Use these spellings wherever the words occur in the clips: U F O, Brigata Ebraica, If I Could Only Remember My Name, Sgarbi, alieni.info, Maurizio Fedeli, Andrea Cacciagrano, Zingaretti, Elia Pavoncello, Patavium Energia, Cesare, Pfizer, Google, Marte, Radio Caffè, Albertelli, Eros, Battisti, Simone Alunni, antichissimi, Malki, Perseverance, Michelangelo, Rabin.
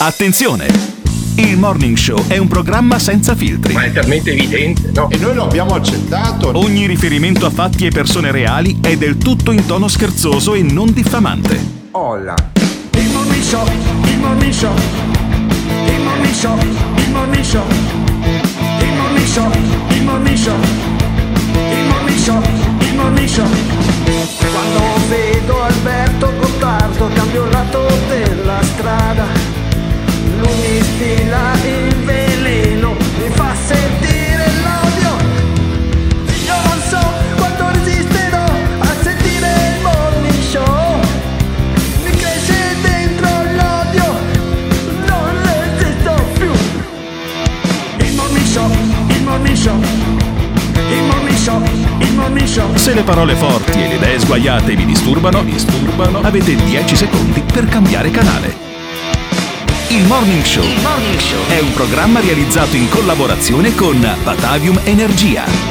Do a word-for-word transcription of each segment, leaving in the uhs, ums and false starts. Attenzione! Il Morning Show è un programma senza filtri. Ma è talmente evidente, no? E noi lo abbiamo accettato. Ogni riferimento a fatti e persone reali è del tutto in tono scherzoso e non diffamante. Hola. Il Morning Show, il Morning Show, il Morning Show, il Morning Show, il Morning Show, il Morning Show, il Morning Show, il Morning Show. Quando vedo Alberto Gottardo cambio il lato della strada. Lui mi stila il veleno, mi fa sentire l'odio. Io non so quanto resisterò a sentire il Morning Show. Mi cresce dentro l'odio, non resisto più. Il Morning Show, il Morning Show, il Morning Show, il Morning Show. Se le parole forti e le idee sguaiate vi disturbano, vi disturbano, avete dieci secondi per cambiare canale. Il Morning Show. Il Morning Show è un programma realizzato in collaborazione con Patavium Energia. Buongiorno!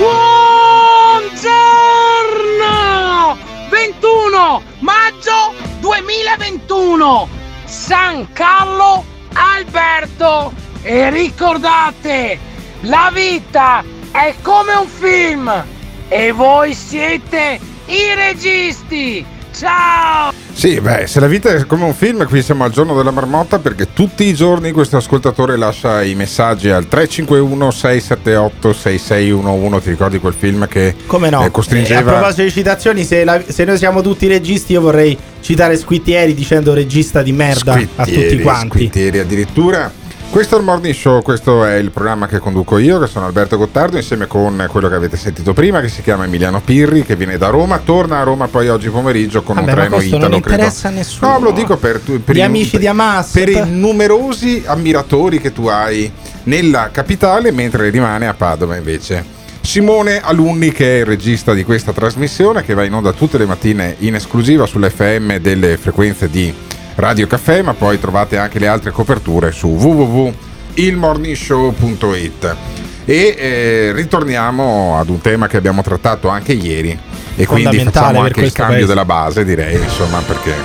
ventuno maggio duemilaventuno, San Carlo Alberto. E ricordate, la vita è come un film e voi siete i registi. Ciao! Sì, beh, se la vita è come un film, qui siamo al giorno della marmotta, perché tutti i giorni questo ascoltatore lascia i messaggi al tre cinque uno sei sette otto sei sei uno uno. Ti ricordi quel film che come no. eh, costringeva... Eh, a proposito di citazioni, se, la, se noi siamo tutti registi, io vorrei citare Squittieri dicendo regista di merda a tutti quanti. Squittieri addirittura. Questo è il Morning Show, questo è il programma che conduco io, che sono Alberto Gottardo, insieme con quello che avete sentito prima, che si chiama Emiliano Pirri, che viene da Roma, torna a Roma poi oggi pomeriggio con Vabbè, un treno italo. Non interessa credo. Nessuno. No, lo dico per, tu, per gli i, amici di Hamas, per i numerosi ammiratori che tu hai nella capitale, mentre rimane a Padova invece Simone Alunni, che è il regista di questa trasmissione, che va in onda tutte le mattine in esclusiva sull'F M delle frequenze di Radio Caffè, ma poi trovate anche le altre coperture su w w w punto il morning show punto i t. E eh, ritorniamo ad un tema che abbiamo trattato anche ieri e quindi facciamo anche il cambio paese. Della base, direi, insomma, perché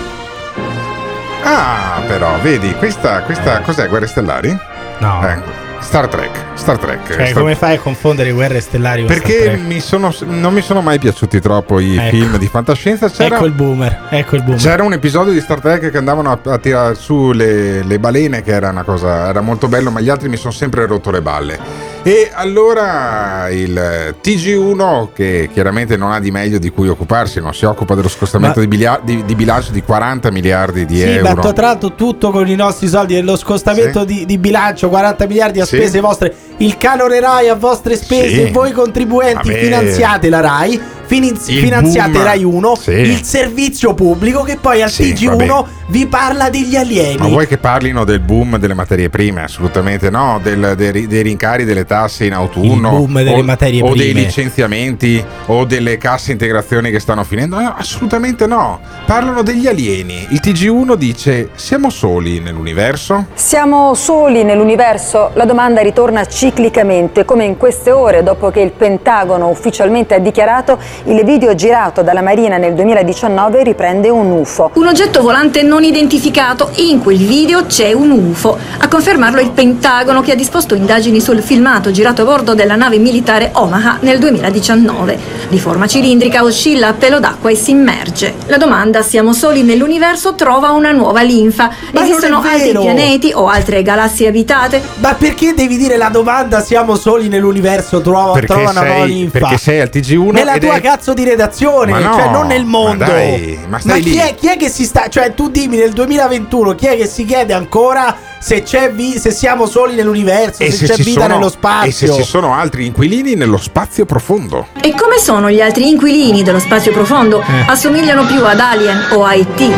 ah, però, vedi, questa, questa eh. cos'è, Guerre Stellari? No. Eh. Star Trek, Star Trek. Cioè, Star... come fai a confondere Guerre Stellari con Star Trek? Perché mi sono, non mi sono mai piaciuti troppo i ecco. film di fantascienza. C'era, ecco il boomer, ecco il boomer. C'era un episodio di Star Trek che andavano a, a tirare su le, le balene, che era una cosa, era molto bello, ma gli altri mi sono sempre rotto le balle. E allora il T G uno, che chiaramente non ha di meglio di cui occuparsi, non si occupa dello scostamento ma... di, bilia- di, di bilancio di quaranta miliardi di sì, euro. Sì, ma tra l'altro tutto con i nostri soldi, dello scostamento sì. di, di bilancio, quaranta miliardi a spese sì. vostre, il canone Rai a vostre spese, sì. voi contribuenti Vabbè. finanziate la Rai, finiz- finanziate boom. Rai uno, sì. il servizio pubblico, che poi al sì, T G uno vabbè. vi parla degli alieni. Ma vuoi che parlino del boom delle materie prime? Assolutamente no, del, dei, dei rincari delle tasse in autunno, il boom delle o, materie prime, o dei licenziamenti o delle casse integrazioni che stanno finendo, no, assolutamente no, parlano degli alieni. Il T G uno dice: siamo soli nell'universo? Siamo soli nell'universo? La domanda ritorna ciclicamente, come in queste ore, dopo che il Pentagono ufficialmente ha dichiarato il video girato dalla Marina nel duemiladiciannove riprende un U F O. Un oggetto volante non identificato, in quel video c'è un U F O. A confermarlo il Pentagono, che ha disposto indagini sul filmato girato a bordo della nave militare Omaha nel duemiladiciannove. Di forma cilindrica, oscilla a pelo d'acqua e si immerge. La domanda "siamo soli nell'universo" trova una nuova linfa. Ma esistono altri pianeti o altre galassie abitate? Ma perché devi dire la domanda "siamo soli nell'universo" trova, trova una sei, nuova linfa? Perché sei al T G uno nella tua è... cazzo di redazione, no, cioè non nel mondo. Ma, dai, ma, ma chi, è, chi è che si sta, cioè tu dimmi nel duemilaventuno chi è che si chiede ancora se c'è vi, se siamo soli nell'universo, se, se c'è vita sono, nello spazio, e se ci sono altri inquilini nello spazio profondo. E come sono gli altri inquilini dello spazio profondo? Eh. Assomigliano più ad Alien o a E T?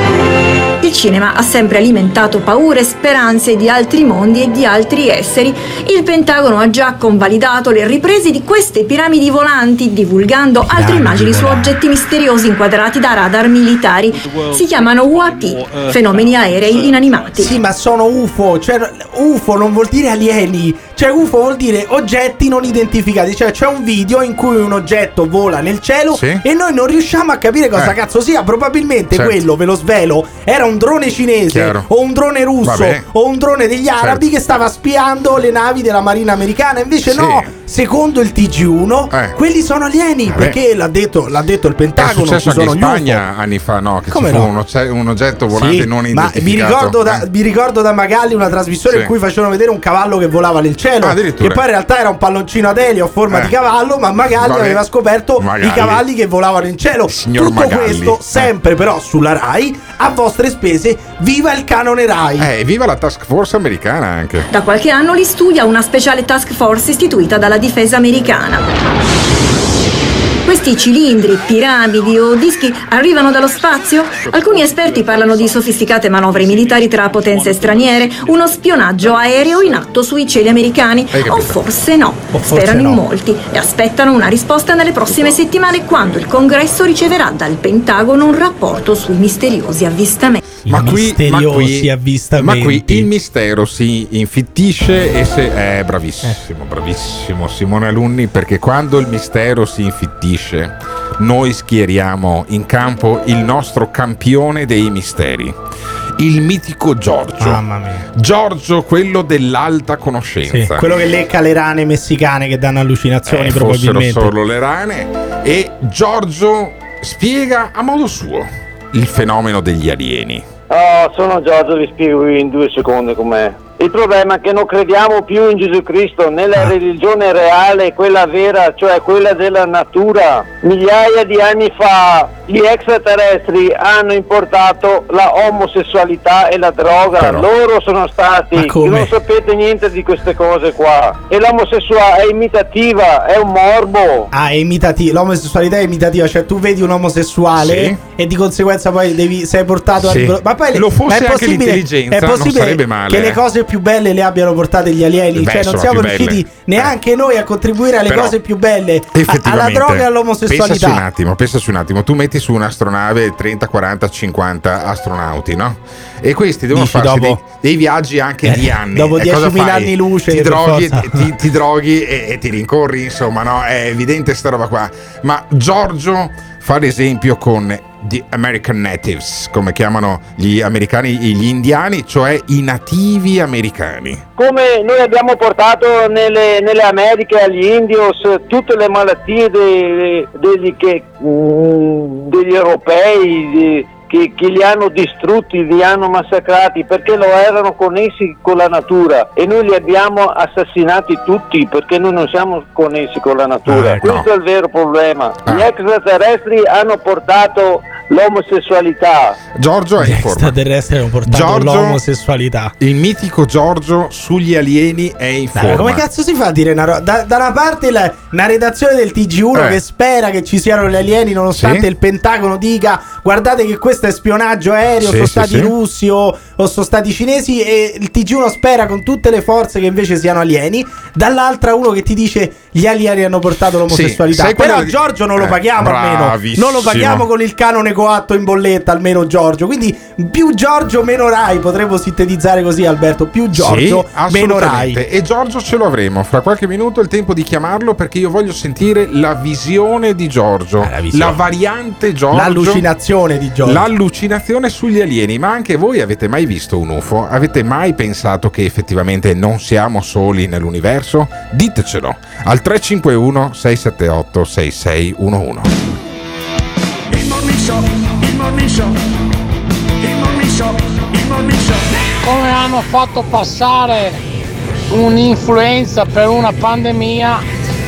il cinema ha sempre alimentato paure e speranze di altri mondi e di altri esseri. Il Pentagono ha già convalidato le riprese di queste piramidi volanti, divulgando piramidi altre immagini volanti. Su oggetti misteriosi inquadrati da radar militari. Si chiamano U A P, fenomeni aerei inanimati. Sì, ma sono U F O, cioè U F O non vuol dire alieni, cioè U F O vuol dire oggetti non identificati, cioè c'è un video in cui un oggetto vola nel cielo, sì? E noi non riusciamo a capire cosa eh. cazzo sia, probabilmente certo. quello, ve lo svelo, era un drone cinese Chiaro. o un drone russo o un drone degli arabi certo. che stava spiando le navi della marina americana, invece sì. no, secondo il T G uno eh. quelli sono alieni, Vabbè. perché l'ha detto, l'ha detto il Pentagono, ci sono in Spagna U F O anni fa, no, che Come ci fu no? un oggetto volante sì, non identificato. Ma mi ricordo, da, eh. mi ricordo da Magalli una trasmissione sì. in cui facevano vedere un cavallo che volava nel cielo, ah, che poi in realtà era un palloncino ad elio a forma eh. di cavallo, ma Magalli Vabbè. aveva scoperto Magalli. i cavalli che volavano in cielo. Signor Tutto Magalli. questo sempre eh. però sulla Rai, a vostre spese. Viva il canone Rai! Eh, viva la task force americana anche. Da qualche anno li studia una speciale task force istituita dalla difesa americana. Questi cilindri, piramidi o dischi arrivano dallo spazio? Alcuni esperti parlano di sofisticate manovre militari tra potenze straniere, uno spionaggio aereo in atto sui cieli americani, o forse no. O forse Sperano no. in molti e aspettano una risposta nelle prossime settimane, quando il Congresso riceverà dal Pentagono un rapporto sui misteriosi avvistamenti. Ma qui, ma, qui, avvistamenti. ma qui il mistero si infittisce e se è eh, bravissimo, bravissimo Simone Alunni, perché quando il mistero si infittisce noi schieriamo in campo il nostro campione dei misteri, il mitico Giorgio. Mamma mia. Giorgio, quello dell'alta conoscenza, sì, quello che lecca le rane messicane che danno allucinazioni, eh, probabilmente fossero solo le rane. E Giorgio spiega a modo suo il fenomeno degli alieni. Oh, sono Giorgio, vi spiego in due secondi com'è. Il problema è che non crediamo più in Gesù Cristo, nella ah. religione reale, quella vera, cioè quella della natura. Migliaia di anni fa gli extraterrestri hanno importato la omosessualità e la droga. Però, loro sono stati, non sapete niente di queste cose qua. E l'omosessualità è imitativa, è un morbo. Ah, è imitativa, l'omosessualità è imitativa, cioè tu vedi un omosessuale sì. e di conseguenza poi devi, sei portato sì. al... Ma poi lo fosse ma è anche l'intelligenza, è possibile non sarebbe male. Che le cose più belle le abbiano portate gli alieni, Beh, cioè non siamo riusciti belle. neanche eh. noi a contribuire alle Però, cose più belle, alla droga e all'omosessualità. Pensaci un attimo, pensaci un attimo, tu metti su un'astronave trenta, quaranta, cinquanta astronauti, no? E questi devono Dici, farsi dopo... dei, dei viaggi anche eh, di anni. Dopo diecimila anni luce ti droghi, e, ti, ti droghi e, e ti rincorri, insomma, no? È evidente sta roba qua. Ma Giorgio fa l'esempio con The American Natives, come chiamano gli americani gli indiani, cioè i nativi americani. Come noi abbiamo portato nelle, nelle Americhe agli indios tutte le malattie dei, degli, che, degli europei, di, che, che li hanno distrutti, li hanno massacrati, perché lo erano connessi con la natura, e noi li abbiamo assassinati tutti perché noi non siamo connessi con la natura. Ah, ecco. Questo è il vero problema. Ah. Gli extraterrestri hanno portato l'omosessualità. Giorgio è in forma. Gli extraterrestri hanno portato Giorgio, l'omosessualità. Il mitico Giorgio sugli alieni è in forma. Dai, come cazzo si fa a dire una ro- da, da una parte la, una redazione del T G uno eh. che spera che ci siano gli alieni, nonostante sì. il Pentagono dica guardate che questo è spionaggio aereo, sì, sono sì, stati sì. russi o, o sono stati cinesi, e il T G uno spera con tutte le forze che invece siano alieni, dall'altra uno che ti dice gli alieni hanno portato l'omosessualità. Sì, però di... Giorgio non eh, lo paghiamo, almeno non lo paghiamo con il canone coatto in bolletta, almeno Giorgio. Quindi più Giorgio meno Rai, potremmo sintetizzare così, Alberto, più Giorgio sì, meno Rai. E Giorgio ce lo avremo fra qualche minuto, il tempo di chiamarlo, perché io voglio sentire la visione di Giorgio, ah, la, visione. la variante Giorgio, l'allucinazione di Giorgio. L'allucinazione sugli alieni. Ma anche voi avete mai visto un U F O? Avete mai pensato che effettivamente non siamo soli nell'universo? Ditecelo al tre cinque uno sei sette otto sei sei uno uno. Il morning show, il morning show, il morning show, il morning show. Come hanno fatto passare un'influenza per una pandemia,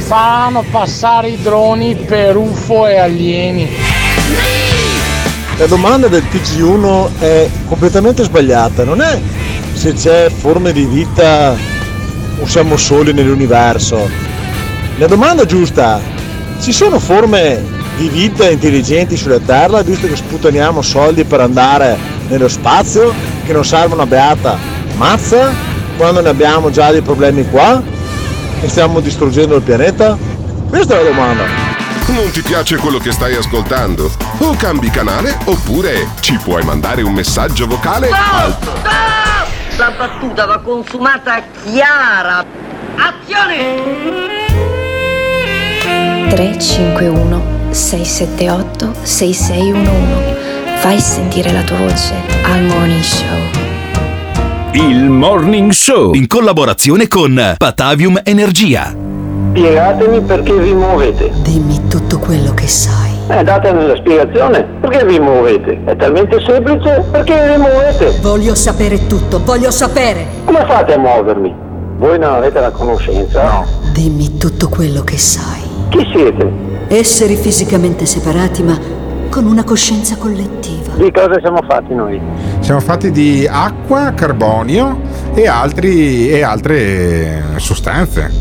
faranno passare i droni per U F O e alieni. La domanda del T G uno è completamente sbagliata, non è se c'è forme di vita o siamo soli nell'universo. La domanda giusta, ci sono forme di vita intelligenti sulla Terra, visto che sputaniamo soldi per andare nello spazio che non salva una beata mazza, quando ne abbiamo già dei problemi qua e stiamo distruggendo il pianeta? Questa è la domanda. Non ti piace quello che stai ascoltando? O cambi canale oppure ci puoi mandare un messaggio vocale? Stop! Al... Stop! La battuta va consumata chiara. Azione! tre cinque uno sei sette otto sei sei uno uno. Fai sentire la tua voce al Morning Show. Il Morning Show in collaborazione con Patavium Energia. Spiegatemi perché vi muovete. Dimmi tutto quello che sai. Eh, datemi la spiegazione. Perché vi muovete? È talmente semplice. Perché vi muovete? Voglio sapere tutto, voglio sapere. Come fate a muovermi? Voi non avete la conoscenza, no? Dimmi tutto quello che sai. Chi siete? Esseri fisicamente separati ma con una coscienza collettiva. Di cosa siamo fatti noi? Siamo fatti di acqua, carbonio e, altri, e altre sostanze.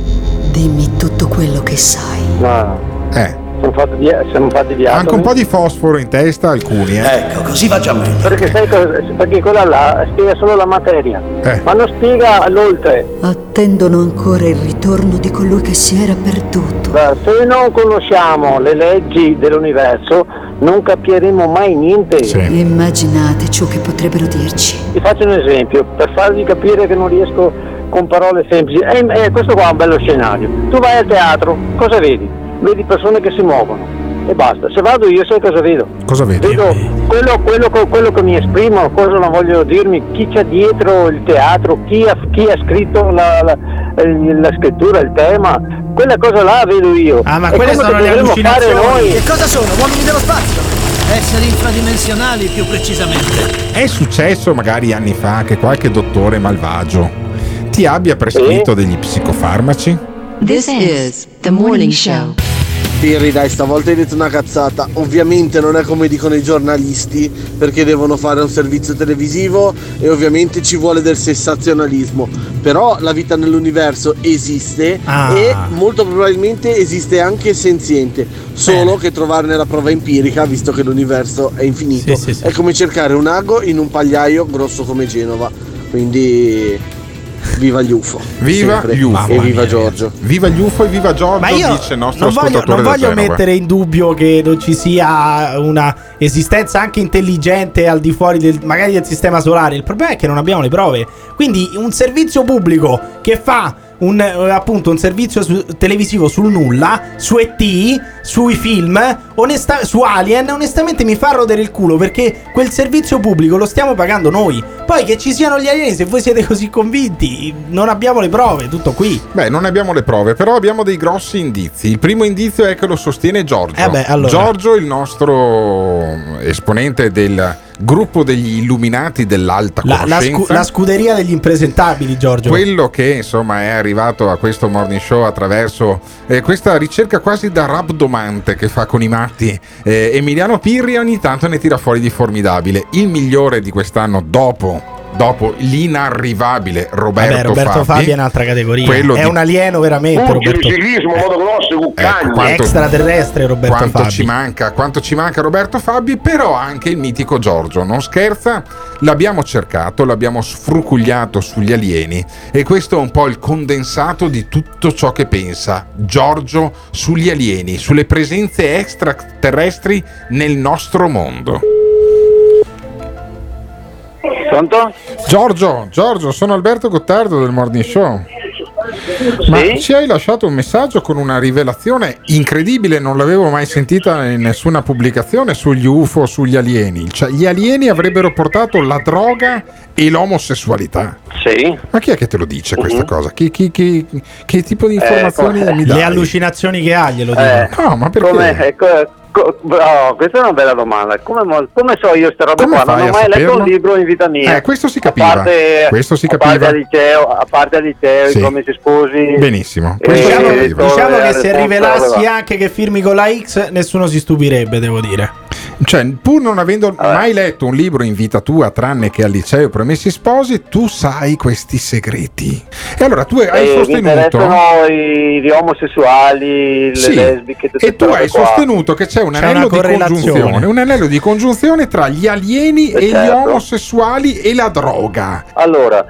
Dimmi tutto quello che sai. Ma eh. siamo fatti di, siamo fatti di atomi. Anche un po' di fosforo in testa alcuni. Eh. Ecco, così va già meglio. Perché, sai cosa, perché quella là spiega solo la materia, eh. ma non spiega l'oltre. Attendono ancora il ritorno di colui che si era perduto. Beh, se non conosciamo le leggi dell'universo non capiremo mai niente. Sì. Immaginate ciò che potrebbero dirci. Vi faccio un esempio per farvi capire che non riesco con parole semplici. Eh, eh, questo qua è un bello scenario. Tu vai al teatro, cosa vedi? Vedi persone che si muovono e basta. Se vado io sai cosa vedo? Cosa vedi? Vedo quello, quello, quello che mi esprimo, cosa non voglio dirmi, chi c'è dietro il teatro, chi ha, chi ha scritto la, la, la scrittura, il tema. Quella cosa là vedo io. Ah, ma è quelle sono le allucinazioni. Noi. Che cosa sono? Uomini dello spazio? Esseri infradimensionali, più precisamente. È successo magari anni fa che qualche dottore malvagio ti abbia prescritto eh? degli psicofarmaci? This is the Morning Show. Pirri, dai, stavolta hai detto una cazzata. Ovviamente non è come dicono i giornalisti, perché devono fare un servizio televisivo e ovviamente ci vuole del sensazionalismo. Però la vita nell'universo esiste ah. e molto probabilmente esiste anche senziente. Solo Bene. che trovarne la prova empirica, visto che l'universo è infinito, sì, sì, sì. è come cercare un ago in un pagliaio grosso come Genova. Quindi... viva gli U F O, viva gli U F O e viva Giorgio, viva gli U F O e viva Giorgio. Ma io dice nostro non voglio, non voglio mettere in dubbio che non ci sia una esistenza anche intelligente al di fuori del, magari del sistema solare. Il problema è che non abbiamo le prove, quindi un servizio pubblico che fa un, appunto un servizio su, televisivo sul nulla, su E T, sui film, onesta, su Alien, onestamente mi fa rodere il culo, perché quel servizio pubblico lo stiamo pagando noi. Poi che ci siano gli alieni, se voi siete così convinti, non abbiamo le prove, tutto qui. Beh, non abbiamo le prove, però abbiamo dei grossi indizi. Il primo indizio è che lo sostiene Giorgio. Eh beh, allora. Giorgio, il nostro esponente del gruppo degli illuminati dell'alta la, conoscenza, la, scu- la scuderia degli impresentabili, Giorgio, quello che insomma è arrivato a questo Morning Show attraverso eh, questa ricerca quasi da rabdomante che fa con i matti eh, Emiliano Pirri, ogni tanto ne tira fuori di formidabile. Il migliore di quest'anno dopo dopo l'inarrivabile Roberto, Vabbè, Roberto Fabi, Fabi è un'altra categoria, quello è di... un alieno veramente, un girigismo modo grosso, cuccagno, ecco, quanto, extraterrestre Roberto quanto Fabi. Ci manca, quanto ci manca Roberto Fabi, però anche il mitico Giorgio non scherza, l'abbiamo cercato, l'abbiamo sfrucugliato sugli alieni e questo è un po' il condensato di tutto ciò che pensa Giorgio sugli alieni, sulle presenze extraterrestri nel nostro mondo. Pronto? Giorgio, Giorgio, sono Alberto Gottardo del Morning Show. Sì? Ma ci hai lasciato un messaggio con una rivelazione incredibile, non l'avevo mai sentita in nessuna pubblicazione sugli U F O, sugli alieni. Cioè, gli alieni avrebbero portato la droga e l'omosessualità. Sì. Ma chi è che te lo dice questa uh-huh. cosa? Chi, chi, chi, che tipo di informazioni eh, mi dai? Le allucinazioni che hai glielo dico. Eh, no, ma perché? Come, ecco, oh, questa è una bella domanda. Come, come so io queste robe come qua? Non ho mai saperlo? letto un libro in vita mia. Eh, questo si capiva. A parte, questo si capiva. A parte al liceo, a parte al liceo sì. come si sposi. Benissimo. E, diciamo diciamo che se rivelassi anche che firmi con la X, nessuno si stupirebbe, devo dire. Cioè, pur non avendo allora. mai letto un libro in vita tua, tranne che al liceo Promessi Sposi, tu sai questi segreti. E allora tu hai eh, sostenuto i, gli omosessuali, le sì. lesbiche, tutte e tu hai qua. sostenuto che c'è un c'è anello di congiunzione, un anello di congiunzione tra gli alieni eh, e certo. gli omosessuali e la droga. Allora,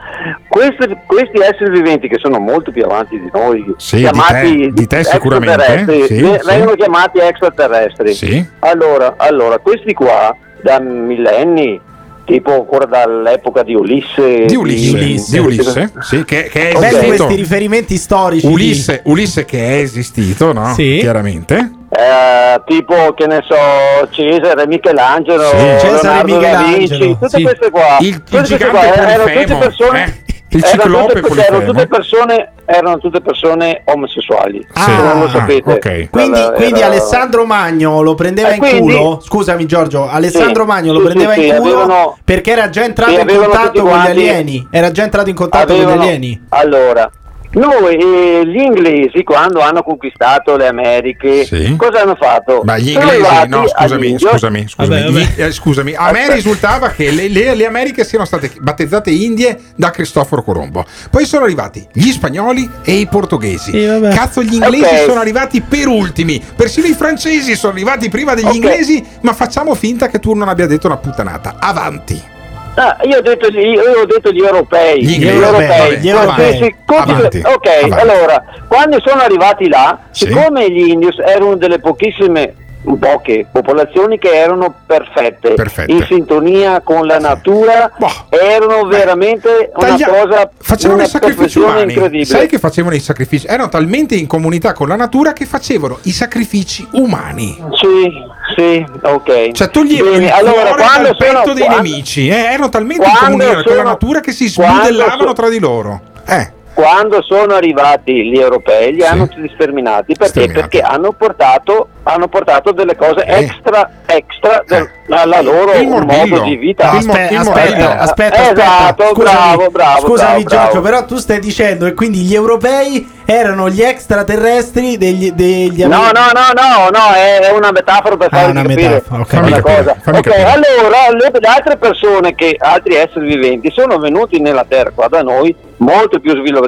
questi, questi esseri viventi che sono molto più avanti di noi, sì, chiamati di te, di te sicuramente, sì, vengono sì. chiamati extraterrestri. Sì. Allora, allora questi qua da millenni, tipo ancora dall'epoca di Ulisse di Ulisse, di Ulisse, di Ulisse sì, che, che è okay. questi riferimenti storici Ulisse, di... Ulisse che è esistito, no? Sì. Chiaramente eh, tipo che ne so, Cesare, Michelangelo, sì. Cesare, Leonardo Michelangelo, Vinci, tutte sì. queste qua, il, queste il gigante qua, erano tutte persone eh. Il erano, tutte, erano, tutte persone, erano tutte persone omosessuali. Ah, se non lo sapete. Okay. Quindi, era, quindi era... Alessandro Magno lo prendeva eh, in quindi... culo. Scusami, Giorgio. Alessandro sì, Magno lo sì, prendeva sì, in culo avevano... perché era già entrato sì, in contatto con gli alieni. Era già entrato in contatto avevano... con gli alieni. Allora, noi eh, gli inglesi, quando hanno conquistato le Americhe, sì. cosa hanno fatto? Ma gli inglesi, no, scusami, scusami, scusami, vabbè, vabbè. Gli, eh, scusami. A me risultava che le, le, le Americhe siano state battezzate Indie da Cristoforo Colombo. Poi sono arrivati gli spagnoli e i portoghesi. Sì, cazzo, gli inglesi okay. sono arrivati per ultimi. Persino i francesi sono arrivati prima degli okay. inglesi, ma facciamo finta che tu non abbia detto una puttanata. Avanti. Ah, io ho detto io ho detto gli europei, gli, gli europei, gli europei. Avanti, ok, avanti. Allora, quando sono arrivati là, sì. siccome gli indios erano delle pochissime poche popolazioni che erano perfette, perfette. in sintonia con la sì. natura, boh. erano veramente eh. una cosa, facevano i sacrifici umani, incredibile. Sai che facevano i sacrifici? Erano talmente in comunità con la natura che facevano i sacrifici umani. Sì. Sì, ok. Cioè toglievano il allora, cuore dal petto dei quando, nemici, eh, erano talmente in comunione con la natura che si sbudellavano tra di loro. Eh. Quando sono arrivati gli europei, li sì. hanno sterminati perché Sterminati. perché hanno portato hanno portato delle cose eh. extra extra eh. del, alla loro modo di vita. No, aspe- il aspetta, aspetta, aspetta, esatto, aspetta. Scusami, bravo, bravo. Scusami Giorgio, però tu stai dicendo che quindi gli europei erano gli extraterrestri degli, degli No, no, no, no, no, è una metafora per farvi ah, capire okay. una capire, cosa. Ok, capire. Allora le, le altre persone che altri esseri viventi sono venuti nella Terra qua da noi, molto più sviluppati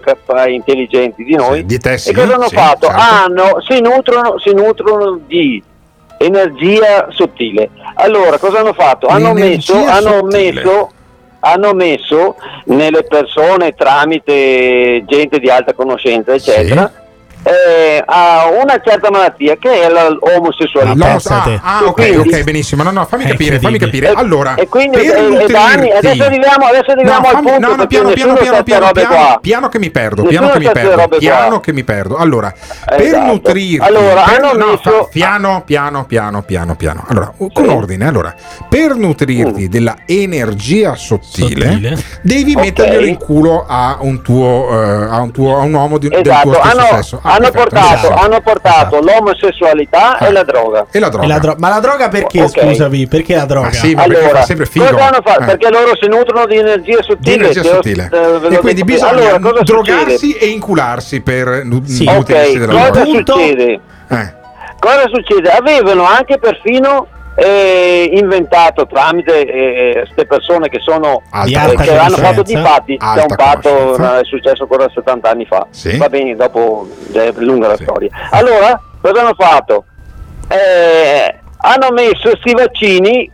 e intelligenti di noi. Sì, di te, sì, e cosa hanno sì, fatto? Certo. Hanno si nutrono, si nutrono di energia sottile. Allora, cosa hanno fatto? Hanno messo, hanno messo hanno messo nelle persone tramite gente di alta conoscenza, eccetera, sì. eh, a una certa malattia che è l'omosessualità. Ah, ah, ok, quindi, ok, benissimo. No, no, fammi capire, fammi capire. Allora, e, e quindi per e, e anni, adesso arriviamo, adesso arriviamo no, fammi, al punto. No, no, piano, piano, piano, piano, piano, piano che mi perdo, piano che mi perdo, piano che mi perdo. Allora, esatto. per nutrirti, allora, per, hanno no, messo... fa, piano, piano, piano, piano, piano. Allora, sì. con ordine, allora, per nutrirti mm. della energia sottile, sottile. devi okay. metterglielo in culo a un tuo, uh, a un tuo, a un uomo di, esatto. del tuo stesso hanno, sesso. Ah, hanno, perfetto, portato, esatto. hanno portato, esatto. l'omosessualità ah. e la droga. E la droga. E la dro- ma la droga perché? Okay. Scusami, perché la droga? Ma sì, ma allora, perché fa sempre figo. Cosa hanno fatto? Eh. Perché loro si nutrono di energia sottile. Di energia sottile. Ho, eh, e quindi bisogna allora, drogarsi succede? e incularsi per nutrirsi sì. okay. della droga. Cosa succede? Eh. Cosa succede? Avevano anche perfino eh, inventato tramite queste eh, persone che sono alta, eh, che hanno fatto di fatti c'è un fatto è successo ancora settanta anni fa sì. va bene, dopo è lunga la sì. storia. Allora cosa hanno fatto? Eh, hanno messo questi vaccini,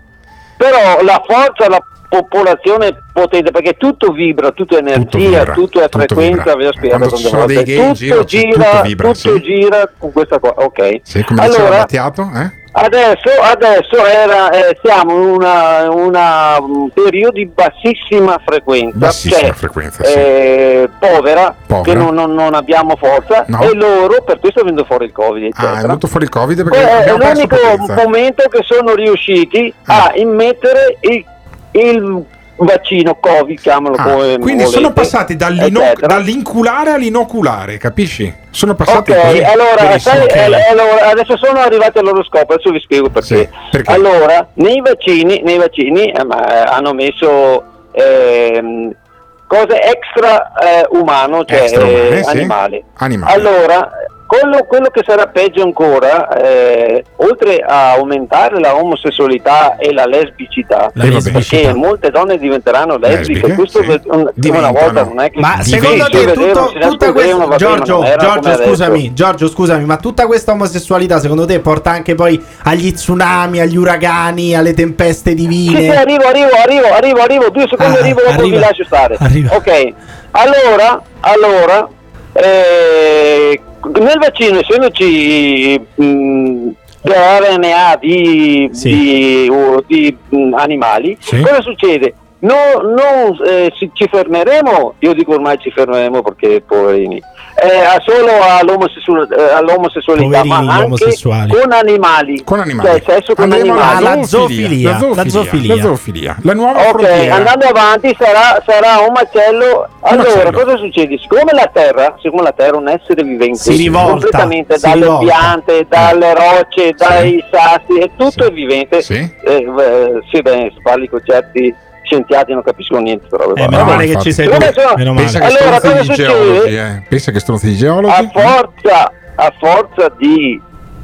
però la forza, la popolazione potente, perché tutto vibra, tutto è energia, tutto, vibra, tutto è tutto frequenza, vi ho spiegato, tutto gira, tutto, vibra, tutto sì. gira con questa cosa, ok sì, come allora, diceva Battiato, eh? Adesso, adesso era, eh, siamo in una, una, un periodo di bassissima frequenza, bassissima cioè, frequenza sì. eh, povera, povera, che non, non, non abbiamo forza no. e loro per questo è venuto fuori il Covid. Eccetera. Ah, è venuto fuori il Covid perché eh, è l'unico momento che sono riusciti ah. a immettere il, il vaccino Covid, chiamalo ah, come quindi volete, sono passati dall'inculare all'inoculare, capisci? Sono passati okay, così allora, sai, okay. allora adesso sono arrivati al loro scopo, adesso vi spiego perché, sì, perché? Allora nei vaccini nei vaccini eh, ma, hanno messo eh, cose extra eh, umano, cioè extra umane, eh, sì. animali. Animali allora Quello, quello che sarà peggio ancora, eh, oltre a aumentare la omosessualità e la lesbicità, la lesbicità. Perché molte donne diventeranno lesbiche, lesbiche questo sì. un, una volta non è che ma secondo te tutto, tutta questa Giorgio, bene, Giorgio scusami, Giorgio scusami, ma tutta questa omosessualità secondo te porta anche poi agli tsunami, agli uragani, alle tempeste divine? Sì, sì, arrivo, arrivo, arrivo, arrivo, arrivo, due secondi ah, arrivo, dopo arriva, vi lascio stare. Arriva. Ok, allora, allora eh, nel vaccino, essendoci dell'R N A di, sì. di, uh, di mh, animali, sì. cosa succede? No, non eh, ci, ci fermeremo, io dico ormai ci fermeremo perché poverini, eh, solo all'omosessualità, all'omosessualità poverini, ma anche con animali, con animali. Cioè, sesso con Andremo animali. La zoofilia. La zoofilia. La zoofilia. La zoofilia. La nuova ok, frontiera. Andando avanti sarà, sarà un macello. Allora, un macello. Cosa succede? Siccome la Terra, siccome la Terra è un essere vivente, si rivolta, completamente si dalle rivolta. piante, dalle rocce, sì. dai sassi, e tutto sì. è vivente. Sì, eh, eh, sì beh, parli con certi scienziati non capiscono niente però eh, meno male che ci sei tu. Sono... pensa che allora, stronzi di geologi eh. pensa che stronzi di geologi a forza a forza di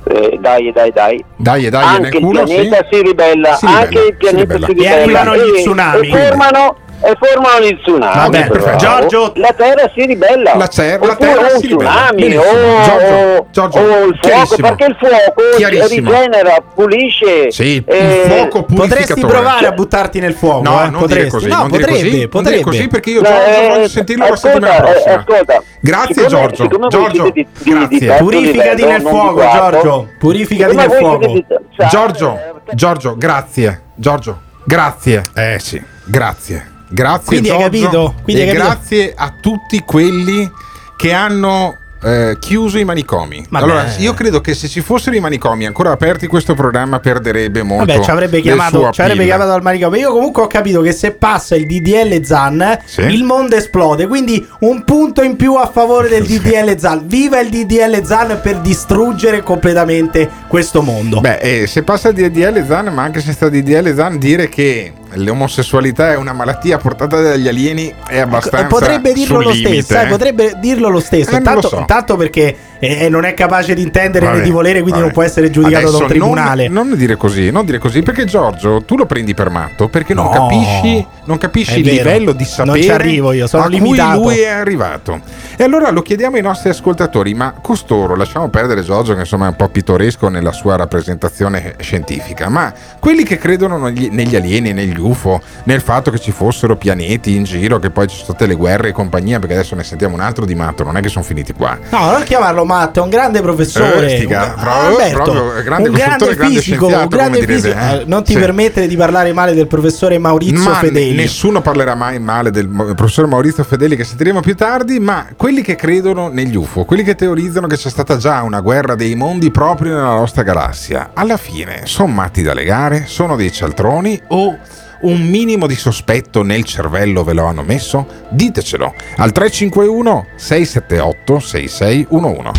eh, dai dai dai dai dai anche il culo, pianeta sì. si ribella si anche ribella, il pianeta si ribella, si ribella. E arrivano gli tsunami e formano e formano il tsunami. Vabbè, però, Giorgio, la terra si ribella, la terra, la terra o si tsunami o, Giorgio, Giorgio, o il fuoco, perché il fuoco rigenera, pulisce, sì, eh, il fuoco potresti provare a buttarti nel fuoco, no, eh, non potresti. Dire così, no, non potrebbe, dire così, potrebbe. Non dire così perché io Giorgio eh, voglio sentirlo la settimana prossima. Ascolta, grazie Giorgio, Giorgio, grazie. Purificati nel fuoco, Giorgio, purificati nel fuoco, Giorgio, Giorgio, grazie, Giorgio, grazie, eh sì, grazie. Grazie Quindi Giorgio, hai capito? Quindi e hai capito? Grazie a tutti quelli che hanno eh, chiuso i manicomi. Vabbè. Allora io credo che se ci fossero i manicomi ancora aperti questo programma perderebbe molto. Vabbè, ci avrebbe chiamato, ci avrebbe chiamato al manicomio. Io comunque ho capito che se passa il D D L Zan sì. il mondo esplode, quindi un punto in più a favore del sì. D D L Zan. Viva il D D L Zan per distruggere completamente questo mondo. Beh, eh, se passa il D D L Zan, ma anche se sta il D D L Zan, dire che l'omosessualità è una malattia portata dagli alieni è abbastanza potrebbe dirlo lo limite, stesso eh? potrebbe dirlo lo stesso eh, tanto, lo so. tanto perché eh, non è capace di intendere vabbè, né di volere, quindi vabbè. non può essere giudicato Adesso da un tribunale. Non, non dire così, non dire così perché Giorgio tu lo prendi per matto perché no, non capisci non capisci il vero. livello di sapere non ci arrivo io, sono a limitato. cui lui è arrivato. E allora lo chiediamo ai nostri ascoltatori, ma costoro, lasciamo perdere Giorgio che insomma è un po' pittoresco nella sua rappresentazione scientifica, ma quelli che credono negli, negli alieni, negli U F O, nel fatto che ci fossero pianeti in giro, che poi ci sono state le guerre e compagnia, perché adesso ne sentiamo un altro di matto, non è che sono finiti qua. No, non chiamarlo matto, è un grande professore, eh, un, ah, Alberto, proprio, grande un grande fisico, grande un grande fisico. Eh? Non ti sì. permettere di parlare male del professore Maurizio ma Fedeli. Nessuno parlerà mai male del professor Maurizio Fedeli che sentiremo più tardi, ma quelli che credono negli U F O, quelli che teorizzano che c'è stata già una guerra dei mondi proprio nella nostra galassia, alla fine sono matti da legare, sono dei cialtroni o un minimo di sospetto nel cervello ve lo hanno messo? Ditecelo al tre cinque uno sei sette otto sei sei uno uno.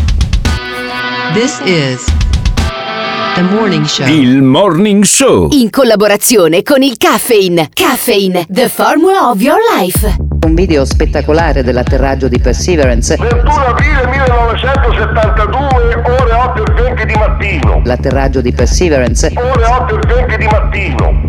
This is The Morning Show. Il Morning Show in collaborazione con il Caffeine. Caffeine, the formula of your life. Un video spettacolare dell'atterraggio di Perseverance. ventuno aprile millenovecentosettantadue, ore otto e venti di mattino. L'atterraggio di Perseverance. Ore otto e venti di mattino.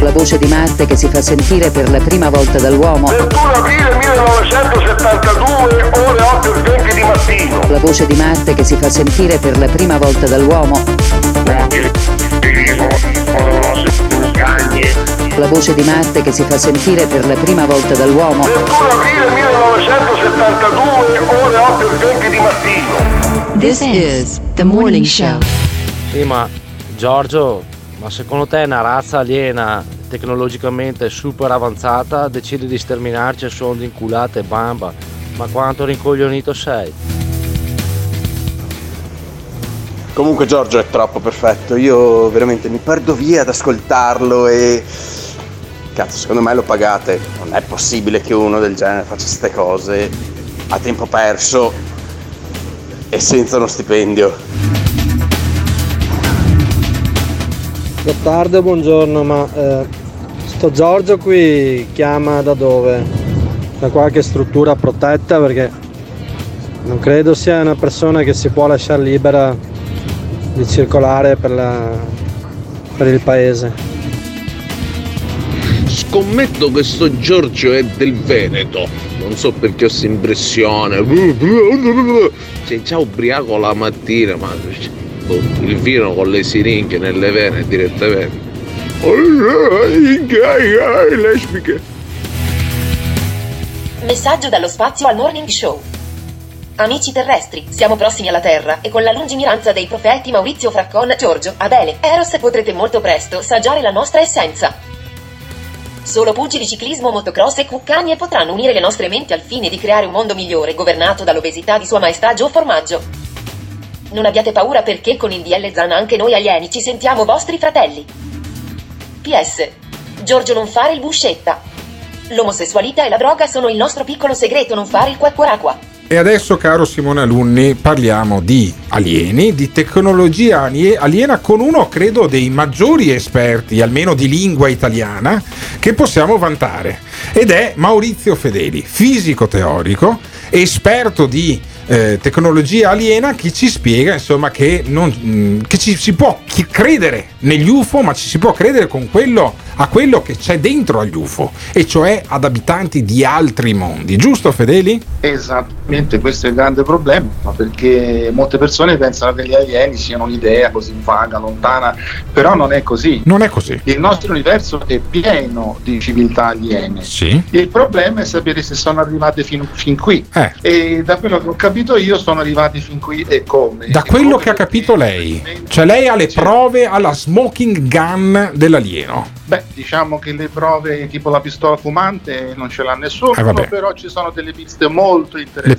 La voce di Marte che si fa sentire per la prima volta dall'uomo. ventuno aprile millenovecentosettantadue, ore otto e venti di mattino. La voce di Marte che si fa sentire per la prima volta dall'uomo. La voce di Marte che si fa sentire per la prima volta dall'uomo. ventuno aprile millenovecentosettantadue, ore otto e venti di mattino. This is The Morning Show. Sì, ma Giorgio, ma secondo te una razza aliena tecnologicamente super avanzata decide di sterminarci a suon di inculate e bamba? Ma quanto rincoglionito sei? Comunque Giorgio è troppo perfetto, io veramente mi perdo via ad ascoltarlo e... Cazzo, secondo me lo pagate, non è possibile che uno del genere faccia queste cose a tempo perso e senza uno stipendio. Gottardo, buongiorno, ma eh, sto Giorgio qui chiama da dove? Da qualche struttura protetta, perché non credo sia una persona che si può lasciare libera di circolare per, la, per il paese. Scommetto che sto Giorgio è del Veneto, non so perché ho questa impressione. Sei già ubriaco la mattina, ma il vino con le siringhe nelle vene direttamente. Messaggio dallo spazio al Morning Show. Amici terrestri, siamo prossimi alla Terra e con la lungimiranza dei profeti Maurizio Fraccon, Giorgio, Abele, Eros potrete molto presto assaggiare la nostra essenza. Solo pugili, ciclismo, motocross e cuccagne potranno unire le nostre menti al fine di creare un mondo migliore governato dall'obesità di Sua Maestà Gio Formaggio. Non abbiate paura perché con il D D L Zan anche noi alieni ci sentiamo vostri fratelli. P S. Giorgio, non fare il buscetta. L'omosessualità e la droga sono il nostro piccolo segreto, non fare il quacquaracqua. E adesso, caro Simone Alunni, parliamo di alieni, di tecnologia aliena con uno, credo, dei maggiori esperti, almeno di lingua italiana, che possiamo vantare. Ed è Maurizio Fedeli, fisico teorico, esperto di eh, tecnologia aliena, che ci spiega, insomma, che, non, che ci si può credere negli U F O, ma ci si può credere con quello, a quello che c'è dentro agli U F O, e cioè ad abitanti di altri mondi. Giusto, Fedeli? Esattamente, questo è il grande problema, perché molte persone pensano che gli alieni siano un'idea così vaga, lontana, però non è così. Non è così. Il nostro universo è pieno di civiltà aliene. Sì. Il problema è sapere se sono arrivate fin, fin qui. Eh. E da quello che ho capito io sono arrivati fin qui e come. Da e quello come che ha capito lei, cioè lei ha le prove alla smoking gun dell'alieno. Beh, diciamo che le prove tipo la pistola fumante non ce l'ha nessuno, eh, però ci sono delle piste molto interessanti. Le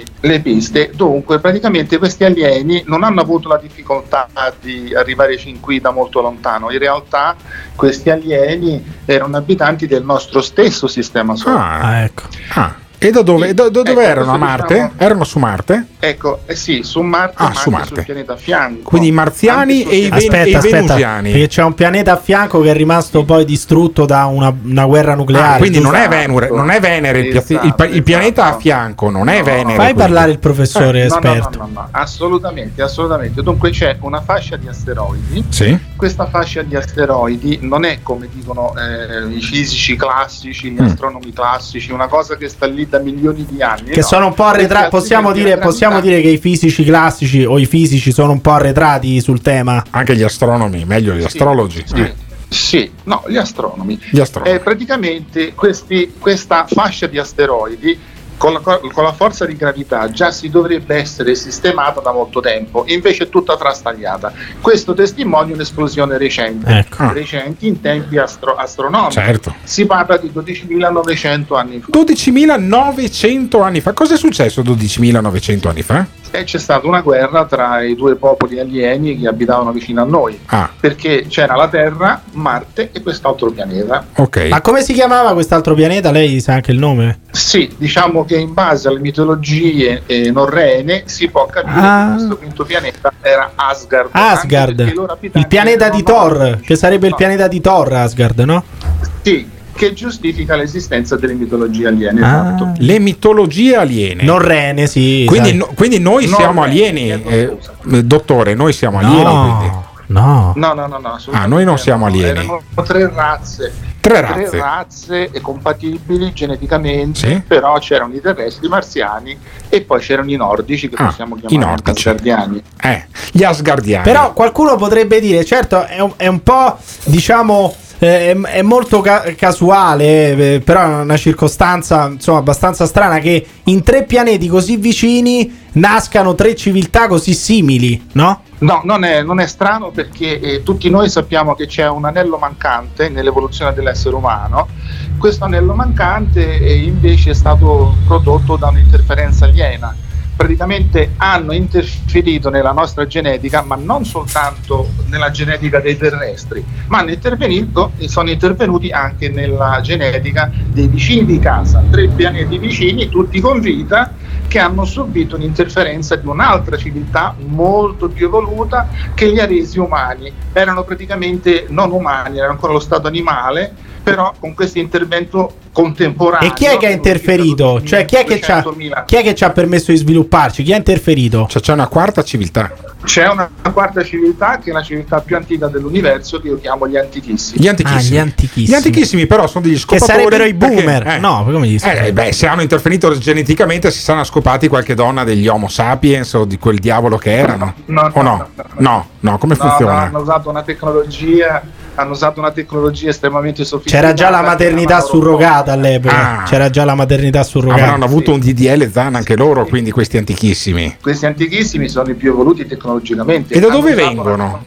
piste. Le piste. Dunque, praticamente questi alieni non hanno avuto la difficoltà di arrivare fin qui da molto lontano. In realtà questi alieni erano abitanti del nostro stesso sistema solare. Ah, ecco. Ah. E da dove, da, da dove ecco, erano? A Marte? Diciamo, erano su Marte? Ecco, eh sì, su Marte, ah, ma su anche Marte, sul pianeta a fianco. Quindi i marziani e i, ven- aspetta, e i aspetta, venusiani. Perché c'è un pianeta a fianco che è rimasto poi distrutto da una, una guerra nucleare. Ah, quindi esatto, non è Venere, non è Venere esatto, il, il, il pianeta esatto, a fianco, non no, è Venere. Fai quindi parlare il professore eh, esperto. No, no, no, no, no, assolutamente, assolutamente. Dunque c'è una fascia di asteroidi. Sì. Questa fascia di asteroidi non è, come dicono eh, i fisici classici, gli mm. astronomi classici, una cosa che sta lì da milioni di anni, che no, sono un po' arretrati. Possiamo, dire, possiamo dire che i fisici classici o i fisici sono un po' arretrati sul tema, anche gli astronomi, meglio gli sì, astrologi sì. Eh. Sì, no, gli astronomi, gli astronomi. Eh, praticamente questi, questa fascia di asteroidi con la, con la forza di gravità già si dovrebbe essere sistemata da molto tempo, invece è tutta frastagliata. Questo testimonia un'esplosione recente, ecco, recente in tempi astro- astronomici. Certo. Si parla di dodicimilanovecento anni fa. dodicimilanovecento anni fa? Cosa è successo dodicimilanovecento anni fa? E c'è stata una guerra tra i due popoli alieni che abitavano vicino a noi, ah, perché c'era la Terra, Marte e quest'altro pianeta. Ok. Ma come si chiamava quest'altro pianeta? Lei sa anche il nome? Sì, diciamo che in base alle mitologie eh, norrene si può capire ah. che questo quinto pianeta era Asgard. Asgard, il pianeta di Thor, che sarebbe no. il pianeta di Thor, Asgard, no? Sì, che giustifica l'esistenza delle mitologie aliene. Ah, esatto. Le mitologie aliene. Norrene, sì. Quindi, no, quindi noi non siamo rene, alieni, eh, dottore, noi siamo no, alieni. No. no, no, no, no. Ah, noi non siamo alieni. Erano tre razze. Tre razze. Tre razze compatibili geneticamente, sì, però c'erano i terrestri, i marziani e poi c'erano i nordici che ah, possiamo chiamare gli Asgardiani. Eh, gli Asgardiani. Però qualcuno potrebbe dire, certo, è un, è un po', diciamo... Eh, è molto ca- casuale, eh, però è una circostanza insomma abbastanza strana che in tre pianeti così vicini nascano tre civiltà così simili, no? No, non è, non è strano perché eh, tutti noi sappiamo che c'è un anello mancante nell'evoluzione dell'essere umano. Questo anello mancante eh, invece è stato prodotto da un'interferenza aliena. praticamente hanno interferito nella nostra genetica, ma non soltanto nella genetica dei terrestri, ma hanno intervenuto e sono intervenuti anche nella genetica dei vicini di casa, tre pianeti vicini, tutti con vita, che hanno subito un'interferenza di un'altra civiltà molto più evoluta che li ha resi umani. Erano praticamente non umani, erano ancora lo stato animale, però con questo intervento contemporaneo. E chi è che ha interferito? duemila, cioè chi è, che chi è che ci ha permesso di svilupparci? Chi ha interferito? Cioè, c'è una quarta civiltà. C'è una quarta civiltà che è la civiltà più antica dell'universo, che io chiamo gli antichissimi. Gli antichissimi, ah, gli antichissimi. Gli antichissimi però sono degli scopatori. Che sarebbero i boomer. Perché, eh, no, come gli eh, beh, se hanno interferito geneticamente si saranno scopati qualche donna degli Homo sapiens o di quel diavolo che erano. No, no, o no? No, no, no, no, come no, funziona? No, hanno usato una tecnologia hanno usato una tecnologia estremamente sofisticata. C'era già la maternità surrogata all'epoca. Ah, c'era già la maternità surrogata. Avranno avuto un D D L Zan anche loro, quindi questi antichissimi. Questi antichissimi sono i più evoluti tecnologicamente. E da dove vengono?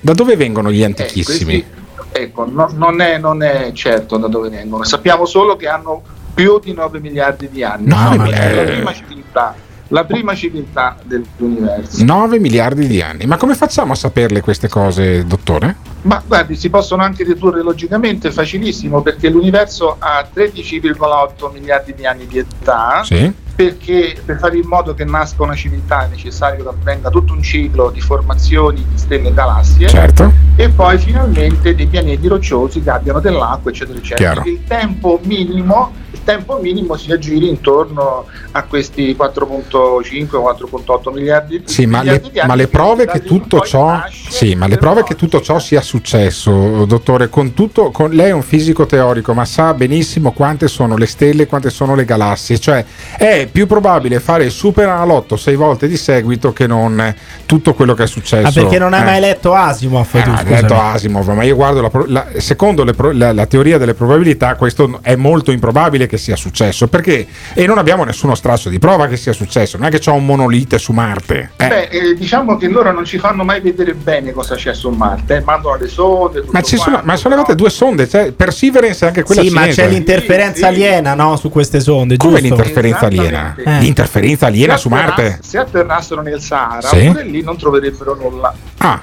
Da dove vengono gli antichissimi? Eh, questi, ecco, no, non è non è certo da dove vengono. Sappiamo solo che hanno più di nove miliardi di anni. No, no, è la prima civiltà. La prima civiltà dell'universo. nove miliardi di anni. Ma come facciamo a saperle queste cose, dottore? Ma guardi, si possono anche dedurre logicamente, facilissimo, perché l'universo ha tredici virgola otto miliardi di anni di età. Sì. Perché per fare in modo che nasca una civiltà è necessario che avvenga tutto un ciclo di formazioni di stelle e galassie, certo, e poi finalmente dei pianeti rocciosi che abbiano dell'acqua, eccetera eccetera. Il tempo minimo il tempo minimo si aggiri intorno a questi quattro virgola cinque quattro virgola otto miliardi, sì, ma miliardi le, di anni. Ma le prove che tutto ciò sì, ma le prove che tutto ciò sia successo, dottore, con tutto con lei è un fisico teorico, ma sa benissimo quante sono le stelle, quante sono le galassie, cioè è è più probabile fare il superenalotto sei volte di seguito che non tutto quello che è successo. Ah, perché non hai eh. mai letto Asimov? Eh, tu, hai letto Asimov, ma io guardo la, la, secondo le, la, la teoria delle probabilità, questo è molto improbabile che sia successo, perché e non abbiamo nessuno straccio di prova che sia successo. Non è che c'è un monolite su Marte. Eh. Beh, eh, diciamo che loro non ci fanno mai vedere bene cosa c'è su Marte. Eh. Mandano le sonde. Tutto ma ci sono, quanto, ma sono arrivate no? due sonde, cioè Perseverance anche quella. Sì, cinese. Ma c'è l'interferenza sì, sì. aliena, no? Su queste sonde. Come giusto? L'interferenza aliena? Eh. L'interferenza aliena su Marte. Se atterrassero nel Sahara, sì, pure lì non troverebbero nulla. Ah,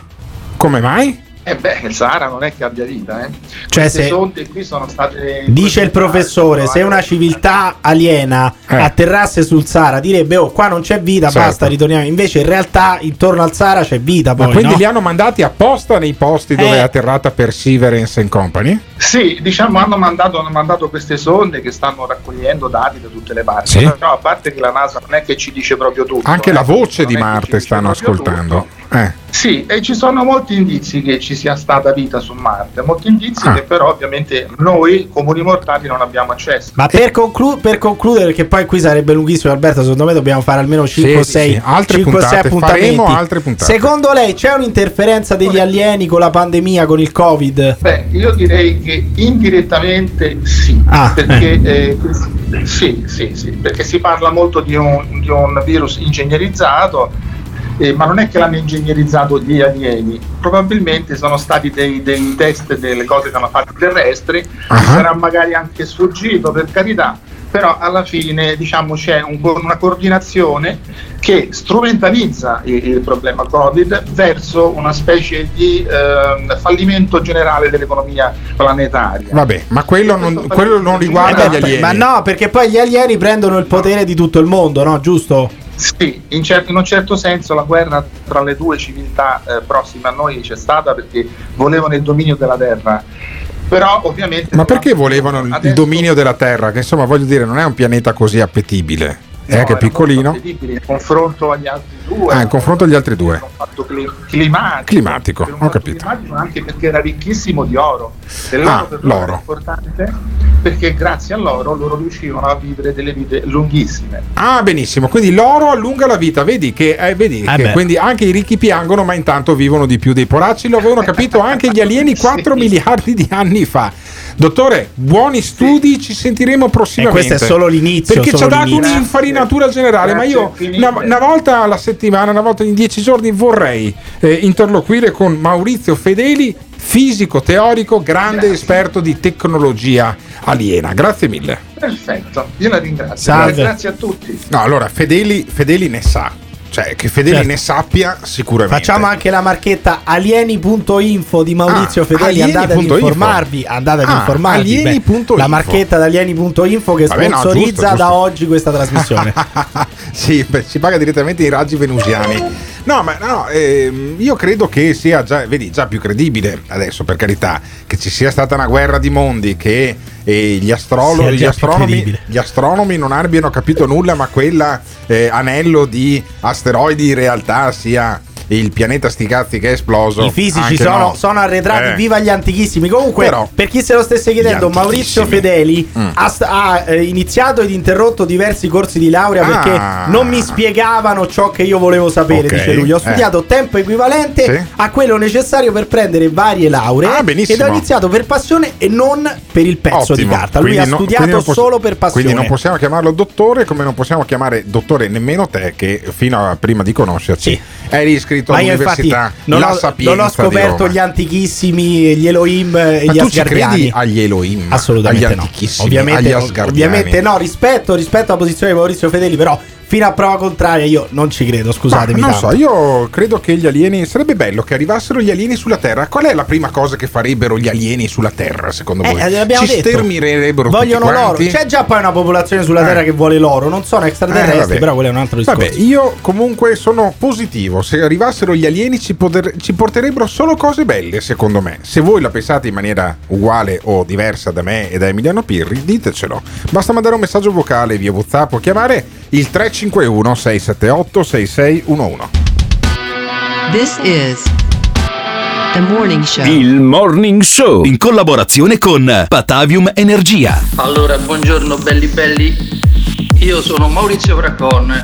come mai? Eh beh, il Sahara non è che abbia vita, eh. Cioè queste se sonde qui sono state. Dice il professore: se una civiltà aliena eh. atterrasse sul Sahara, direbbe: oh, qua non c'è vita, certo, basta, ritorniamo. Invece, in realtà, intorno al Sahara c'è vita. Poi, ma quindi no? Li hanno mandati apposta nei posti eh. dove è atterrata Perseverance and Company? Sì, diciamo, hanno mandato, hanno mandato queste sonde che stanno raccogliendo dati da tutte le parti. Sì. Però, a parte che la NASA non è che ci dice proprio tutto. Anche eh, la voce di Marte stanno ascoltando. Eh. Sì, e ci sono molti indizi che ci sia stata vita su Marte, molti indizi ah. che però ovviamente noi comuni mortali non abbiamo accesso. Ma per, conclu- per concludere, perché poi qui sarebbe lunghissimo, Alberto, secondo me dobbiamo fare almeno cinque o sei sì, sì. appuntamenti. Secondo lei c'è un'interferenza degli alieni con la pandemia, con il Covid? Beh, io direi che indirettamente sì, ah, perché eh. Eh, sì, sì, sì, perché si parla molto di un, di un virus ingegnerizzato. Eh, ma non è che l'hanno ingegnerizzato gli alieni, probabilmente sono stati dei, dei test delle cose che hanno fatto i terrestri, uh-huh. sarà magari anche sfuggito, per carità, però alla fine diciamo c'è un, una coordinazione che strumentalizza il, il problema Covid verso una specie di eh, fallimento generale dell'economia planetaria. Vabbè, ma quello non, quello non riguarda gli alieni. Ma no, perché poi gli alieni prendono il potere di tutto il mondo, no? Giusto? Sì, in, cer- in un certo senso la guerra tra le due civiltà eh, prossime a noi c'è stata perché volevano il dominio della terra. Però ovviamente. Ma perché volevano adesso... il dominio della terra? Che insomma, voglio dire, non è un pianeta così appetibile. No, eh, che è piccolino. In confronto agli altri due. Ah, in confronto agli altri due. Un fatto climatico. Climatico, ho capito. Climatico anche perché era ricchissimo di oro. Dell'oro ah, per l'oro. Era importante perché grazie all'oro loro riuscivano a vivere delle vite lunghissime. Ah, benissimo. Quindi l'oro allunga la vita. Vedi che, eh, vedi ah, che quindi anche i ricchi piangono, ma intanto vivono di più dei poracci. Lo avevano capito anche gli alieni quattro sì. miliardi di anni fa. Dottore, buoni studi, sì. ci sentiremo prossimamente. E questo è solo l'inizio. Perché solo ci ha dato l'inizio. Un'infarinatura generale, grazie, ma io una, una volta alla settimana, una volta in dieci giorni vorrei eh, interloquire con Maurizio Fedeli, fisico teorico, grande Grazie. esperto di tecnologia aliena. Grazie mille. Perfetto, io la ringrazio. Salve. Grazie a tutti. No, allora Fedeli, Fedeli ne sa. Cioè, che Fedeli certo. ne sappia sicuramente. Facciamo anche la marchetta alieni punto info di Maurizio ah, Fedeli. Andate ad informarvi. Andate ad ah, informarvi. Beh, la marchetta di alieni punto info che Vabbè, sponsorizza no, giusto, giusto. da oggi questa trasmissione. Sì, beh, si paga direttamente i raggi venusiani. No, ma no, eh, io credo che sia già, vedi, già più credibile adesso, per carità, che ci sia stata una guerra di mondi, che eh, gli, astrolo- gli, astronomi, gli astronomi non abbiano capito nulla, ma quella eh, anello di asteroidi in realtà sia il pianeta sti cazzi che è esploso. I fisici sono, no. sono arretrati, eh. viva gli antichissimi. Comunque, però, per chi se lo stesse chiedendo, Maurizio Fedeli mm. ha, ha eh, iniziato ed interrotto diversi corsi di laurea ah. perché non mi spiegavano ciò che io volevo sapere, okay. dice lui. Ho studiato eh. tempo equivalente sì. a quello necessario per prendere varie lauree ah, ed ho iniziato per passione e non per il pezzo Ottimo. di carta. Lui quindi ha studiato no, possi- solo per passione. Quindi non possiamo chiamarlo dottore, come non possiamo chiamare dottore nemmeno te, che fino a prima di conoscerci sì. eri iscritto Ma io infatti non, la ho, non ho scoperto gli antichissimi, gli Elohim e gli Asgardiani. Ma tu ci credi agli Elohim? Assolutamente agli no. Ovviamente, ovviamente no, rispetto, rispetto alla posizione di Maurizio Fedeli, però fino a prova contraria io non ci credo, scusatemi. Ma non tanto. so, io credo che gli alieni, sarebbe bello che arrivassero gli alieni sulla Terra. Qual è la prima cosa che farebbero gli alieni sulla Terra, secondo eh, voi? Ci detto. sterminerebbero Vogliono tutti quanti? L'oro. C'è già poi una popolazione sulla eh. Terra che vuole l'oro. Non sono extraterrestri, eh, però quello è un altro discorso. Vabbè, io comunque sono positivo. Se arrivassero gli alieni ci, poter, ci porterebbero solo cose belle, secondo me. Se voi la pensate in maniera uguale o diversa da me e da Emiliano Pirri, ditecelo. Basta mandare un messaggio vocale via WhatsApp o chiamare il tre cinque uno sei sette otto sei sei uno uno. This is The Morning Show. Il Morning Show in collaborazione con Patavium Energia. Allora, buongiorno belli belli. Io sono Maurizio Fracon,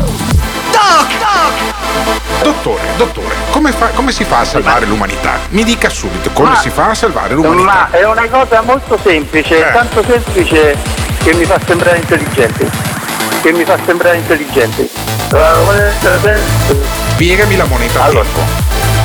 Dottore, dottore, come, fa, come si fa a salvare l'umanità? Mi dica subito come ma, si fa a salvare l'umanità. Ma è una cosa molto semplice, eh. tanto semplice che mi fa sembrare intelligente. Che mi fa sembrare intelligente. Spiegami la moneta. Allora,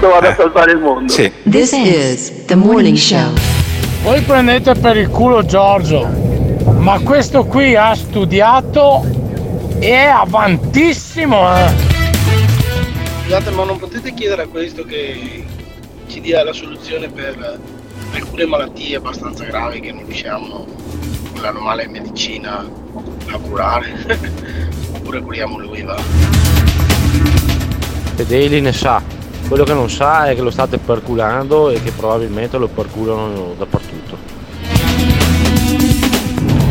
Vado a salvare il mondo. Sì. This is The Morning Show. Voi prendete per il culo Giorgio, ma questo qui ha studiato e è avantissimo, eh. Scusate, ma non potete chiedere a questo che ci dia la soluzione per alcune malattie abbastanza gravi che non riusciamo con la normale medicina a curare? Oppure curiamo lui, va? Fedeli ne sa. Quello che non sa è che lo state perculando e che probabilmente lo perculano dappertutto.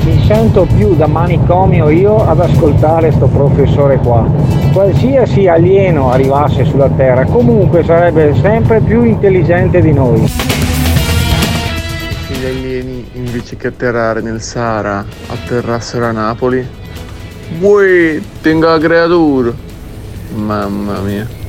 Mi sento più da manicomio io ad ascoltare sto professore qua. Qualsiasi alieno arrivasse sulla Terra, comunque sarebbe sempre più intelligente di noi. Se gli alieni invece che atterrare nel Sahara atterrassero a Napoli, uè, tenga creatura! Mamma mia.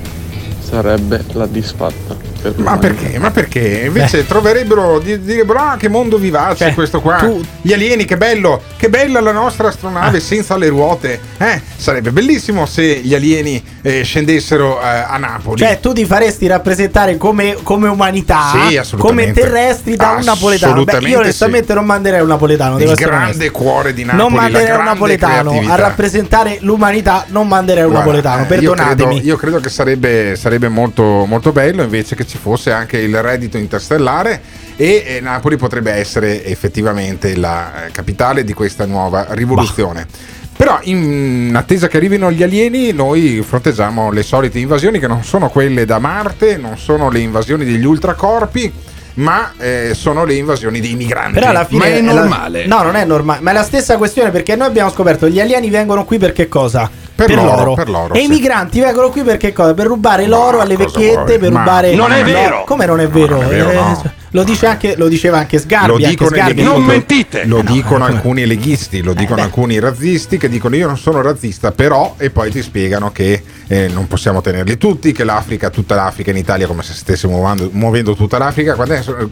Sarebbe la disfatta per ma perché? Ma perché? Invece Beh. troverebbero direbbero ah che mondo vivace Beh. questo qua tu... gli alieni, che bello, che bella la nostra astronave ah. senza le ruote, eh? Sarebbe bellissimo se gli alieni eh, scendessero eh, a Napoli. Cioè tu ti faresti rappresentare come, come umanità, sì, come terrestri da un napoletano. Beh, io onestamente sì. non manderei un napoletano, il grande cuore di Napoli, non manderei un napoletano creatività. A rappresentare l'umanità non manderei un Guarda, napoletano, perdonatemi. Io credo, io credo che sarebbe, sarebbe molto molto bello invece che ci fosse anche il reddito interstellare e, e Napoli potrebbe essere effettivamente la eh, capitale di questa nuova rivoluzione. Bah. Però in attesa che arrivino gli alieni noi fronteggiamo le solite invasioni, che non sono quelle da Marte, non sono le invasioni degli ultracorpi, ma eh, sono le invasioni dei migranti. Però alla fine ma è normale. La... No, non è normale, ma è la stessa questione, perché noi abbiamo scoperto gli alieni vengono qui per che cosa? Per, per loro, loro. Per loro, e sì. I migranti vengono qui per che cosa? Per rubare l'oro no, alle vecchiette, vuoi? Per ma rubare. Non è vero. No, come non è vero? Non è vero, eh, no. Lo dice anche, lo diceva anche Sgarbi. Lo dicono anche Sgarbi, non mentite. Lo eh, dicono no, alcuni leghisti, lo eh, dicono beh. alcuni razzisti che dicono io non sono razzista, però, e poi ti spiegano che eh, non possiamo tenerli tutti, che l'Africa, tutta l'Africa in Italia, come se stesse muovendo, muovendo tutta l'Africa,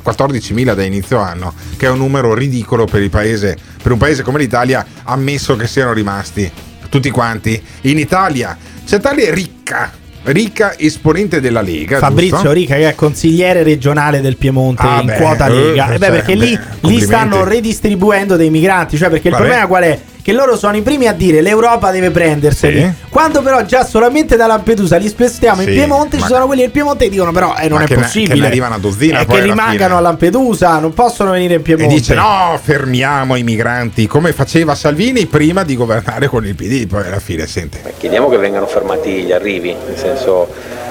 quattordici mila da inizio anno, che è un numero ridicolo per il paese, per un paese come l'Italia, ammesso che siano rimasti tutti quanti in Italia. C'è tale Ricca, Ricca esponente della Lega, Fabrizio giusto? Ricca, che è consigliere regionale del Piemonte, ah, in beh, quota Lega, eh, e beh, perché beh, lì, lì stanno redistribuendo dei migranti, cioè perché il Vabbè. problema qual è? Che loro sono i primi a dire l'Europa deve prenderseli, sì. Quando però già solamente da Lampedusa li spostiamo sì, in Piemonte, ci sono quelli del Piemonte che dicono però eh, non ma è che possibile ne, che ne arriva una dozzina eh, poi che rimangano a Lampedusa, non possono venire in Piemonte. E dice no, fermiamo i migranti, come faceva Salvini prima di governare con il P D. Poi alla fine sente, ma chiediamo che vengano fermati gli arrivi, nel senso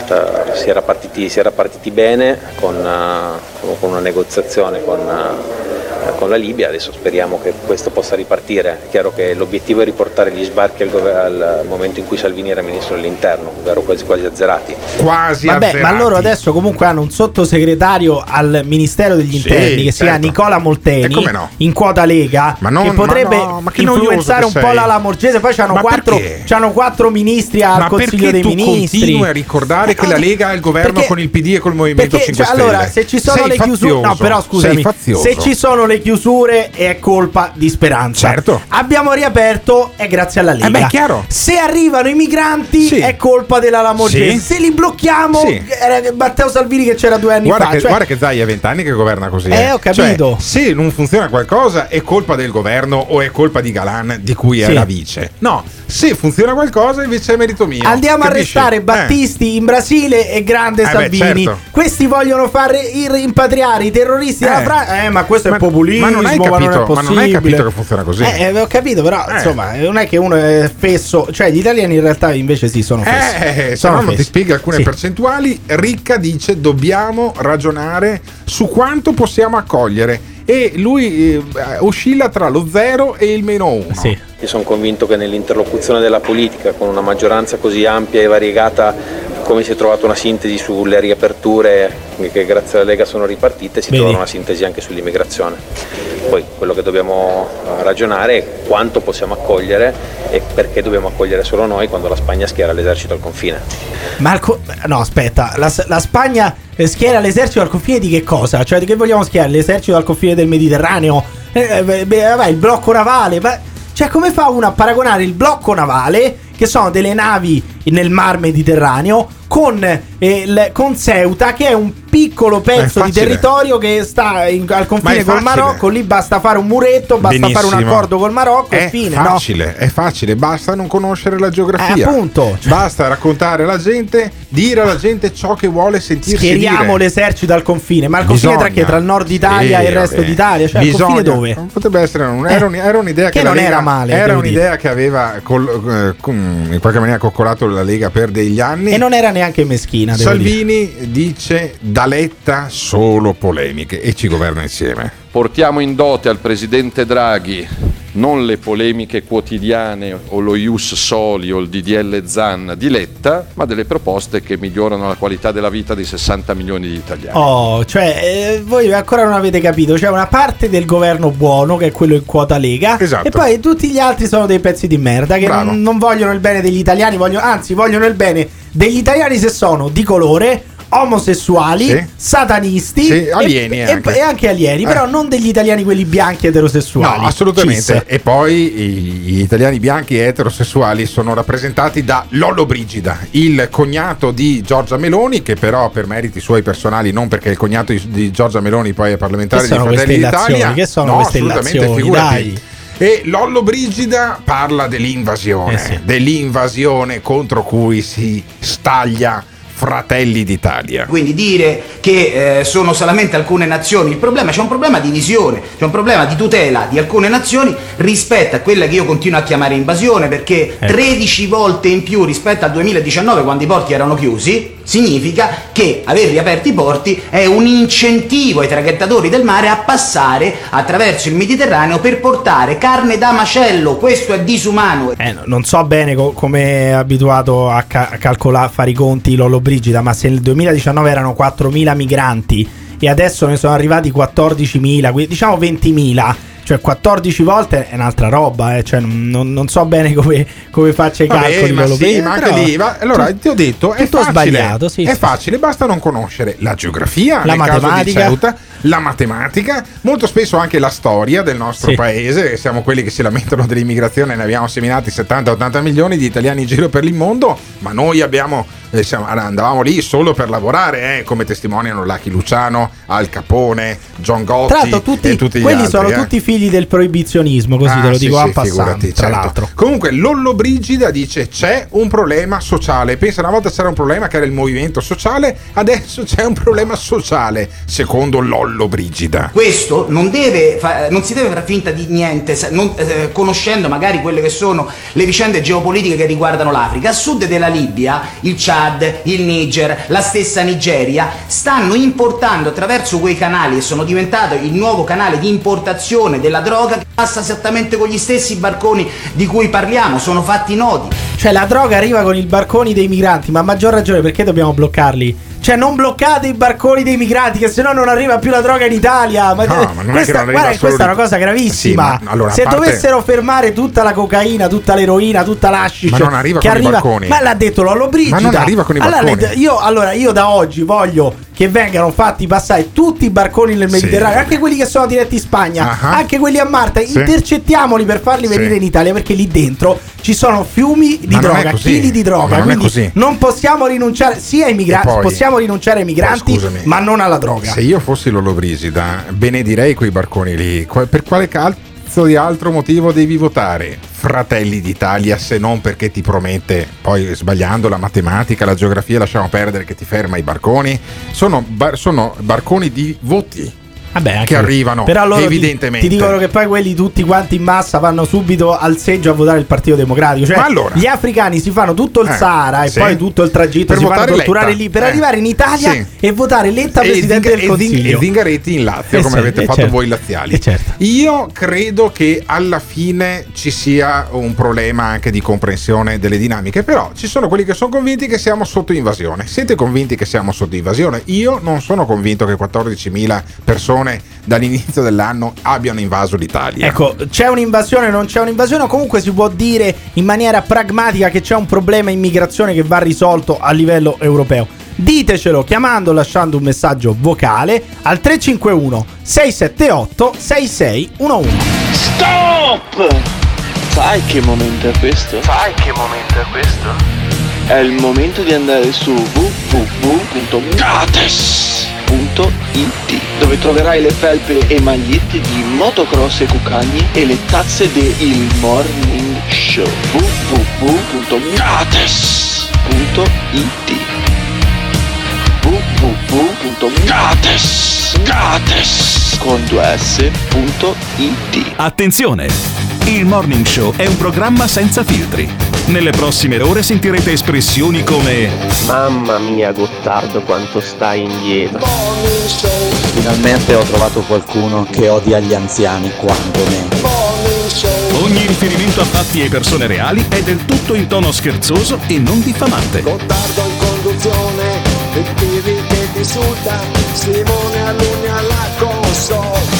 eh, si, era partiti, si era partiti bene con, eh, con una negoziazione con eh, con la Libia, adesso speriamo che questo possa ripartire. È chiaro che l'obiettivo è riportare gli sbarchi al, gov- al momento in cui Salvini era ministro dell'interno, ovvero quasi quasi azzerati. Quasi Vabbè, azzerati. Ma loro adesso comunque hanno un sottosegretario al Ministero degli Interni, sì, che si chiama Nicola Molteni, no? In quota Lega, ma non, che potrebbe ma no, ma che influenzare un po' la Lamorgese. Poi c'hanno quattro, c'hanno quattro ministri al ma Consiglio dei Ministri. Ma continui a ricordare che la Lega è il governo perché, con il P D e col Movimento perché, cinque cioè, Stelle. Allora, se ci sono sei le fazioso, chiusure, no, però scusami, se ci sono le chiusure è colpa di Speranza. Certo. Abbiamo riaperto è grazie alla Lega. Eh beh, chiaro. Se arrivano i migranti sì. è colpa della Lamorgese. Sì. Se li blocchiamo sì. era Matteo Salvini che c'era due anni guarda fa. Che, cioè... Guarda che Zai ha vent'anni che governa così. Eh, eh. ho capito. Cioè, se non funziona qualcosa è colpa del governo o è colpa di Galan di cui è sì. la vice. No, se funziona qualcosa invece è merito mio. Andiamo Capisci? a arrestare Battisti eh. in Brasile e grande eh Salvini. Beh, certo. Questi vogliono far rimpatriare i terroristi eh. dalla Francia. Eh, ma questo ma... è populismo. Ma non hai capito, ma non, ma non hai capito che funziona così. Eh, ho capito, però eh. insomma, non è che uno è fesso, cioè gli italiani in realtà invece sì sono fessi. Eh, sono se no non ti spiega alcune sì. percentuali. Ricca dice dobbiamo ragionare su quanto possiamo accogliere e lui eh, oscilla tra lo zero e il meno uno. Sì. Io sono convinto che nell'interlocuzione della politica con una maggioranza così ampia e variegata come si è trovata una sintesi sulle riaperture che grazie alla Lega sono ripartite, si Bene. trova una sintesi anche sull'immigrazione. Poi quello che dobbiamo ragionare è quanto possiamo accogliere e perché dobbiamo accogliere solo noi quando la Spagna schiera l'esercito al confine. Marco, no aspetta, la, la Spagna schiera l'esercito al confine di che cosa? Cioè di che vogliamo schierare? L'esercito al confine del Mediterraneo? Eh, beh, beh, il blocco navale? Beh, cioè come fa uno a paragonare il blocco navale, che sono delle navi nel Mar Mediterraneo, con, eh, l- con Ceuta, che è un piccolo pezzo di territorio che sta in, al confine col Marocco. Lì basta fare un muretto, basta Benissimo. fare un accordo col Marocco è e fine. Facile, no? È facile, basta non conoscere la geografia. Eh, appunto, cioè... Basta raccontare alla gente, dire alla gente ciò che vuole sentirsi dire. Schieriamo l'esercito al confine, ma il confine bisogna, tra che? Tra il nord Italia eh, e il resto vabbè. d'Italia? Cioè bisogna, il confine dove? Potrebbe essere, un, era, un, era un'idea eh, che, che non Lega, era male. Era un'idea dire. che aveva col, eh, in qualche maniera coccolato la Lega per degli anni. E non era neanche meschina. Salvini dire. dice da Letta solo polemiche e ci governa insieme. Portiamo in dote al presidente Draghi non le polemiche quotidiane o lo ius soli o il D D L Zan di Letta, ma delle proposte che migliorano la qualità della vita di sessanta milioni di italiani. Oh, cioè eh, voi ancora non avete capito, c'è una parte del governo buono che è quello in quota Lega, esatto. E poi tutti gli altri sono dei pezzi di merda che non, non vogliono il bene degli italiani, vogliono, anzi vogliono il bene degli italiani se sono di colore, omosessuali, sì. satanisti, sì, alieni e, anche. e anche alieni, eh. però non degli italiani quelli bianchi eterosessuali. No, assolutamente. Cisse. E poi gli italiani bianchi e eterosessuali sono rappresentati da Lollobrigida, il cognato di Giorgia Meloni, che però per meriti suoi personali, non perché il cognato di Giorgia Meloni poi è parlamentare di Fratelli d'Italia. Che sono no, queste assolutamente, figurati. Dai. E Lollobrigida parla dell'invasione, eh sì. dell'invasione contro cui si staglia Fratelli d'Italia. Quindi dire che eh, sono solamente alcune nazioni il problema, c'è un problema di visione, c'è un problema di tutela di alcune nazioni rispetto a quella che io continuo a chiamare invasione, perché eh. tredici volte in più rispetto al duemiladiciannove, quando i porti erano chiusi, significa che aver riaperto i porti è un incentivo ai traghettatori del mare a passare attraverso il Mediterraneo per portare carne da macello. Questo è disumano. Eh, non so bene co- come è abituato a, ca- a calcolare, a fare i conti Lollobrigida, ma se nel duemiladiciannove erano quattromila migranti e adesso ne sono arrivati quattordicimila, diciamo ventimila, cioè quattordici volte è un'altra roba, eh. Cioè, non, non so bene come, come faccia i calcoli. Vabbè, ma sì, ma anche lì, ma, allora ti ho detto, è facile, sbagliato, sì, è sì, facile, basta non conoscere la geografia, la matematica, salute, la matematica, molto spesso anche la storia del nostro sì. paese. Siamo quelli che si lamentano dell'immigrazione, ne abbiamo seminati settanta ottanta milioni di italiani in giro per il mondo, ma noi abbiamo eh, siamo, andavamo lì solo per lavorare, eh, come testimoniano Lucky Luciano, Al Capone, John Gotti tutti, e tutti gli quelli altri. Quelli sono eh. tutti figli del proibizionismo, così ah, te lo sì, dico sì, a passante, tra certo. l'altro. Comunque Lollobrigida dice c'è un problema sociale. Pensa, una volta c'era un problema che era il movimento sociale, adesso c'è un problema sociale secondo Lollobrigida. Questo non deve fa- non si deve far finta di niente, non, eh, conoscendo magari quelle che sono le vicende geopolitiche che riguardano l'Africa. A sud della Libia, il Chad, il Niger, la stessa Nigeria stanno importando attraverso quei canali e sono diventato il nuovo canale di importazione della droga che passa esattamente con gli stessi barconi di cui parliamo, sono fatti nodi. Cioè la droga arriva con i barconi dei migranti, ma a maggior ragione perché dobbiamo bloccarli? Cioè non bloccate i barconi dei migranti, che sennò non arriva più la droga in Italia. Ma, no, ma non questa, è che non guarda, questa è una cosa gravissima. Sì, ma, allora, se parte... dovessero fermare tutta la cocaina, tutta l'eroina, tutta l'hashish, ma non arriva che con arriva... i barconi. Ma l'ha detto Lollobrigida. Ma non arriva con i barconi. Allora io, allora, io da oggi voglio che vengano fatti passare tutti i barconi nel Mediterraneo, sì, anche quelli che sono diretti in Spagna, uh-huh, anche quelli a Marte, sì, intercettiamoli per farli venire sì. in Italia, perché lì dentro ci sono fiumi di ma droga, chili di droga. Ma quindi non, non possiamo rinunciare sia ai migranti, possiamo rinunciare ai migranti, scusami, ma non alla droga. Se io fossi Lollobrigida, benedirei quei barconi lì. Per quale cazzo di altro motivo devi votare Fratelli d'Italia, se non perché ti promette, poi sbagliando, la matematica, la geografia, lasciamo perdere, che ti ferma i barconi? Sono, bar- sono barconi di voti. Vabbè, anche che arrivano, però loro evidentemente ti, ti dicono che poi quelli tutti quanti in massa vanno subito al seggio a votare il Partito Democratico, cioè allora, gli africani si fanno tutto il eh, Sahara e sì. poi tutto il tragitto per si fanno torturare Letta. lì per eh. arrivare in Italia sì. e votare Letta e Presidente Zing- del Consiglio e Zingaretti in Lazio, e come certo, avete fatto certo. voi laziali certo. Io credo che alla fine ci sia un problema anche di comprensione delle dinamiche, però ci sono quelli che sono convinti che siamo sotto invasione. Siete convinti che siamo sotto invasione? Io non sono convinto che quattordicimila persone dall'inizio dell'anno abbiano invaso l'Italia. Ecco, c'è un'invasione, non c'è un'invasione, o comunque si può dire in maniera pragmatica che c'è un problema immigrazione che va risolto a livello europeo. Ditecelo chiamando, lasciando un messaggio vocale al tre cinque uno sei sette otto sei sei uno uno. Stop! Sai che momento è questo? Sai che momento è questo? È il momento di andare su w w w punto gates punto i t, dove troverai le felpe e magliette di motocross e cucagni e le tazze del morning show. w w w punto gates punto i t w w w punto gates punto i t. Attenzione! Il morning show è un programma senza filtri. Nelle prossime ore sentirete espressioni come mamma mia Gottardo quanto stai indietro, finalmente ho trovato qualcuno che odia gli anziani quanto me. Ogni riferimento a fatti e persone reali è del tutto in tono scherzoso e non diffamante. Gottardo in conduzione e Pirri che ti insulta, Simone Alunni alla console.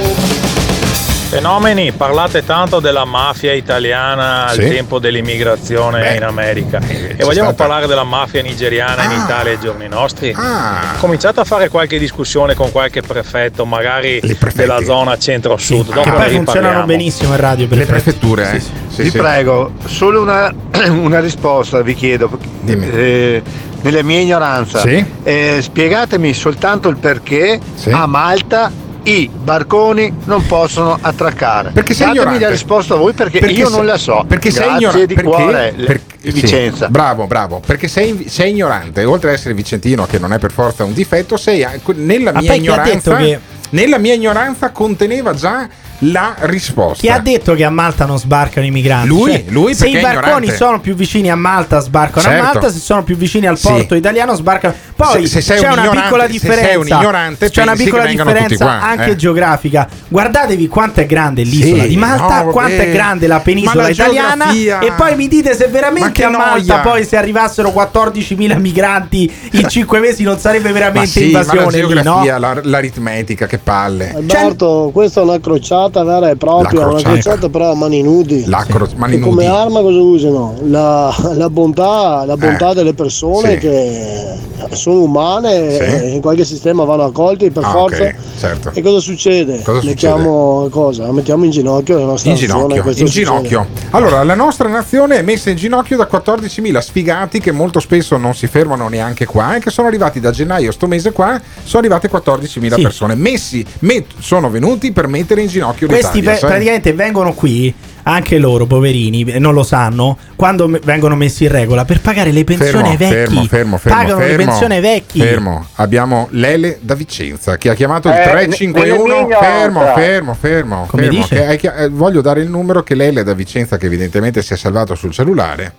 Fenomeni, parlate tanto della mafia italiana al sì. tempo dell'immigrazione Beh, in America eh, e vogliamo stata... parlare della mafia nigeriana ah. in Italia ai giorni nostri? Ah. Cominciate a fare qualche discussione con qualche prefetto, magari della zona centro-sud. Sì. Dopo ah, poi funzionano benissimo in radio per le prefetture. Sì, eh. sì, sì. Sì, vi sì. prego, solo una, una risposta vi chiedo. Dimmi. Eh, nella mia ignoranza, sì? eh, spiegatemi soltanto il perché sì. a Malta i barconi non possono attraccare. Perché sei ignorante? Datemi la risposta a voi perché, perché io sei, non la so. Perché sei ignorante? Di perché, cuore, perché, le, Vicenza. Sì, bravo, bravo. Perché sei, sei ignorante. Oltre ad essere vicentino, che non è per forza un difetto, sei nella mia ignoranza. Che... Nella mia ignoranza conteneva già la risposta. Chi ha detto che a Malta non sbarcano i migranti? Lui, cioè, lui se i barconi sono più vicini a Malta sbarcano certo. a Malta, se sono più vicini al porto sì. italiano sbarcano. Poi se, se sei c'è un una piccola differenza. Se sei un ignorante, c'è una piccola differenza qua, anche eh. geografica. Guardatevi quanto è grande l'isola sì, di Malta, no, quanto eh. è grande la penisola la italiana geografia. E poi mi dite se veramente a Malta noia. Poi se arrivassero quattordicimila migranti in cinque mesi non sarebbe veramente sì, invasione, ma la geografia, lì, no? la, l'aritmetica, che palle. Alberto, cioè, questa è una crociata vera e propria, una crociata però a mani nudi, cro- mani e come nudi. Arma cosa usano? La, la bontà, la bontà eh, delle persone sì. che sono umane sì. e in qualche sistema vanno accolti per ah, forza okay, certo. e cosa succede? Cosa mettiamo, succede? Cosa? Mettiamo in ginocchio la nostra in nazione ginocchio, in ginocchio. Allora la nostra nazione è messa in ginocchio da quattordicimila sfigati che molto spesso non si fermano neanche qua e che sono arrivati da gennaio sto mese qua, sono arrivate quattordicimila sì. persone messi, met- sono venuti per mettere in ginocchio questi pe- praticamente vengono qui anche loro poverini, non lo sanno quando me- vengono messi in regola per pagare le pensioni ai vecchi fermo, fermo, fermo, pagano fermo, le pensioni ai vecchi fermo. Abbiamo Lele da Vicenza che ha chiamato il tre cinque uno eh, fermo, fermo, fermo, come fermo dice? Che, eh, voglio dare il numero che Lele da Vicenza, che evidentemente si è salvato sul cellulare,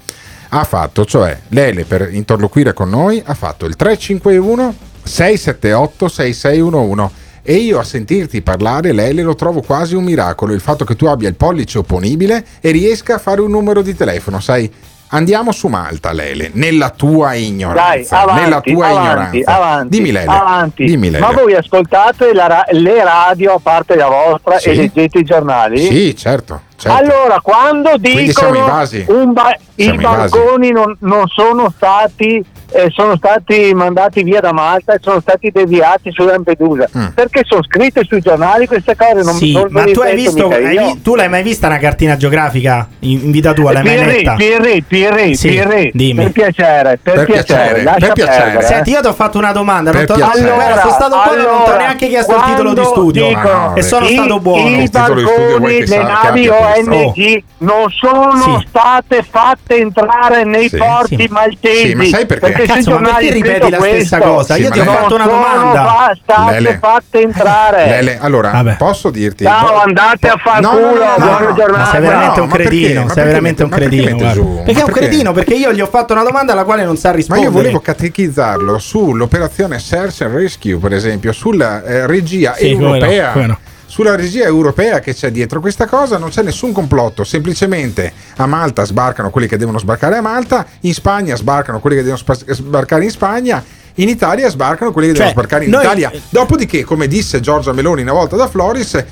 ha fatto, cioè Lele per interloquire con noi ha fatto il tre cinque uno sei sette otto sei sei uno uno. E io a sentirti parlare, Lele, lo trovo quasi un miracolo il fatto che tu abbia il pollice opponibile e riesca a fare un numero di telefono. Sai, andiamo su Malta, Lele, nella tua ignoranza. Dai, avanti, nella tua avanti, ignoranza. Avanti, dimmi, Lele, avanti. Dimmi, Lele. Ma voi ascoltate la, le radio a parte la vostra sì. e leggete i giornali? Sì, certo. Certo. Allora, quando dicono un ba- i barconi non, non sono stati eh, sono stati mandati via da Malta e sono stati deviati su Lampedusa, mm. perché sono scritte sui giornali queste cose. Non sì, non ma tu hai visto? Hai, tu l'hai mai vista una cartina geografica in vita tua? L'hai Pirri, mai letta? Pirri, Pirri, sì, Pirri, dimmi. Per piacere, per, per piacere, piacere per piacere. Perdere, eh. Senti, io ti ho fatto una domanda. Non allora, sono stato buono, allora, non ti ho neanche chiesto il titolo di studio ah, no, e sono i, stato buono. I barconi, le navi O N G non sono sì. state fatte entrare nei sì. porti sì. maltesi sì, ma sai perché? Perché, cazzo, ma perché ripeti la stessa cosa? Sì, io ti ho fatto una domanda. Sono state fatte entrare. Lele, allora Vabbè. posso dirti? Ciao, andate a far no, culo. No, no, buona no, giornata. Ma sei veramente no, un cretino. Sei veramente un cretino. Perché è un cretino? Perché io gli ho fatto una domanda alla quale non sa rispondere. Ma io volevo catechizzarlo sull'operazione Search and Rescue, per esempio, sulla regia europea. Sulla regia europea che c'è dietro questa cosa non c'è nessun complotto, semplicemente a Malta sbarcano quelli che devono sbarcare a Malta, in Spagna sbarcano quelli che devono sbarcare in Spagna, in Italia sbarcano quelli che cioè, devono sbarcare in noi... Italia. Dopodiché, come disse Giorgia Meloni una volta da Floris,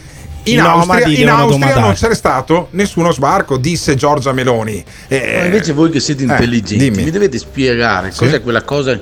in no, Austria, in Austria non c'è stato nessuno sbarco, disse Giorgia Meloni. Eh, Ma invece voi che siete intelligenti, eh, mi dovete spiegare sì? cos'è quella cosa...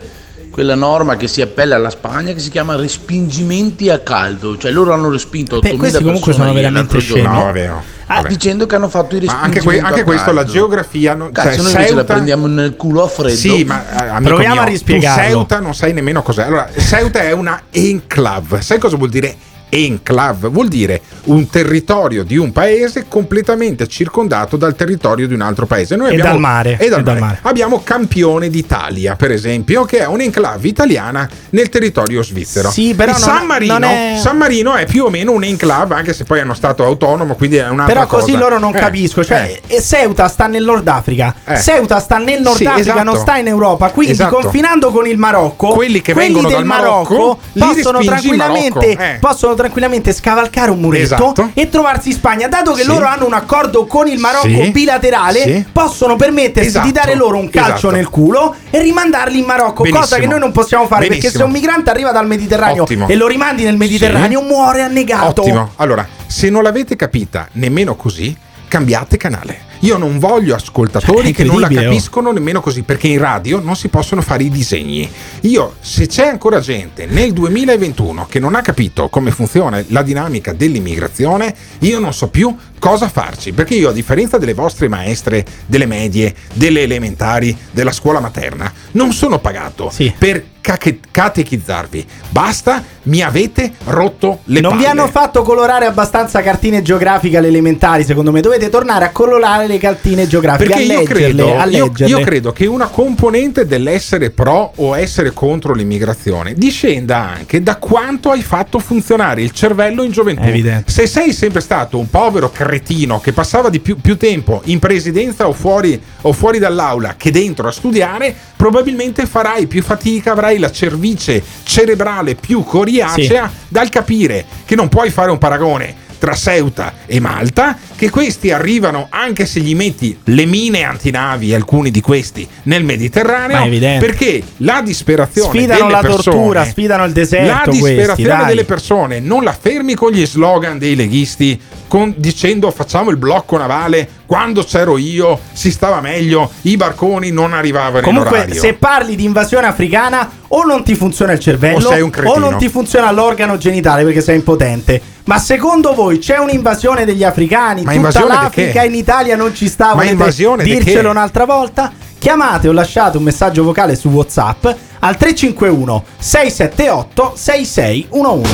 quella norma che si appella alla Spagna che si chiama respingimenti a caldo, cioè loro hanno respinto ottomila persone comunque sono veramente scemi no, vabbè, no. Ah, dicendo che hanno fatto i respingimenti ma anche, que- anche a questo caldo. La geografia non, cazzo, cioè, noi Ceuta... ce la prendiamo nel culo a freddo sì ma amico proviamo mio, a rispiegarlo tu Ceuta non sai nemmeno cos'è. Allora Ceuta è una enclave, sai cosa vuol dire enclave? Vuol dire un territorio di un paese completamente circondato dal territorio di un altro paese. Noi e, abbiamo, dal mare, e dal, e dal mare. mare abbiamo Campione d'Italia per esempio, che è un'enclave italiana nel territorio svizzero. Sì, però non, San, Marino, non è... San Marino è più o meno un'enclave, anche se poi è uno stato autonomo, quindi è un'altra cosa. Però così cosa. Loro non eh, capiscono cioè, eh. Ceuta sta nel Nord Africa eh. Ceuta sta nel Nord sì, Africa esatto. non sta in Europa, quindi esatto. confinando con il Marocco quelli che quelli vengono dal Marocco, Marocco possono tranquillamente Marocco. Eh. possono tranquillamente scavalcare un muretto esatto. e trovarsi in Spagna, dato che sì. loro hanno un accordo con il Marocco sì. bilaterale sì. possono permettersi esatto. di dare loro un calcio esatto. nel culo e rimandarli in Marocco. Benissimo. Cosa che noi non possiamo fare Benissimo. Perché se un migrante arriva dal Mediterraneo Ottimo. E lo rimandi nel Mediterraneo sì. muore annegato. Ottimo. Allora Se non l'avete capita nemmeno così, cambiate canale. Io non voglio ascoltatori, cioè, che non la capiscono nemmeno così, perché in radio non si possono fare i disegni. Io, se c'è ancora gente nel duemilaventuno che non ha capito come funziona la dinamica dell'immigrazione, io non so più cosa farci, perché io, a differenza delle vostre maestre delle medie, delle elementari, della scuola materna, non sono pagato sì. per cache- catechizzarvi. Basta, mi avete rotto le non palle. Non vi hanno fatto colorare abbastanza cartine geografiche alle elementari, secondo me. Dovete tornare a colorare le cartine geografiche, perché a leggerle, io credo, a leggerle. Io, io credo che una componente dell'essere pro o essere contro l'immigrazione discenda anche da quanto hai fatto funzionare il cervello in gioventù. Se sei sempre stato un povero cretino che passava di più, più tempo in presidenza o fuori, o fuori dall'aula che dentro a studiare, probabilmente farai più fatica, avrai la cervice cerebrale più coriacea sì. dal capire che non puoi fare un paragone tra Ceuta e Malta, che questi arrivano, anche se gli metti le mine antinavi, alcuni di questi, nel Mediterraneo, perché la disperazione sfidano delle la persone, tortura, sfidano il deserto, la disperazione questi, delle persone non la fermi con gli slogan dei leghisti, con, dicendo facciamo il blocco navale, quando c'ero io si stava meglio, i barconi non arrivavano comunque in orario. Se parli di invasione africana, o non ti funziona il cervello o, o non ti funziona l'organo genitale perché sei impotente. Ma secondo voi c'è un'invasione degli africani? Ma tutta l'Africa in Italia non ci sta? Ma volete dircelo un'altra volta? Chiamate o lasciate un messaggio vocale su WhatsApp al tre cinque uno sei sette otto sei sei uno uno.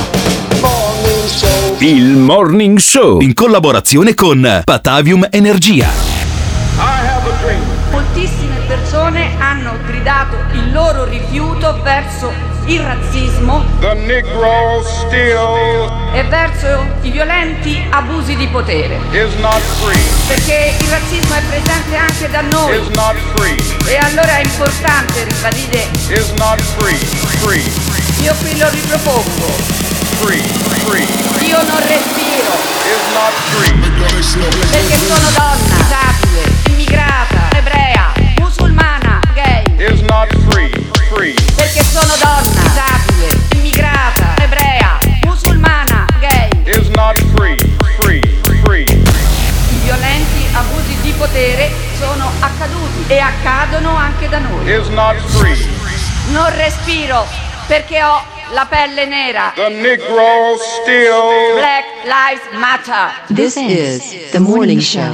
Il Morning Show in collaborazione con Patavium Energia. Moltissime persone hanno gridato il loro rifiuto verso il razzismo e verso i violenti abusi di potere, perché il razzismo è presente anche da noi e allora è importante ribadire. Io qui lo ripropongo. Free, free, free. Io non respiro, perché sono donna, disabile, immigrata, ebrea, musulmana, gay. Free, free. Perché sono donna, disabile, immigrata, ebrea, musulmana, gay. Free, free, free. I violenti abusi di potere sono accaduti e accadono anche da noi. Non respiro perché ho la pelle nera. The Negro still. Black Lives Matter. This is the Morning Show.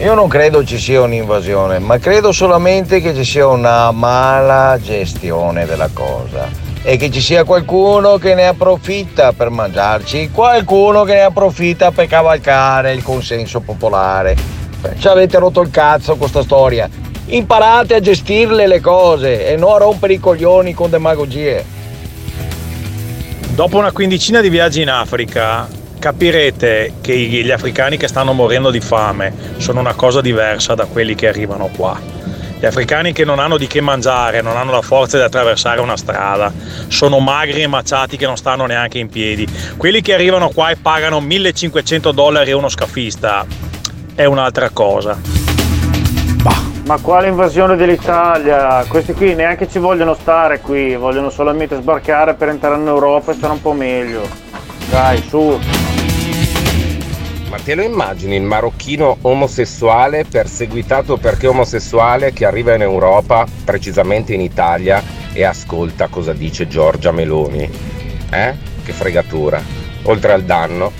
Io non credo ci sia un'invasione, ma credo solamente che ci sia una mala gestione della cosa e che ci sia qualcuno che ne approfitta per mangiarci, qualcuno che ne approfitta per cavalcare il consenso popolare. Ci avete rotto il cazzo con sta storia. Imparate a gestirle le cose e non a rompere i coglioni con demagogie. Dopo una quindicina di viaggi in Africa capirete che gli africani che stanno morendo di fame sono una cosa diversa da quelli che arrivano qua. Gli africani che non hanno di che mangiare, non hanno la forza di attraversare una strada, sono magri e maciati che non stanno neanche in piedi. Quelli che arrivano qua e pagano millecinquecento dollari a uno scafista è un'altra cosa. Bah. Ma quale invasione dell'Italia? Questi qui neanche ci vogliono stare qui, vogliono solamente sbarcare per entrare in Europa e stare un po' meglio. Dai, su. Ma te lo immagini il marocchino omosessuale perseguitato perché omosessuale che arriva in Europa, precisamente in Italia, e ascolta cosa dice Giorgia Meloni? Eh? Che fregatura. Oltre al danno.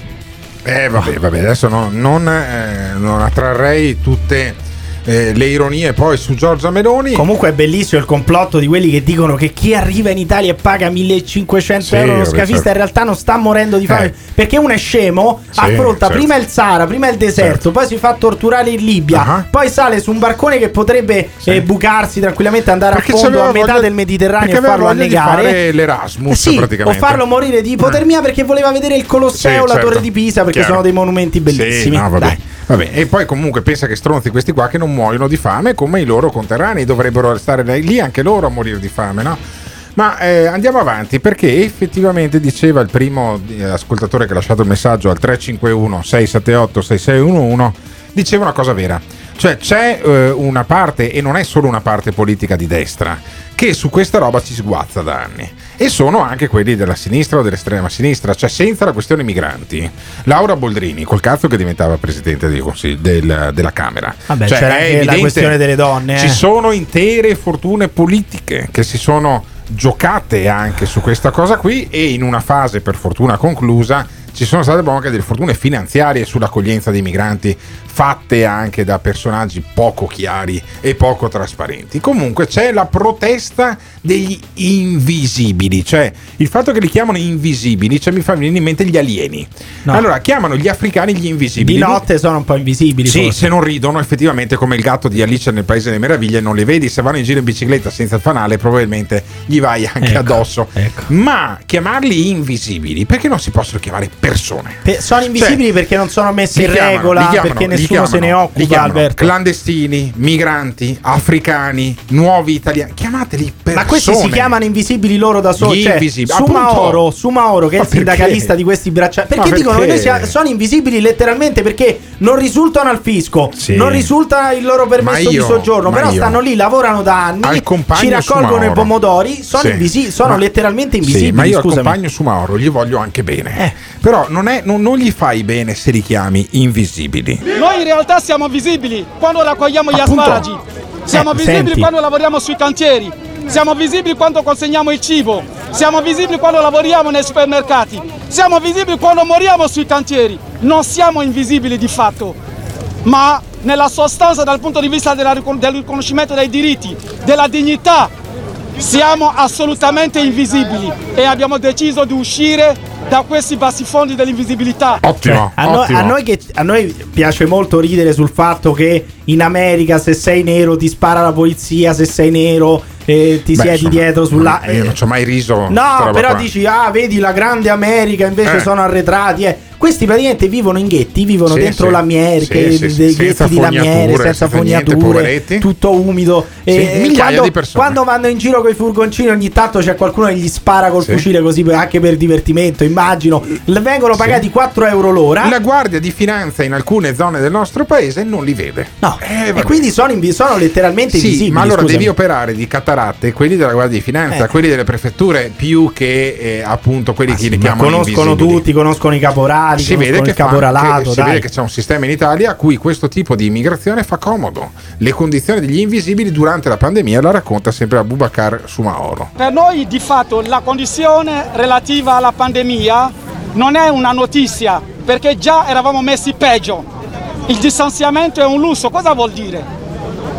Eh vabbè, vabbè, adesso no, non, eh, non attrarrei tutte... Eh, le ironie poi su Giorgia Meloni. Comunque è bellissimo il complotto di quelli che dicono che chi arriva in Italia e paga millecinquecento sì, euro lo scafista certo. in realtà non sta morendo di fame, eh. perché uno è scemo, sì, affronta certo. prima il Sahara, prima il deserto, certo. poi si fa torturare in Libia, uh-huh. poi sale su un barcone che potrebbe sì. eh, bucarsi tranquillamente, andare perché a fondo a metà voglia, del Mediterraneo e farlo annegare, fare l'Erasmus sì, praticamente, o farlo morire di ipotermia eh. perché voleva vedere il Colosseo, sì, la certo. Torre di Pisa, perché Chiaro. sono dei monumenti bellissimi. Sì, no, vabbè. Dai. Vabbè. E poi comunque pensa che stronzi questi qua che non muoiono di fame come i loro conterranei, dovrebbero stare lì anche loro a morire di fame, no? Ma eh, andiamo avanti, perché effettivamente diceva il primo ascoltatore che ha lasciato il messaggio al tre cinque uno sei sette otto sei sei uno uno, diceva una cosa vera. Cioè c'è eh, una parte, e non è solo una parte politica di destra, che su questa roba ci sguazza da anni, e sono anche quelli della sinistra o dell'estrema sinistra, cioè senza la questione migranti. Laura Boldrini, col cazzo che diventava presidente del consiglio, del, della Camera. Vabbè, cioè, c'era anche evidente, la questione delle donne. Eh. Ci sono intere fortune politiche che si sono giocate anche su questa cosa qui, e in una fase per fortuna conclusa ci sono state anche delle fortune finanziarie sull'accoglienza dei migranti, fatte anche da personaggi poco chiari e poco trasparenti. Comunque c'è la protesta degli invisibili, cioè il fatto che li chiamano invisibili, cioè mi fa venire in mente gli alieni. No. Allora chiamano gli africani gli invisibili. Di notte sono un po' invisibili. Sì, forse. Se non ridono effettivamente come il gatto di Alice nel Paese delle Meraviglie, non li vedi. Se vanno in giro in bicicletta senza il fanale probabilmente gli vai anche ecco, addosso. Ecco. Ma chiamarli invisibili perché non si possono chiamare persone? Pe- sono invisibili, cioè, perché non sono messi in chiamano, regola, chiamano, perché nessuno chiamano, se ne occupa. Li chiamano, Alberto. Clandestini, migranti, africani, nuovi italiani. Chiamateli persone. Ma questi si chiamano invisibili loro da soli. Cioè, Soumahoro, Soumahoro, che ma è il sindacalista perché? Di questi braccianti. Perché, perché dicono che noi sia, sono invisibili letteralmente perché non risultano al fisco, sì. Non risulta il loro permesso io, di soggiorno, però io. Stanno lì, lavorano da anni, ci raccolgono Soumahoro. I pomodori, sono, sì. invisi- sono ma, letteralmente invisibili. Sì, ma io scusami. Al compagno Soumahoro gli voglio anche bene. Eh. Però non, è, non, non gli fai bene se li chiami invisibili. Noi in realtà siamo visibili quando raccogliamo gli appunto. Asparagi, siamo eh, visibili senti. Quando lavoriamo sui cantieri, siamo visibili quando consegniamo il cibo, siamo visibili quando lavoriamo nei supermercati, siamo visibili quando moriamo sui cantieri. Non siamo invisibili di fatto, ma nella sostanza dal punto di vista della, del riconoscimento dei diritti, della dignità, siamo assolutamente invisibili e abbiamo deciso di uscire da questi bassi fondi dell'invisibilità. Ottimo, cioè, a, ottimo. No, a, noi che, a noi piace molto ridere sul fatto che in America se sei nero ti spara la polizia, se sei nero eh, ti Beh, siedi insomma, dietro sulla... Io non ci ho mai riso. No, però qua. Dici, ah vedi la grande America invece eh. sono arretrati eh. Questi praticamente vivono in ghetti, vivono sì, dentro sì, lamiere, sì, sì, dei ghetti di lamiere, senza fognature, niente, tutto umido. Sì, e migliaia quando, di persone. Quando vanno in giro con i furgoncini ogni tanto c'è qualcuno che gli spara col sì. fucile così anche per divertimento, immagino. Vengono pagati sì. quattro euro l'ora. La guardia di finanza in alcune zone del nostro paese non li vede. No, eh, e quindi sono, invi- sono letteralmente sì, invisibili. Ma allora scusami. Devi operare di cataratte quelli della guardia di finanza, eh. quelli delle prefetture, più che eh, appunto quelli ah, che sì, li chiamano conoscono invisibili. Tutti, conoscono i caporali. Si, vede che, che, si vede che c'è un sistema in Italia a cui questo tipo di immigrazione fa comodo. Le condizioni degli invisibili durante la pandemia la racconta sempre Abubakar Soumahoro. Per noi di fatto la condizione relativa alla pandemia non è una notizia, perché già eravamo messi peggio. Il distanziamento è un lusso, cosa vuol dire?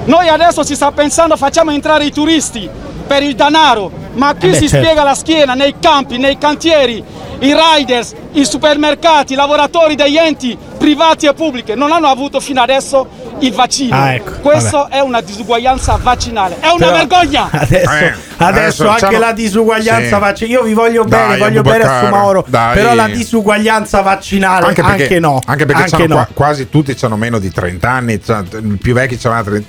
Noi adesso si sta pensando facciamo entrare i turisti per il denaro, ma chi eh beh, si certo. spiega la schiena nei campi, nei cantieri, i riders, i supermercati, i lavoratori degli enti privati e pubblici non hanno avuto fino adesso il vaccino. Ah, ecco, questo vabbè. È una disuguaglianza vaccinale, è una però, vergogna. Adesso, eh, adesso, adesso anche la disuguaglianza sì. vaccinale. Io vi voglio dai, bene, voglio bene a Soumahoro, però la disuguaglianza vaccinale anche, perché, anche no. Anche perché anche no. Qua, quasi tutti hanno meno di trenta anni, i più vecchi hanno trenta.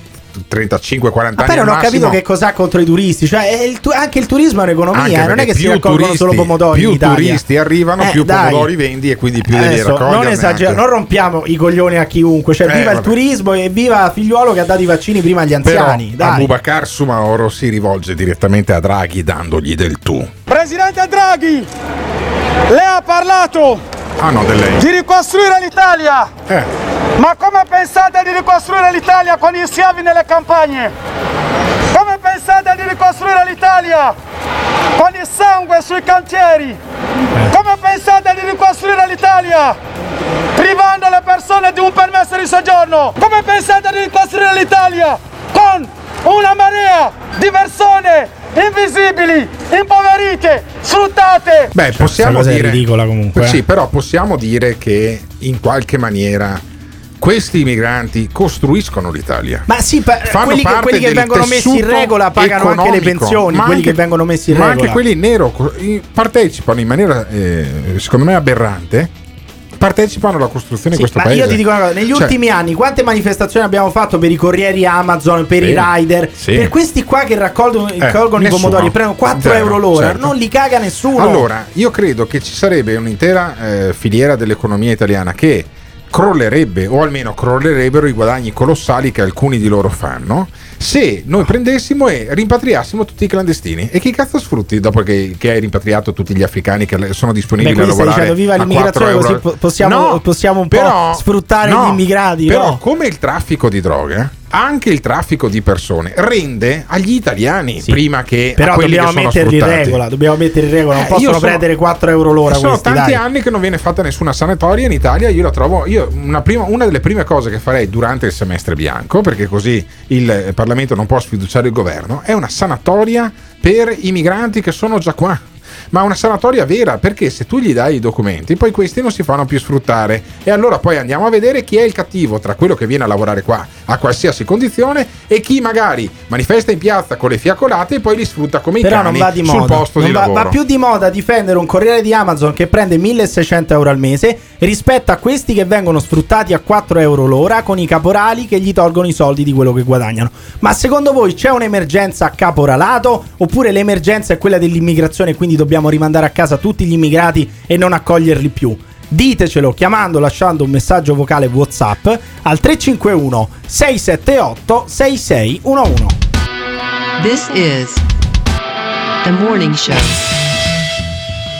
trentacinque quaranta ah, anni. Ma non ho massimo. Capito che cos'ha contro i turisti, cioè il tu- anche il turismo è un'economia, non è che si raccolgono solo pomodori. Più in Italia. Turisti arrivano, eh, più dai. Pomodori vendi e quindi più devi raccogliere. Non esageriamo, non rompiamo i coglioni a chiunque, cioè eh, viva vabbè. Il turismo e viva Figliuolo che ha dato i vaccini prima agli anziani. Però, dai. Abubakar Soumahoro si rivolge direttamente a Draghi dandogli del tu. Presidente Draghi, lei ha parlato ah, no, di ricostruire l'Italia. Eh. Ma come pensate di ricostruire l'Italia con gli schiavi nelle campagne? Come pensate di ricostruire l'Italia con il sangue sui cantieri? Come pensate di ricostruire l'Italia privando le persone di un permesso di soggiorno? Come pensate di ricostruire l'Italia con una marea di persone invisibili, impoverite, sfruttate? Beh, possiamo cioè, dire ridicola comunque. Sì, però possiamo dire che in qualche maniera questi migranti costruiscono l'italia. Ma sì, pa- fanno quelli, parte che, quelli che vengono messi in regola pagano anche le pensioni, quelli anche, che vengono messi in ma regola. Ma anche quelli in nero partecipano in maniera, eh, secondo me, aberrante, partecipano alla costruzione sì, di questo ma paese. Ma io ti dico una cosa, negli cioè, ultimi anni quante manifestazioni abbiamo fatto per i corrieri Amazon, per sì, i rider, sì. per questi qua che raccolgono eh, i nessuno, pomodori e prendono quattro euro l'ora, certo. non li caga nessuno. Allora, io credo che ci sarebbe un'intera eh, filiera dell'economia italiana che crollerebbe, o almeno crollerebbero i guadagni colossali che alcuni di loro fanno, se noi prendessimo e rimpatriassimo tutti i clandestini. E chi cazzo sfrutti dopo che, che hai rimpatriato tutti gli africani che sono disponibili? Beh, a lavorare, dicendo, viva l'immigrazione, così possiamo, no, possiamo un però, po' sfruttare no, gli immigrati. Però no, come il traffico di droga, anche il traffico di persone rende agli italiani, sì, prima che però a quelli dobbiamo che sono metterli sfruttati. In regola, dobbiamo mettere in regola, non eh, possono sono, prendere quattro euro l'ora. Sono questi, tanti dai. anni che non viene fatta nessuna sanatoria in Italia. Io la trovo io una, prima, una delle prime cose che farei durante il semestre bianco, perché così il Parlamento non può sfiduciare il governo, è una sanatoria per i migranti che sono già qua. Ma una sanatoria vera, perché se tu gli dai i documenti poi questi non si fanno più sfruttare, e allora poi andiamo a vedere chi è il cattivo tra quello che viene a lavorare qua a qualsiasi condizione e chi magari manifesta in piazza con le fiaccolate e poi li sfrutta come però i cani non va di sul moda. Posto non di va, lavoro va più di moda difendere un corriere di Amazon che prende milleseicento euro al mese rispetto a questi che vengono sfruttati a quattro euro l'ora con i caporali che gli tolgono i soldi di quello che guadagnano. Ma secondo voi c'è un'emergenza caporalato oppure l'emergenza è quella dell'immigrazione, quindi dobbiamo rimandare a casa tutti gli immigrati e non accoglierli più? Ditecelo chiamando, lasciando un messaggio vocale WhatsApp al tre cinque uno sei sette otto sei sei uno uno. This is the morning show.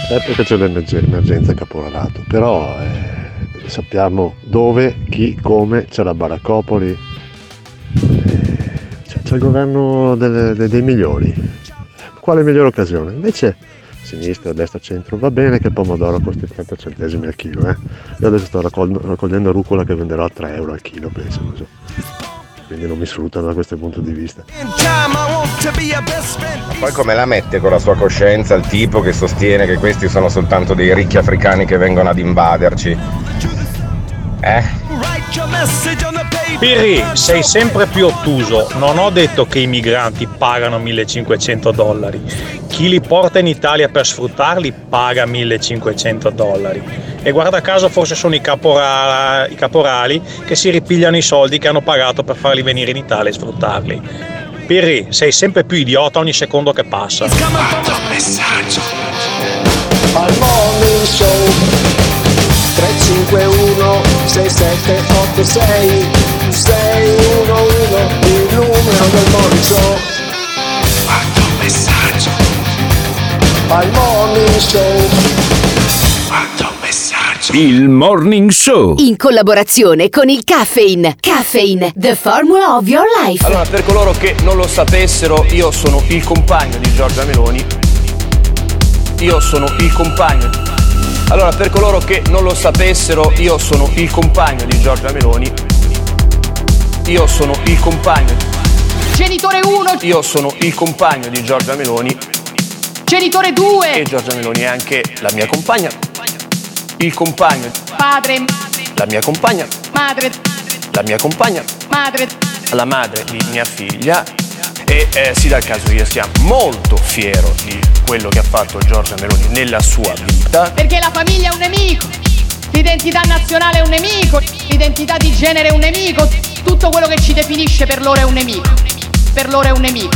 Certo che c'è l'emergenza caporalato, però eh, sappiamo dove, chi, come, c'è la baraccopoli, eh, c'è, c'è il governo delle, dei, dei migliori. Quale migliore occasione? Invece sinistra, destra, centro, va bene che il pomodoro costa ottanta centesimi al chilo, eh? Io adesso sto raccogl- raccogliendo rucola che venderò a tre euro al chilo, penso, non so. Quindi non mi sfruttano da questo punto di vista. Ma poi come la mette con la sua coscienza il tipo che sostiene che questi sono soltanto dei ricchi africani che vengono ad invaderci? Eh? Pirri, sei sempre più ottuso. Non ho detto che i migranti pagano millecinquecento dollari. Chi li porta in Italia per sfruttarli paga millecinquecento dollari. E guarda caso forse sono i, capora- i caporali che si ripigliano i soldi che hanno pagato per farli venire in Italia e sfruttarli. Pirri, sei sempre più idiota ogni secondo che passa. Quanto messaggio al morning show. Tre cinque uno sei sette otto sei sei uno uno, il numero del morning show. Quanto messaggio al morning show. Quanto messaggio. Il morning show in collaborazione con il Caffeine. Caffeine, the formula of your life. Allora, per coloro che non lo sapessero, io sono il compagno di Giorgia Meloni. Io sono il compagno di... Allora, per coloro che non lo sapessero, io sono il compagno di Giorgia Meloni. Io sono il compagno. Genitore uno. Io sono il compagno di Giorgia Meloni. Genitore due. E Giorgia Meloni è anche la mia compagna. Il compagno. Padre. La mia compagna. Madre. La mia compagna. Madre. La madre di mia figlia. E eh, sì, dal caso io sia molto fiero di quello che ha fatto Giorgia Meloni nella sua vita. Perché la famiglia è un nemico, l'identità nazionale è un nemico, l'identità di genere è un nemico, tutto quello che ci definisce per loro è un nemico. Per loro è un nemico.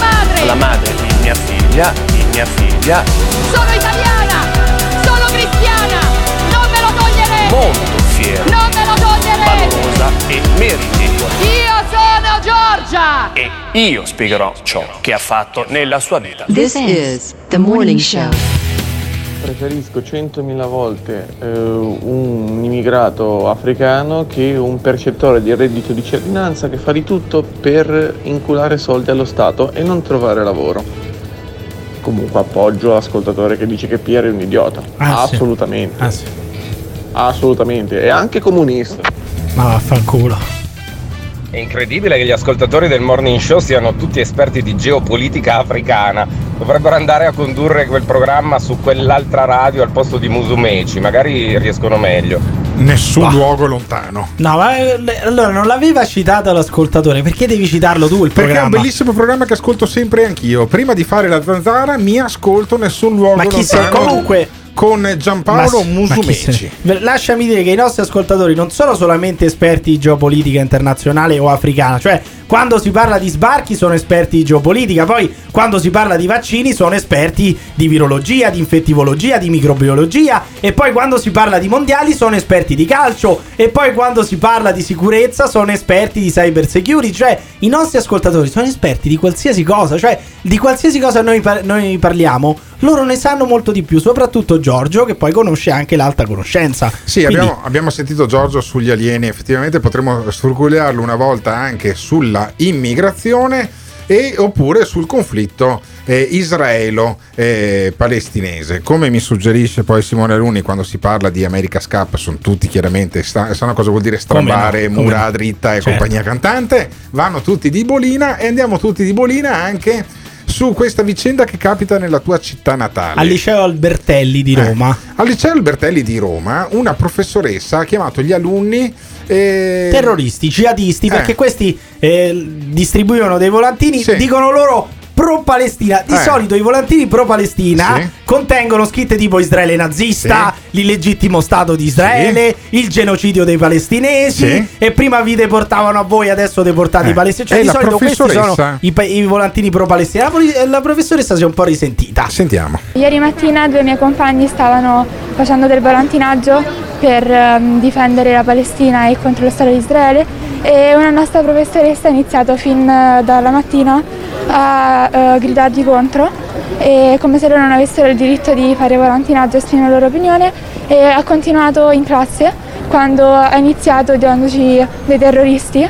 madre. La madre di mia figlia, di mia figlia. Sono italiana, sono cristiana, non me lo toglierete. Molto fiera, non me lo toglierete. Valorosa e meritevole. Io sono Giorgia. E io spiegherò ciò che ha fatto nella sua vita. This is the morning show. Preferisco centomila volte eh, un immigrato africano che un percettore di reddito di cittadinanza che fa di tutto per inculare soldi allo Stato e non trovare lavoro. Comunque appoggio l'ascoltatore che dice che Pierre è un idiota. Ah, assolutamente. Ah, sì. Assolutamente. E anche comunista. Ma vaffanculo. È incredibile che gli ascoltatori del morning show siano tutti esperti di geopolitica africana. Dovrebbero andare a condurre quel programma su quell'altra radio al posto di Musumeci, magari riescono meglio. nessun bah. luogo lontano. No, ma allora non l'aveva citato l'ascoltatore, perché devi citarlo tu il perché programma? Perché è un bellissimo programma che ascolto sempre anch'io. Prima di fare la zanzara mi ascolto Nessun luogo ma chi lontano. Ma comunque con Giampaolo Musumeci. Lasciami dire che i nostri ascoltatori non sono solamente esperti di geopolitica internazionale o africana, cioè quando si parla di sbarchi sono esperti di geopolitica, poi quando si parla di vaccini sono esperti di virologia, di infettivologia, di microbiologia, e poi quando si parla di mondiali sono esperti di calcio, e poi quando si parla di sicurezza sono esperti di cyber security, cioè i nostri ascoltatori sono esperti di qualsiasi cosa, cioè di qualsiasi cosa noi, par- noi parliamo. Loro ne sanno molto di più, soprattutto Giorgio, che poi conosce anche l'alta conoscenza. Sì, Quindi... abbiamo, abbiamo sentito Giorgio sugli alieni. Effettivamente potremmo sfruculiarlo una volta anche sulla immigrazione e oppure sul conflitto eh, israelo-palestinese. Eh, Come mi suggerisce poi Simone Alunni, quando si parla di America Scap, sono tutti chiaramente sta- sanno cosa vuol dire strambare, no, mura no. dritta e certo. compagnia cantante. Vanno tutti di bolina e andiamo tutti di bolina anche su questa vicenda che capita nella tua città natale, al liceo Albertelli di Roma. Eh, al liceo Albertelli di Roma una professoressa ha chiamato gli alunni eh... terroristi, jihadisti, eh. perché questi eh, distribuivano dei volantini, sì. dicono loro pro Palestina. Di eh. solito i volantini pro Palestina sì. contengono scritte tipo Israele nazista, sì. l'illegittimo stato di Israele, sì. il genocidio dei palestinesi, sì. e prima vi deportavano a voi, adesso deportate eh. i palestinesi. Cioè e di solito professoressa... questi sono i, pa- i volantini pro Palestina. La, la professoressa si è un po' risentita. Sentiamo. Ieri mattina due miei compagni stavano facendo del volantinaggio per um, difendere la Palestina e contro lo stato di Israele, e una nostra professoressa ha iniziato fin uh, dalla mattina a uh, gridargli contro, e come se loro non avessero il diritto di fare volantinaggio e esprimere la loro opinione, e ha continuato in classe quando ha iniziato dandoci dei terroristi,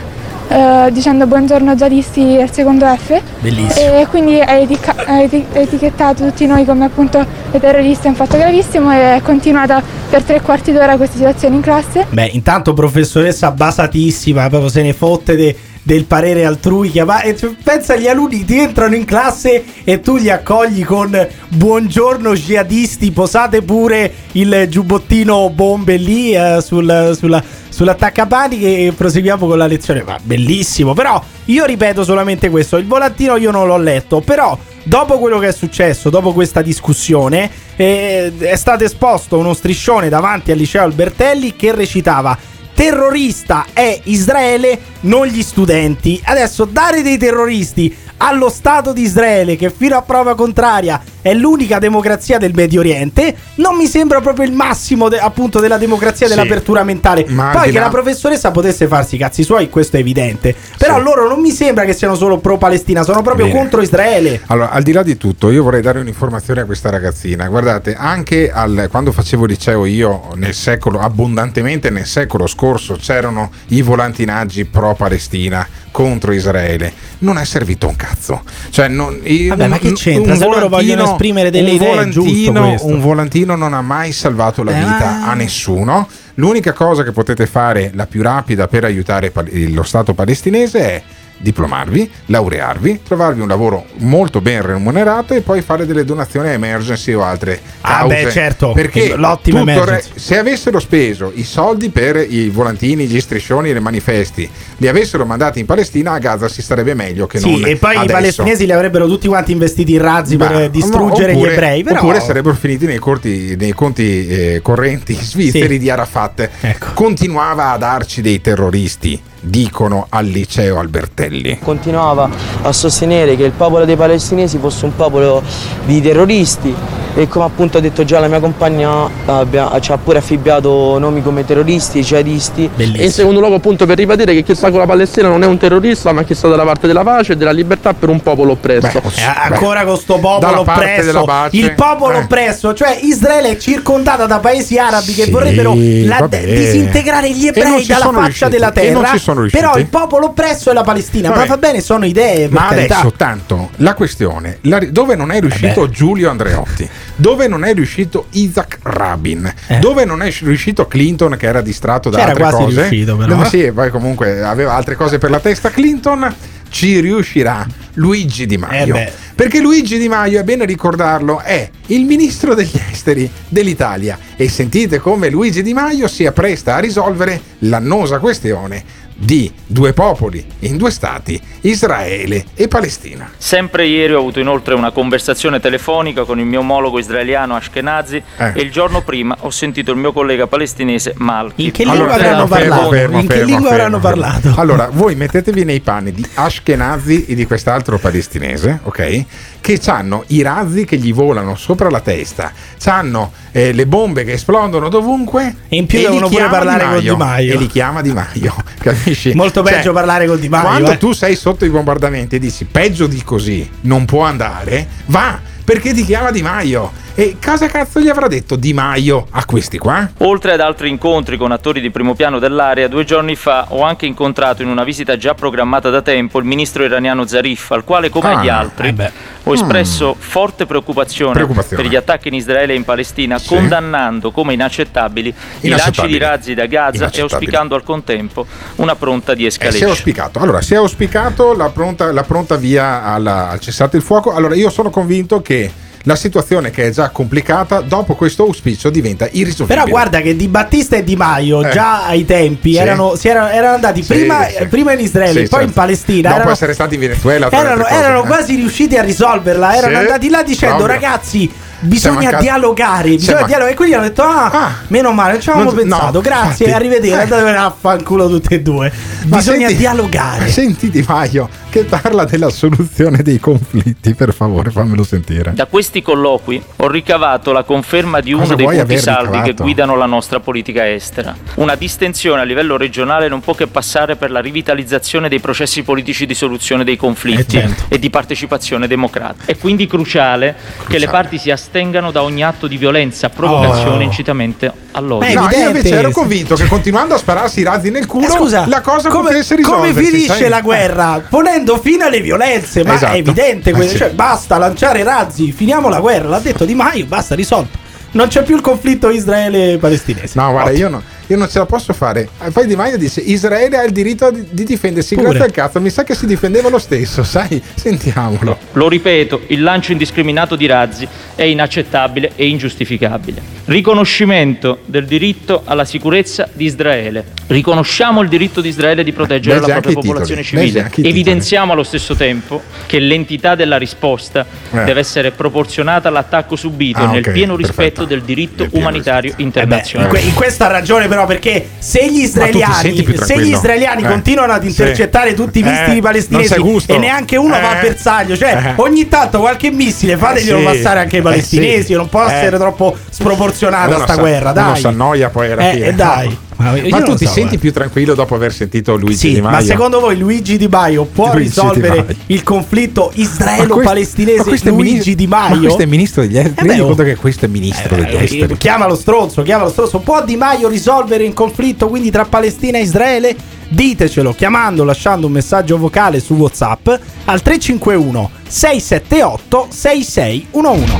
uh, dicendo buongiorno jihadisti al secondo F. Bellissimo. E quindi ha etica- etic- etichettato tutti noi come appunto dei terroristi, è un fatto gravissimo, e è continuata per tre quarti d'ora questa situazione in classe. Beh, intanto professoressa basatissima, proprio se ne fotte de- del parere altrui, chiama- e pensa agli alunni, ti entrano in classe e tu li accogli con buongiorno jihadisti, posate pure il giubbottino bombe lì eh, sul, sulla, sull'attaccapaniche e proseguiamo con la lezione. Ma bellissimo, però io ripeto solamente questo, il volantino io non l'ho letto, però dopo quello che è successo, dopo questa discussione eh, è stato esposto uno striscione davanti al liceo Albertelli che recitava: terrorista è Israele, non gli studenti. Adesso dare dei terroristi allo Stato di Israele, che fino a prova contraria è l'unica democrazia del Medio Oriente, non mi sembra proprio il massimo de- appunto della democrazia, sì, dell'apertura mentale. Ma poi che la... la professoressa potesse farsi i cazzi suoi, questo è evidente, però sì. loro non mi sembra che siano solo pro Palestina, sono proprio Bene. contro Israele. Allora, al di là di tutto, io vorrei dare un'informazione a questa ragazzina. Guardate, anche al... quando facevo liceo io nel secolo, abbondantemente nel secolo scorso, c'erano i volantinaggi pro Palestina contro Israele, non è servito un cazzo, cioè non, io, vabbè, un, ma che c'entra se loro vogliono esprimere delle un idee volantino, giusto un volantino non ha mai salvato la eh. vita a nessuno. L'unica cosa che potete fare, la più rapida, per aiutare pal- lo Stato palestinese è diplomarvi, laurearvi, trovarvi un lavoro molto ben remunerato e poi fare delle donazioni a emergency o altre ah cause. Beh, certo, perché l'ottima emergency re- se avessero speso i soldi per i volantini, gli striscioni e le manifesti, li avessero mandati in Palestina, a Gaza si starebbe meglio che sì, non e poi adesso. I palestinesi li avrebbero tutti quanti investiti in razzi bah, per distruggere no, oppure, gli ebrei, però... oppure sarebbero finiti nei, corti, nei conti eh, correnti svizzeri sì. di Arafat. Ecco. Continuava a darci dei terroristi, dicono al liceo Albertelli. Continuava a sostenere che il popolo dei palestinesi fosse un popolo di terroristi, e come appunto ha detto già la mia compagna abbia, ci ha pure affibbiato nomi come terroristi, jihadisti. Bellissimo. E in secondo luogo, appunto, per ribadire che chi sta con la Palestina non è un terrorista, ma chi sta dalla parte della pace e della libertà per un popolo oppresso. Beh, eh, ancora beh, con sto popolo oppresso, il popolo eh. oppresso, cioè Israele è circondata da paesi arabi sì, che vorrebbero la, disintegrare gli ebrei dalla faccia riusciti. della terra. Però il popolo oppresso è la Palestina. Vabbè. Ma va bene, sono idee. Ma carità. Adesso tanto la questione la, dove non è riuscito eh Giulio Andreotti, dove non è riuscito Isaac Rabin, eh. dove non è riuscito Clinton, che era distratto da C'era altre quasi cose riuscito, però. No, sì, poi comunque aveva altre cose per la testa Clinton. Ci riuscirà Luigi Di Maio, eh perché Luigi Di Maio, è bene ricordarlo, è il ministro degli esteri dell'Italia, e sentite come Luigi Di Maio si appresta a risolvere l'annosa questione di due popoli in due stati, Israele e Palestina. Sempre ieri ho avuto inoltre una conversazione telefonica con il mio omologo israeliano Ashkenazi eh. e il giorno prima ho sentito il mio collega palestinese Malki. In che lingua allora, avranno parlato? Fermo, in fermo, che fermo, lingua avranno parlato? Allora, voi mettetevi nei panni di Ashkenazi e di quest'altro palestinese, ok? Che hanno i razzi che gli volano sopra la testa, hanno eh, le bombe che esplodono dovunque, e in più e devono pure parlare con Di Maio e li chiama Di Maio, capisci? Molto peggio, cioè, parlare con Di Maio. Quando eh. tu sei sotto i bombardamenti e dici peggio di così non può andare, va, perché ti chiama Di Maio. E cosa cazzo gli avrà detto Di Maio a questi qua? Oltre ad altri incontri con attori di primo piano dell'area, due giorni fa ho anche incontrato in una visita già programmata da tempo il ministro iraniano Zarif, al quale, come ah, agli altri, eh ho espresso mm. forte preoccupazione, preoccupazione per gli attacchi in Israele e in Palestina, sì. condannando come inaccettabili, inaccettabili i lanci di razzi da Gaza e auspicando al contempo una pronta de-escalation. Eh, si è auspicato, allora, si è auspicato la pronta, la pronta via alla, al cessate il fuoco. Allora, io sono convinto che la situazione, che è già complicata, dopo questo auspicio diventa irrisolvibile. Però guarda che Di Battista e Di Maio eh. già ai tempi sì. erano, si erano, erano andati sì, prima, sì. prima in Israele, sì, poi certo. in Palestina, dopo erano, essere stati in Venezuela, erano, cose, erano eh. quasi riusciti a risolverla, erano sì. andati là dicendo Proprio. ragazzi, bisogna mancato, dialogare, bisogna dialogare. E quindi hanno detto: ah, ah meno male, ci avevamo pensato, no, grazie, infatti, arrivederci. Eh. Andate a fanculo tutti e due. Ma bisogna senti, dialogare. Senti Di Maio che parla della soluzione dei conflitti, per favore, fammelo sentire. Da questi colloqui ho ricavato la conferma di uno Cosa dei punti saldi ricavato? che guidano la nostra politica estera. Una distensione a livello regionale non può che passare per la rivitalizzazione dei processi politici di soluzione dei conflitti eh, certo. e di partecipazione democratica. È quindi cruciale, cruciale. che le parti si astengono Tengano da ogni atto di violenza, provocazione, oh. incitamento all'odio. No, io invece ero convinto che continuando a spararsi i razzi nel culo, eh, scusa, la cosa come, potesse risolversi. Come finisce sai? la guerra? Ponendo fine alle violenze, ma esatto. è evidente, eh, sì. cioè, basta lanciare razzi, finiamo la guerra, l'ha detto Di Maio, basta, risolto. Non c'è più il conflitto israele-palestinese. No, guarda, io, no, io non ce la posso fare. Poi Di Maio dice: Israele ha il diritto di, di difendersi. Pure. Grazie al cazzo, mi sa che si difendeva lo stesso, sai? Sentiamolo. Lo ripeto, il lancio indiscriminato di razzi è inaccettabile e ingiustificabile. Riconoscimento del diritto alla sicurezza di Israele. Riconosciamo il diritto di Israele di proteggere Beh, la propria popolazione titoli. civile. Beh, Evidenziamo allo stesso tempo che l'entità della risposta eh. deve essere proporzionata all'attacco subito, ah, nel okay, pieno perfetto. rispetto del diritto umanitario internazionale. Eh beh, in questa ragione però, perché se gli israeliani se gli israeliani eh. continuano ad intercettare sì. tutti i missili eh. palestinesi e neanche uno eh. va a bersaglio, cioè eh. ogni tanto qualche missile fateglielo eh sì. passare anche ai palestinesi, eh sì. non può eh. essere troppo sproporzionata uno sta guerra, dai. Non si annoia poi alla fine. Eh, dai. Ma, ma tu ti so, senti eh. più tranquillo dopo aver sentito Luigi sì, Di Maio? Ma secondo voi Luigi Di Maio può Luigi risolvere il conflitto israelo-palestinese? Questo, Luigi ministro, Di Maio? Ma questo è ministro degli esteri. Eh beh, conto che questo è ministro eh, degli eh, esteri. Chiama lo stronzo, chiama lo stronzo. Può Di Maio risolvere il conflitto quindi tra Palestina e Israele? Ditecelo chiamando, lasciando un messaggio vocale su WhatsApp al tre cinque uno sei sette otto sei sei uno uno.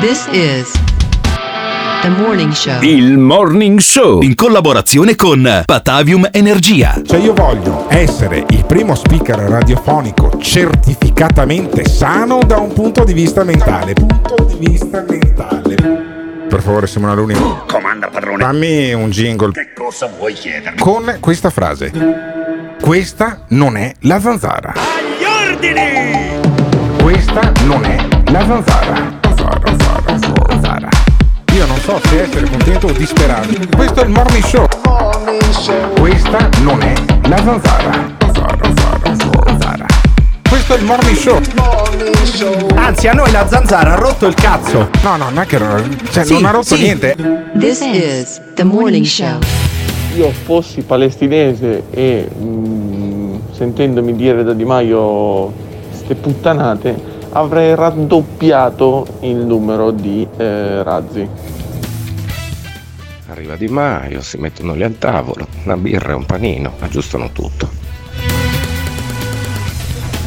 This is The Morning Show. Il Morning Show in collaborazione con Patavium Energia. Cioè, io voglio essere il primo speaker radiofonico certificatamente sano da un punto di vista mentale. Punto di vista mentale. Per favore, Simone Alunni, comanda padrone. Dammi un jingle. Che cosa vuoi chiedermi? Con questa frase: questa non è la zanzara. Agli ordini! Questa non è la zanzara. Zanzara, zanzara, zanzara. Io non so se essere contento o disperato. Questo è il Morning Show. Questa non è la zanzara. Zanzara, zanzara, zanzara. Questo è il Morning Show. Anzi, a noi la zanzara ha rotto il cazzo. No, no, non è che cioè, sì, non ha rotto sì. niente. This is the Morning Show. Io fossi palestinese e mh, sentendomi dire da Di Maio ste puttanate, avrei raddoppiato il numero di eh, razzi. Arriva Di Maio, si mettono lì al tavolo, una birra e un panino, aggiustano tutto.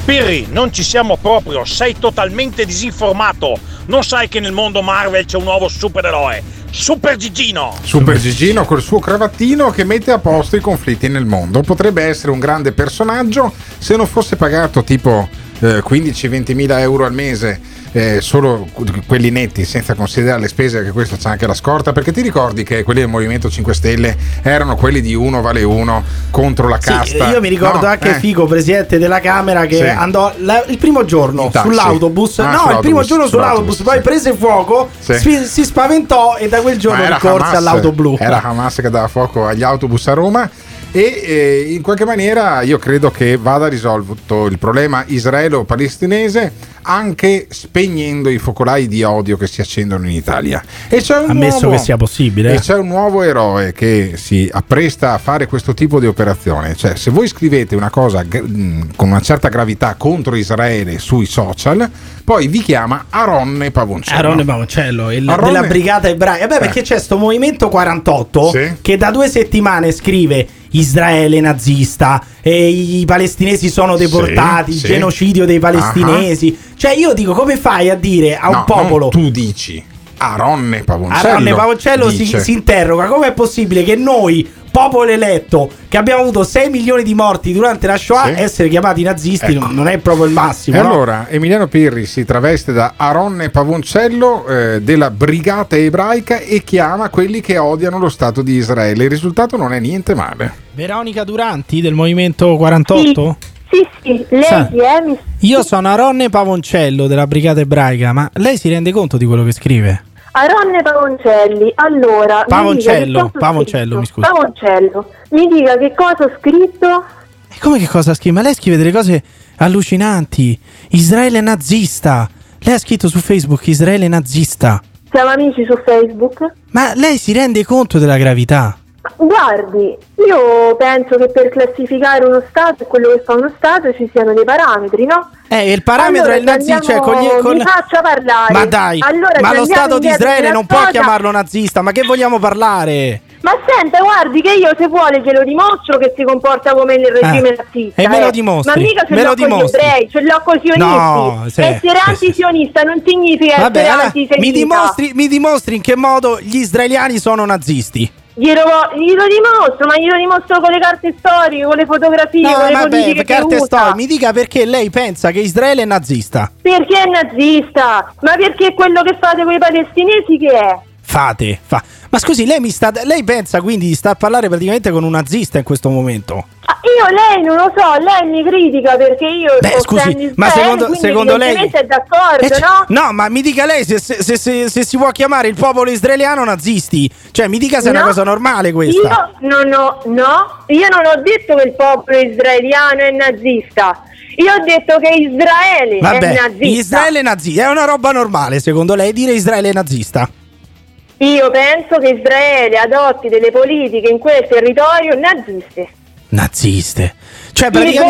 Pirri, non ci siamo proprio, sei totalmente disinformato. Non sai che nel mondo Marvel c'è un nuovo supereroe, Super Gigino. Super Gigino col suo cravattino che mette a posto i conflitti nel mondo. Potrebbe essere un grande personaggio se non fosse pagato tipo eh, quindici ventimila euro al mese, eh, solo quelli netti, senza considerare le spese, che questo c'è anche la scorta, perché ti ricordi che quelli del Movimento cinque Stelle erano quelli di uno vale uno contro la casta. Sì, io mi ricordo no, anche eh. Fico, presidente della Camera, che sì. andò la, il primo giorno taxi. sull'autobus, ah, no sull'autobus, il primo giorno sull'autobus, sull'autobus poi sì. prese fuoco, sì. si, si spaventò e da quel giorno ricorse all'auto blu. Era Hamas che dava fuoco agli autobus a Roma. E eh, in qualche maniera io credo che vada risolto il problema israelo-palestinese anche spegnendo i focolai di odio che si accendono in Italia. E c'è un Ammesso nuovo, che sia possibile. E c'è un nuovo eroe che si appresta a fare questo tipo di operazione. Cioè, se voi scrivete una cosa mh, con una certa gravità contro Israele sui social, poi vi chiama Aronne Pavoncello. Aronne Pavoncello, il, Aronne... della Brigata Ebraica. Beh, perché eh. c'è sto Movimento quarantotto sì. che da due settimane scrive Israele nazista, e i palestinesi sono deportati, sì, il sì. genocidio dei palestinesi. Uh-huh. Cioè io dico, come fai a dire a no, un popolo... tu dici, Aronne Pavoncello, Aronne Pavoncello si, si interroga, come è possibile che noi, popolo eletto, che abbiamo avuto sei milioni di morti durante la Shoah, sì. essere chiamati nazisti, ecco. non è proprio il massimo. E no? Allora Emiliano Pirri si traveste da Aronne Pavoncello eh, della Brigata Ebraica e chiama quelli che odiano lo Stato di Israele. Il risultato non è niente male. Veronica Duranti del Movimento quarantotto? Sì. Sì, sì, lei sì. Eh, mi... Io sono Aronne Pavoncello della Brigata Ebraica, ma lei si rende conto di quello che scrive? Aronne Pavoncelli, allora... Pavoncello, Pavoncello, mi scusi. Pavoncello, mi dica che cosa ho scritto? E come che cosa scrive? Ma lei scrive delle cose allucinanti. Israele nazista. Lei ha scritto su Facebook Israele nazista. Siamo amici su Facebook? Ma lei si rende conto della gravità? Guardi, io penso che per classificare uno Stato e quello che fa uno Stato ci siano dei parametri, no? Eh, il parametro allora, è il nazismo, cioè con gli, con... mi faccia parlare. Ma dai, allora, ma lo Stato di Israele non può chiamarlo nazista, ma che vogliamo parlare? Ma senta, guardi che io se vuole glielo dimostro che si comporta come nel regime ah, nazista. E me lo dimostri. Eh. Ma mica ce me l'ho con gli ebrei, ce l'ho con i sionisti. No, se, essere antisionista se. non significa Vabbè, essere allora, antisemita. Mi dimostri, mi dimostri in che modo gli israeliani sono nazisti. Glielo, glielo dimostro, ma glielo dimostro con le carte storiche, con le fotografie, no, con le vabbè, politiche carte storiche. Mi dica perché lei pensa che Israele è nazista. Perché è nazista? Ma perché quello che fate con i palestinesi che è? Fate, fa. Ma scusi, lei mi sta, lei pensa quindi di sta a parlare praticamente con un nazista in questo momento? Ah, io lei non lo so, lei mi critica perché io... Beh, scusi, ma secondo, eh, secondo lei... è d'accordo, c- no? No, ma mi dica lei se, se, se, se, se si può chiamare il popolo israeliano nazisti. Cioè, mi dica se no, è una cosa normale questa. Io non ho, no, io non ho detto che il popolo israeliano è nazista. Io ho detto che Israele Vabbè, è nazista. Israele è nazista, è una roba normale secondo lei dire Israele è nazista? Io penso che Israele adotti delle politiche in quel territorio naziste. Naziste. Cioè, praticamente...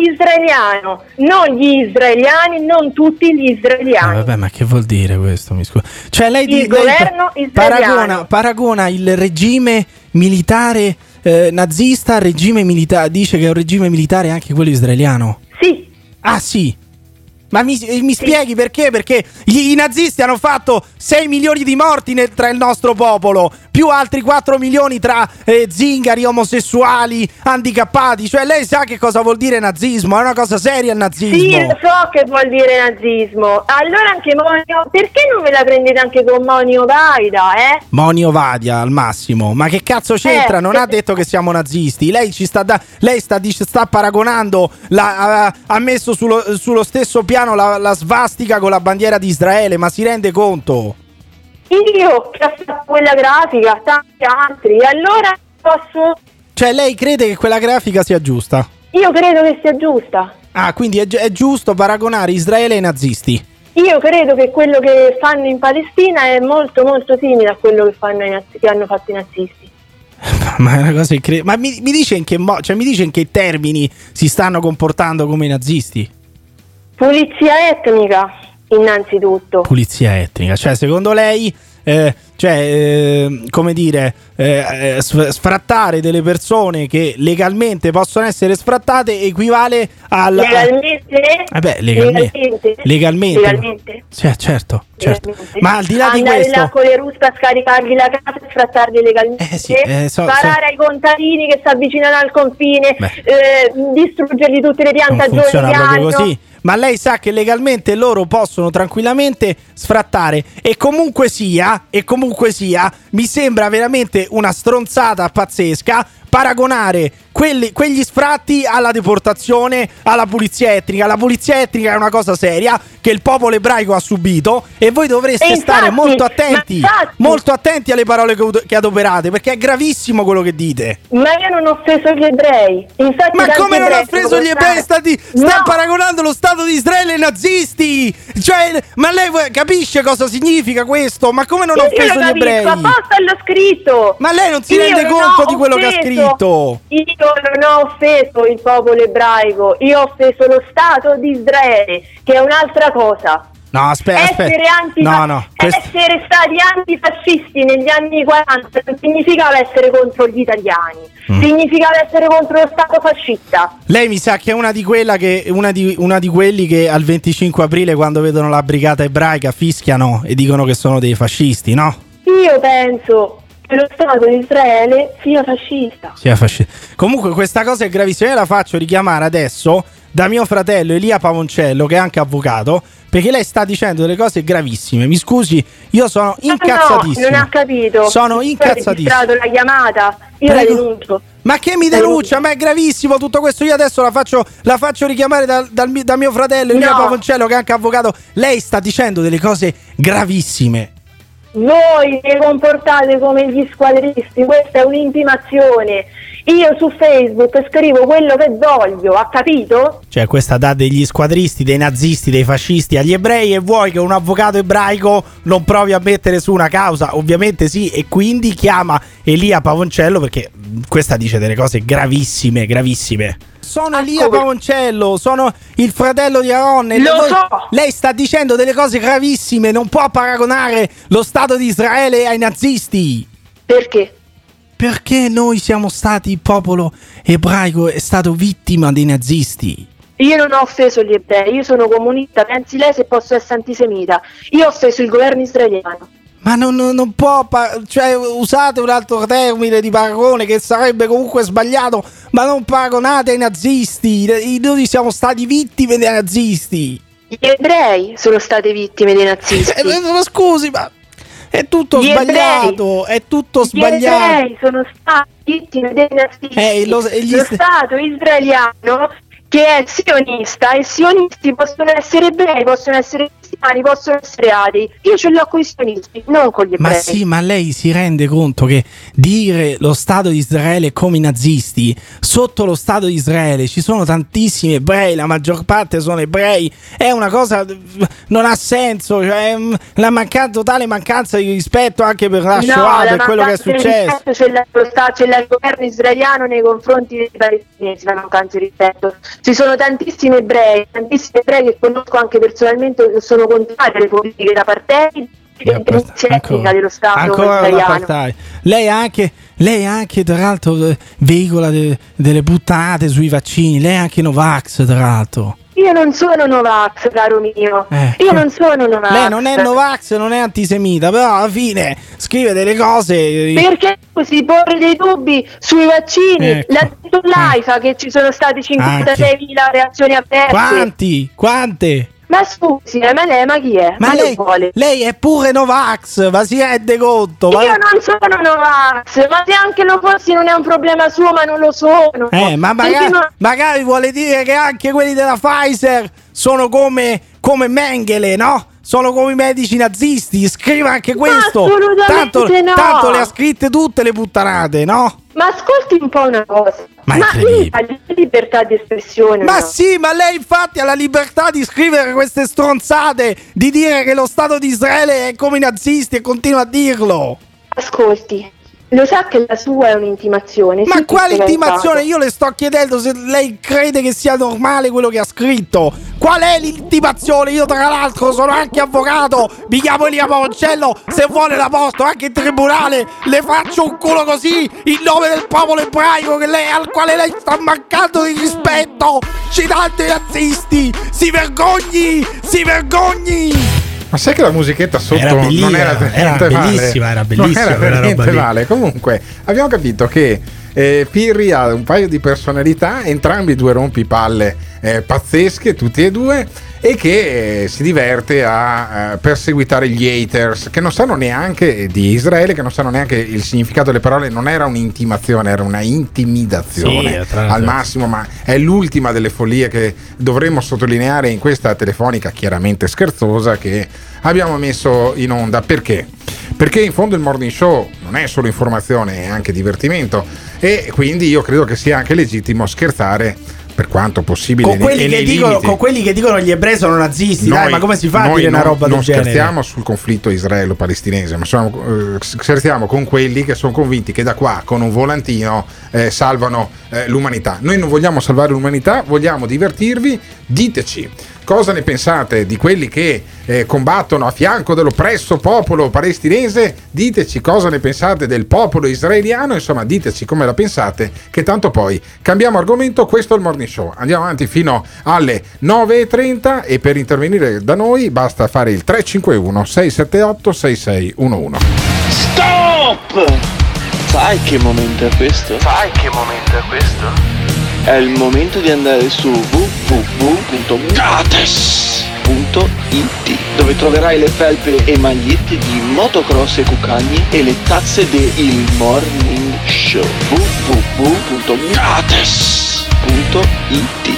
il governo israeliano, non gli israeliani, non tutti gli israeliani. Ah, vabbè, ma che vuol dire questo? Mi scusi. Cioè, lei, il lei governo pa- israeliano paragona, paragona il regime militare eh, nazista al regime militare. Dice che è un regime militare anche quello israeliano. Sì. Ah, sì. Ma mi, mi spieghi sì. perché? Perché gli, i nazisti hanno fatto sei milioni di morti nel, tra il nostro popolo, più altri quattro milioni tra eh, zingari, omosessuali, handicappati. Cioè lei sa che cosa vuol dire nazismo, è una cosa seria il nazismo. Sì, io so che vuol dire nazismo. Allora anche Monio, perché non ve la prendete anche con Monio Vaida, eh? Monio Vadia al massimo. Ma che cazzo c'entra? Eh, non eh. ha detto che siamo nazisti. Lei ci sta da, lei sta, sta paragonando la, ha, ha messo sullo, sullo stesso piano La, la svastica con la bandiera di Israele, ma si rende conto? Io che ho quella grafica, tanti altri, allora posso... Cioè lei crede che quella grafica sia giusta? Io credo che sia giusta. Ah, quindi è, è giusto paragonare Israele ai nazisti? Io credo che quello che fanno in Palestina è molto molto simile a quello che, fanno i nazi- che hanno fatto i nazisti. Ma è una cosa incredibile. Ma mi, mi dice in che mo- cioè mi dice in che termini si stanno comportando come i nazisti? Pulizia etnica, innanzitutto. Pulizia etnica, cioè secondo lei eh, Cioè, eh, come dire, eh, sfrattare delle persone che legalmente possono essere sfrattate equivale al... Legalmente? Eh beh, legalmente. Legalmente. Legalmente. Legalmente. Cioè, certo, certo. Legalmente. Ma al di là di questo... Andare là con le ruspa, scaricargli la casa e sfrattarli legalmente. Eh sì, eh, so, Parare so. ai contadini che si avvicinano al confine, eh, distruggergli tutte le piantagioni che hanno. Non funziona proprio così. Ma lei sa che legalmente loro possono tranquillamente sfrattare. E comunque sia, e comunque sia, mi sembra veramente una stronzata pazzesca paragonare quelli, quegli sfratti alla deportazione, alla pulizia etnica. La pulizia etnica è una cosa seria che il popolo ebraico ha subito, e voi dovreste e infatti, stare molto attenti, molto attenti alle parole che, che adoperate, perché è gravissimo quello che dite. Ma io non ho offeso gli ebrei. Infatti, ma come non ho offeso gli ebrei? Sta, di, sta no. paragonando lo Stato di Israele ai nazisti. Cioè, ma lei capisce cosa significa questo? Ma come non ho offeso gli ebrei? Apposta l'ho scritto. Ma lei non si io rende non conto di quello offeso. che ha scritto? Io non ho offeso il popolo ebraico, io ho offeso lo Stato di Israele, che è un'altra cosa. No, aspetta, essere, aspetta. Antifa- no, no, questo... essere stati antifascisti negli anni quaranta non significava essere contro gli italiani, mm. significava essere contro lo Stato fascista. Lei mi sa che è una di quella che una di, una di quelli che al venticinque aprile, quando vedono la Brigata Ebraica, fischiano e dicono che sono dei fascisti, no? Io penso che lo Stato di Israele sia fascista. Sia fascista. Comunque questa cosa è gravissima. Io la faccio richiamare adesso da mio fratello Elia Pavoncello, che è anche avvocato, perché lei sta dicendo delle cose gravissime. Mi scusi, io sono incazzatissimo. No, non ha capito. Sono incazzatissimo. Ho registrato la chiamata. Io Prego. la denuncio. Ma che mi denuncia? Ma è gravissimo tutto questo. Io adesso la faccio, la faccio richiamare da, da, da mio fratello Elia no. Pavoncello, che è anche avvocato. Lei sta dicendo delle cose gravissime. Voi vi comportate come gli squadristi, questa è un'intimazione. Io su Facebook scrivo quello che voglio, ha capito? Cioè, questa dà degli squadristi, dei nazisti, dei fascisti agli ebrei, e vuoi che un avvocato ebraico non provi a mettere su una causa? Ovviamente sì, e quindi chiama Elia Pavoncello, perché questa dice delle cose gravissime, gravissime. Sono Elia Pavoncello, sono il fratello di Aronne. Lo voi, so. Lei sta dicendo delle cose gravissime, non può paragonare lo Stato di Israele ai nazisti. Perché? Perché noi siamo stati, il popolo ebraico è stato vittima dei nazisti. Io non ho offeso gli ebrei, io sono comunista, pensi lei se posso essere antisemita. Io ho offeso il governo israeliano. Ma non, non può, cioè, usate un altro termine di paragone che sarebbe comunque sbagliato, ma non paragonate ai nazisti. Noi siamo stati vittime dei nazisti. Gli ebrei sono state vittime dei nazisti. Ma scusi, ma... È tutto gli sbagliato, ebrei, è tutto sbagliato. Gli ebrei sono stati vittime dei nazisti. Eh, lo, lo st- Stato israeliano, che è sionista, e i sionisti possono essere ebrei, possono essere cristiani, possono essere atei. Io ce l'ho con i sionisti, non con gli ebrei. Ma sì, ma lei si rende conto che dire lo Stato di Israele come i nazisti, sotto lo Stato di Israele ci sono tantissimi ebrei, la maggior parte sono ebrei, è una cosa, non ha senso, cioè la mancanza, totale mancanza di rispetto anche per la no, Shoah, la per quello che è successo. C'è, la, c'è il governo israeliano nei confronti dei palestinesi, la mancanza di rispetto. Ci sono tantissimi ebrei, tantissimi ebrei che conosco anche personalmente, che sono contrari alle politiche da partei e tecnica dello Stato ancora italiano. Lei anche, lei anche tra l'altro veicola de, delle buttate sui vaccini, lei è anche Novax tra l'altro. Io non sono Novax, caro mio. Eh, Io non sono Novax. Lei non è Novax, non è antisemita, però alla fine scrive delle cose. Perché si porre dei dubbi sui vaccini? Ecco. L'ha detto l'AIFA eh. che ci sono state cinquantaseimila reazioni avverse. Quanti? Quante? Ma scusi, ma lei ma chi è? Ma, ma lei, vuole? lei è pure Novax, ma si rende conto? Ma... Io non sono Novax, ma se anche lo fossi non è un problema suo, ma non lo sono. Eh, ma magari, non... magari vuole dire che anche quelli della Pfizer sono come, come Mengele, no? Sono come i medici nazisti, scriva anche questo. Ma assolutamente tanto, no. Tanto le ha scritte tutte le puttanate, no? Ma ascolti un po' una cosa. Ma, ma lì ha libertà di espressione. Ma no? sì, ma lei infatti ha la libertà di scrivere queste stronzate, di dire che lo Stato di Israele è come i nazisti e continua a dirlo. Ascolti, Lo sa che la sua è un'intimazione. Ma sì, quale intimazione? Io le sto chiedendo se lei crede che sia normale quello che ha scritto. Qual è l'intimazione? Io tra l'altro sono anche avvocato, mi chiamo Elia Pavoncello, se vuole la posto anche in tribunale, le faccio un culo così in nome del popolo ebraico che lei, al quale lei sta mancando di rispetto, citando i nazisti. Si vergogni, si vergogni. Ma sai che la musichetta sotto era non era, era bellissima, era bellissima, non era veramente male. Comunque abbiamo capito che eh, Pirri ha un paio di personalità, entrambi due rompipalle eh, pazzesche, tutti e due, e che eh, si diverte a eh, perseguitare gli haters che non sanno neanche di Israele, che non sanno neanche il significato delle parole. Non era un'intimazione, era una intimidazione, sì, al massimo, ma è l'ultima delle follie che dovremmo sottolineare in questa telefonica chiaramente scherzosa che abbiamo messo in onda. Perché? Perché in fondo il morning show non è solo informazione, è anche divertimento, e quindi io credo che sia anche legittimo scherzare per quanto possibile con quelli, nei, che, nei dicono, con quelli che dicono gli ebrei sono nazisti. Noi, dai, ma come si fa a dire non, una roba del genere? Non scherziamo sul conflitto israelo-palestinese, ma sono, eh, scherziamo con quelli che sono convinti che da qua con un volantino eh, salvano eh, l'umanità. Noi non vogliamo salvare l'umanità, vogliamo divertirvi. Diteci cosa ne pensate di quelli che eh, combattono a fianco dell'oppresso popolo palestinese? Diteci cosa ne pensate del popolo israeliano, insomma diteci come la pensate, che tanto poi cambiamo argomento. Questo è il Morning Show, andiamo avanti fino alle nove e trenta e per intervenire da noi basta fare il tre cinque uno sei sette otto sei sei uno uno. Stop! Sai che momento è questo? Sai che momento è questo? È il momento di andare su w w w punto gates punto i t dove troverai le felpe e magliette di motocross e cucagni e le tazze del Morning Show. w w w punto gates punto i t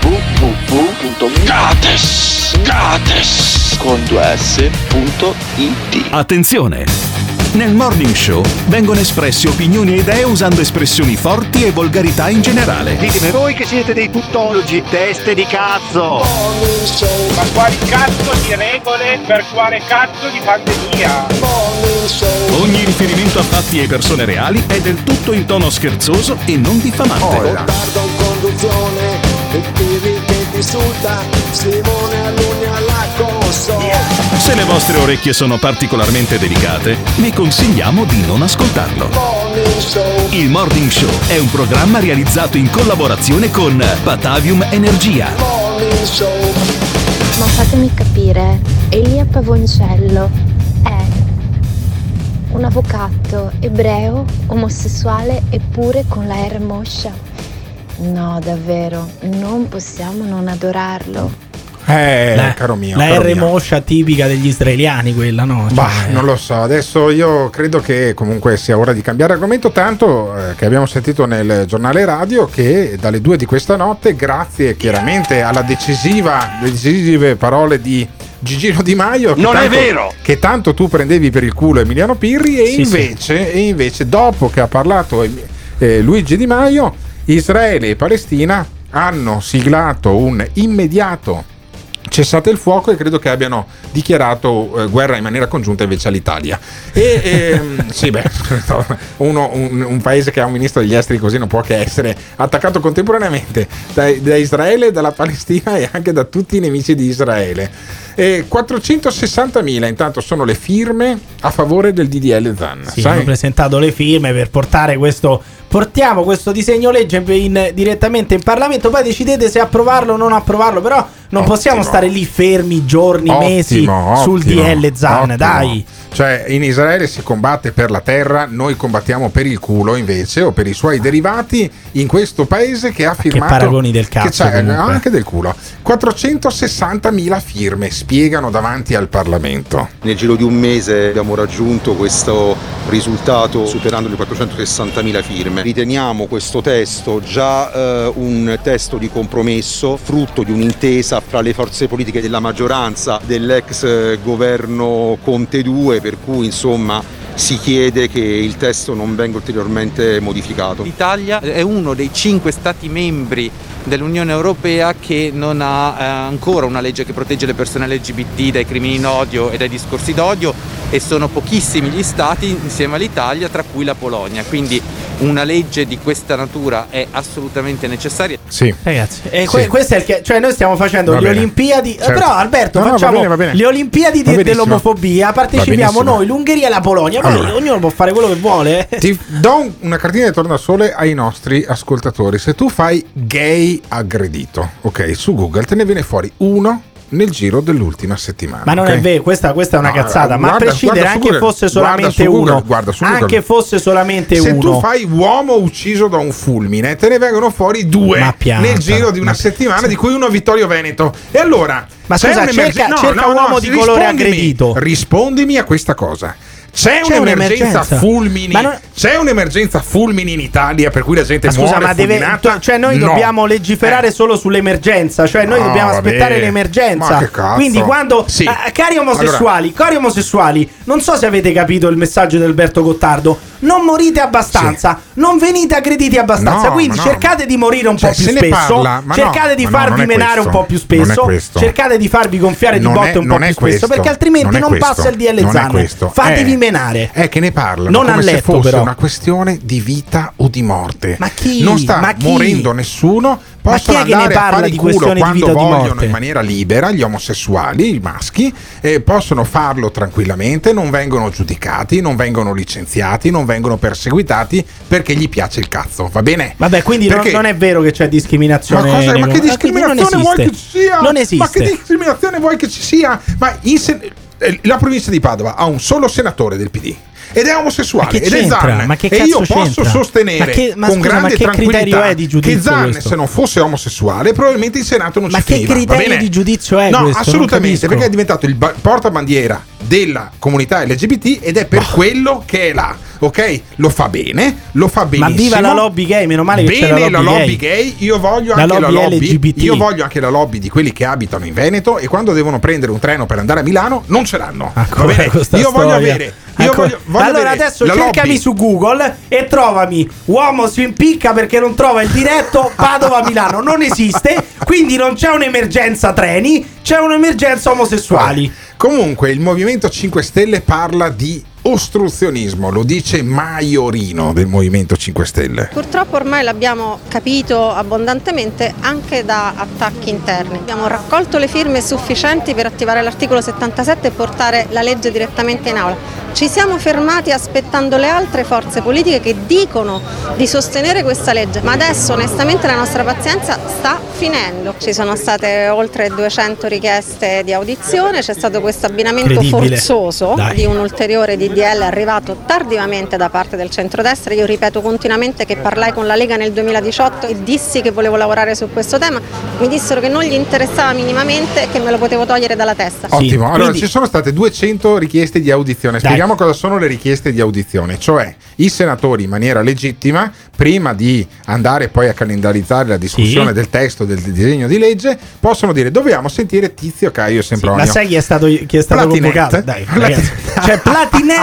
w w w punto gates gates con due esse punto i t. Attenzione! Nel Morning Show vengono espresse opinioni e idee usando espressioni forti e volgarità in generale. Ditemi voi che siete dei tuttologi, teste di cazzo! Morning Show. Ma quali cazzo di regole per quale cazzo di pandemia? Morning Show. Ogni riferimento a fatti e persone reali è del tutto in tono scherzoso e non diffamante. Gottardo in conduzione, e Pirri che ti insulta, Simone Alunni alla console. Se le vostre orecchie sono particolarmente delicate, vi consigliamo di non ascoltarlo. Il Morning Show è un programma realizzato in collaborazione con Patavium Energia. Ma fatemi capire, Elia Pavoncello è un avvocato ebreo, omosessuale eppure con la R moscia? No, davvero, non possiamo non adorarlo. Eh, la, caro mio, la R moscia tipica degli israeliani, quella, no? Cioè, bah, non lo so. Adesso io credo che comunque sia ora di cambiare argomento. Tanto eh, che abbiamo sentito nel giornale radio che dalle due di questa notte, grazie chiaramente alla decisiva, decisive parole di Gigino Di Maio, non tanto, è vero che tanto tu prendevi per il culo Emiliano Pirri, e sì, invece, sì. E invece, dopo che ha parlato eh, Luigi Di Maio, Israele e Palestina hanno siglato un immediato cessate il fuoco e credo che abbiano dichiarato eh, guerra in maniera congiunta invece all'Italia. E ehm, sì, beh, uno, un, un paese che ha un ministro degli esteri così non può che essere attaccato contemporaneamente da, da Israele, dalla Palestina e anche da tutti i nemici di Israele. E quattrocentosessantamila intanto sono le firme a favore del D D L Zan. Sì, hanno presentato le firme per portare questo portiamo questo disegno legge in, in, direttamente in Parlamento, poi decidete se approvarlo o non approvarlo, però non ottimo. Possiamo stare lì fermi giorni, ottimo, mesi ottimo, sul D D L Zan, ottimo. Dai. Cioè in Israele si combatte per la terra, noi combattiamo per il culo invece o per i suoi derivati in questo paese che ha firmato. Che paragoni del cazzo, che anche del culo. quattrocentosessantamila firme spiegano davanti al Parlamento. Nel giro di un mese abbiamo raggiunto questo risultato superando le quattrocentosessantamila firme. Riteniamo questo testo già eh, un testo di compromesso, frutto di un'intesa fra le forze politiche della maggioranza dell'ex governo Conte due, per cui insomma si chiede che il testo non venga ulteriormente modificato. L'Italia è uno dei cinque stati membri dell'Unione Europea che non ha eh, ancora una legge che protegge le persone L G B T dai crimini d'odio e dai discorsi d'odio. e sono pochissimi gli stati insieme all'Italia, tra cui la Polonia, quindi una legge di questa natura è assolutamente necessaria. Sì, ragazzi, e que- sì. questo è il che- cioè noi stiamo facendo va le bene. Olimpiadi, certo. Però Alberto, no, no, facciamo va bene, va bene. le Olimpiadi de- dell'omofobia, partecipiamo noi, l'Ungheria e la Polonia, poi allora, ognuno può fare quello che vuole. Ti do una cartina di tornasole ai nostri ascoltatori: se tu fai gay aggredito, ok, su Google te ne viene fuori uno nel giro dell'ultima settimana. Ma non okay? è vero, questa, questa è una no, cazzata. Guarda, ma a prescindere, anche Google, fosse solamente Google, uno, guarda, anche fosse solamente se uno. Se tu fai uomo ucciso da un fulmine, te ne vengono fuori due pianta, nel giro di una settimana, sì. di cui uno a Vittorio Veneto. E allora, ma scusa, cerca, no, cerca no, un uomo no, di colore aggredito. Rispondimi a questa cosa. C'è, c'è un'emergenza, un'emergenza. fulmini non... C'è un'emergenza fulmini in Italia per cui la gente ma muore scusa, ma deve, cioè noi no. dobbiamo legiferare eh. solo sull'emergenza. Cioè noi no, dobbiamo aspettare vabbè. l'emergenza. Quindi quando sì. ah, cari omosessuali allora. Cari omosessuali, non so se avete capito il messaggio di Alberto Gottardo. Non morite abbastanza, sì. non venite aggrediti abbastanza, no, quindi no. cercate di morire un cioè, po' più spesso, parla, cercate no, di farvi no, menare questo. un po' più spesso, cercate di farvi gonfiare non di botte è, un po' più questo. spesso, perché altrimenti non, non passa il D D L Zan. Fatevi è, menare. È che ne parlano non come letto, se fosse però. una questione di vita o di morte. Ma chi? Non sta Ma chi? morendo nessuno. Possono andare a fare di culo quando vogliono in maniera libera gli omosessuali, i maschi, eh, possono farlo tranquillamente, non vengono giudicati, non vengono licenziati, non vengono perseguitati perché gli piace il cazzo, va bene? Vabbè, quindi perché... non, non è vero che c'è discriminazione. Ma, cosa, ma che discriminazione non vuoi che ci sia? Non esiste. Ma che discriminazione vuoi che ci sia? Ma in sen... la provincia di Padova ha un solo senatore del P D. Ed è omosessuale ed è Zan, ma che cazzo e io posso c'entra? sostenere ma che, ma con scusa, grande ma che tranquillità è di che Zan questo? se non fosse omosessuale probabilmente il Senato non ma ci finiva. Ma che criterio di giudizio è no, questo? No, assolutamente, perché è diventato il ba- portabandiera della comunità L G B T ed è per oh. quello che è là, ok? Lo fa bene, lo fa benissimo. Ma viva la lobby gay, meno male che bene c'è la lobby, la lobby gay. gay. Io voglio la anche lobby la lobby L G B T. Io voglio anche la lobby di quelli che abitano in Veneto e quando devono prendere un treno per andare a Milano non ce l'hanno. Ancora va bene? Io storia. voglio avere Io voglio, voglio allora adesso cercami lobby. su Google e trovami uomo si impicca perché non trova il diretto Padova-Milano. Non esiste, quindi non c'è un'emergenza treni, c'è un'emergenza omosessuali. Comunque il Movimento cinque Stelle parla di ostruzionismo, lo dice Maiorino del Movimento cinque Stelle. Purtroppo ormai l'abbiamo capito abbondantemente anche da attacchi interni. Abbiamo raccolto le firme sufficienti per attivare l'articolo settantasette e portare la legge direttamente in aula. Ci siamo fermati aspettando le altre forze politiche che dicono di sostenere questa legge, ma adesso onestamente la nostra pazienza sta finendo. Ci sono state oltre duecento richieste di audizione, c'è stato questo abbinamento forzoso Dai. di un ulteriore di D D L arrivato tardivamente da parte del centrodestra. Io ripeto continuamente che parlai con la Lega nel duemiladiciotto e dissi che volevo lavorare su questo tema, mi dissero che non gli interessava minimamente e che me lo potevo togliere dalla testa. Ottimo, allora Quindi... ci sono state duecento richieste di audizione. Spieghiamo Dai. cosa sono le richieste di audizione, cioè i senatori in maniera legittima, prima di andare poi a calendarizzare la discussione sì. del testo del disegno di legge, possono dire dobbiamo sentire Tizio, Caio e Sempronio. Sì, ma sai chi è stato, chi è stato convocato? Dai, Platinette. Cioè Platinette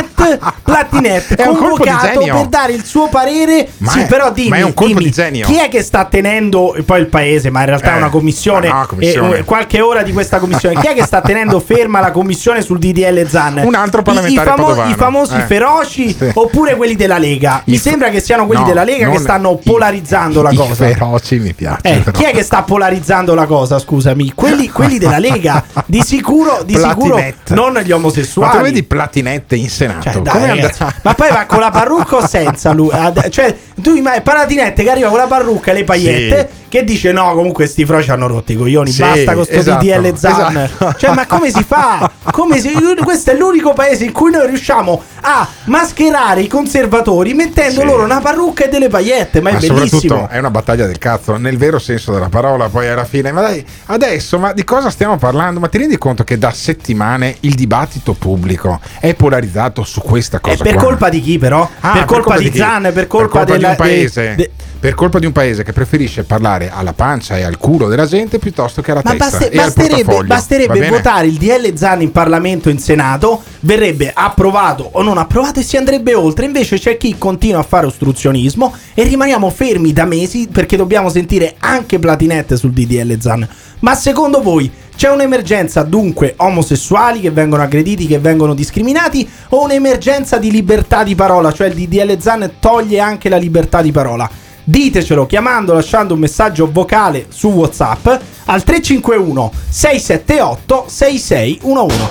Platinette è un colpo di genio per dare il suo parere, ma sì, è, però dimmi, ma è un colpo dimmi, di genio. Chi è che sta tenendo poi il paese? Ma in realtà eh, è una commissione, no, commissione. Eh, qualche ora di questa commissione. Chi è che sta tenendo ferma la commissione sul D D L Zan? Un altro parlamentare. I, i, famo- i famosi eh. feroci sì. oppure quelli della Lega? Mi I sembra f- che siano quelli no, della Lega che stanno i, polarizzando i, la cosa. I feroci mi piace. Eh, chi è che sta polarizzando la cosa? Scusami, quelli, quelli della Lega di sicuro, di sicuro non gli omosessuali. Ma tu vedi Platinette in Senato, cioè, dai, and- ma poi va con la parrucca o senza lui? Ad- cioè, tu ma- Paratinette che arriva con la parrucca e le pagliette sì. che dice no, comunque sti froci hanno rotto i coglioni, sì, basta con sto esatto, D D L Zan. Esatto. Cioè, ma come si fa? Come si- questo è l'unico paese in cui noi riusciamo a mascherare i conservatori mettendo sì. loro una parrucca e delle pagliette, ma, ma è bellissimo. Soprattutto è una battaglia del cazzo nel vero senso della parola, poi alla fine, ma dai, adesso ma di cosa stiamo parlando? Ma ti rendi conto che da settimane il dibattito pubblico è polarizzato su questa cosa? E per qua. colpa di chi però? Ah, per, colpa per colpa di, di Zan, per colpa, per colpa della, di un paese de, de... per colpa di un paese che preferisce parlare alla pancia e al culo della gente piuttosto che alla ma testa baste, e basterebbe, basterebbe votare il D D L Zan in Parlamento, in Senato verrebbe approvato o non approvato e si andrebbe oltre. Invece c'è chi continua a fare ostruzionismo e rimaniamo fermi da mesi perché dobbiamo sentire anche Platinette sul D D L Zan. Ma secondo voi C'è un'emergenza dunque omosessuali che vengono aggrediti, che vengono discriminati, o un'emergenza di libertà di parola, cioè il D D L Zan toglie anche la libertà di parola? Ditecelo chiamando, lasciando un messaggio vocale su WhatsApp al tre cinque uno sei sette otto sei sei uno uno.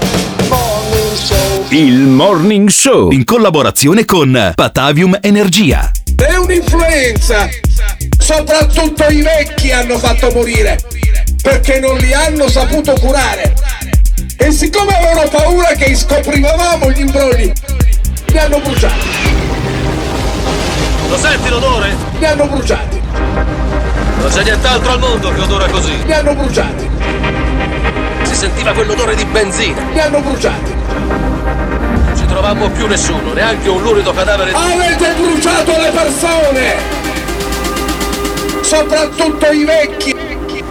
Il Morning Show in collaborazione con Patavium Energia. È un'influenza, soprattutto i vecchi hanno fatto morire perché non li hanno saputo curare, e siccome avevano paura che scoprivavamo gli imbrogli, li hanno bruciati. Lo senti l'odore? Li hanno bruciati. Non c'è nient'altro al mondo che odora così. Li hanno bruciati. Si sentiva quell'odore di benzina. Li hanno bruciati. Non ci trovammo più nessuno, neanche un lurido cadavere. Avete bruciato le persone! Soprattutto i vecchi. Mi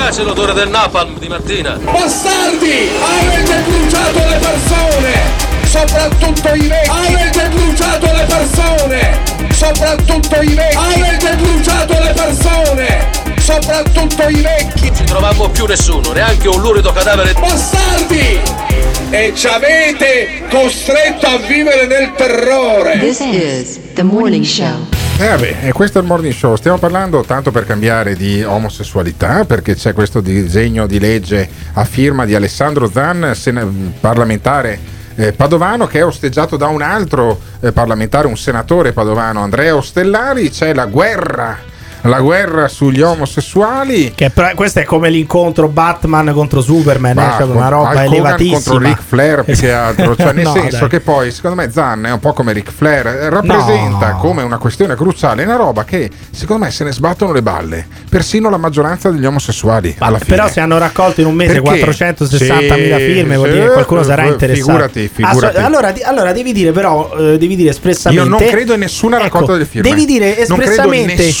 piace l'odore del napalm di mattina. Bastardi! Avete bruciato le persone! Soprattutto i vecchi. Avete bruciato le persone. Soprattutto i vecchi. Avete bruciato le persone. Soprattutto i vecchi. Non ci trovammo più nessuno, neanche un lurido cadavere. Bastardi! E ci avete costretto a vivere nel terrore. This is the Morning Show. Eh vabbè, e questo è il Morning Show. Stiamo parlando, tanto per cambiare, di omosessualità, perché c'è questo disegno di legge a firma di Alessandro Zan, sen- parlamentare Eh, padovano, che è osteggiato da un altro eh, parlamentare, un senatore padovano, Andrea Ostellari. C'è la guerra, la guerra sugli omosessuali, che però, questo è come l'incontro Batman contro Superman, bah, eh, cioè una roba Hulk elevatissima contro Ric Flair, più che altro, cioè nel no, senso dai. Che poi secondo me Zan è un po' come Ric Flair, rappresenta no. come una questione cruciale, una roba che secondo me se ne sbattono le balle persino la maggioranza degli omosessuali. Ma alla fine, però, se hanno raccolto in un mese quattrocentosessantamila firme, vuol dire che qualcuno sarà interessato. Figurati, figurati. Asso- allora, di- allora devi dire però eh, devi dire espressamente, io non credo in nessuna raccolta ecco, delle firme, devi dire espressamente che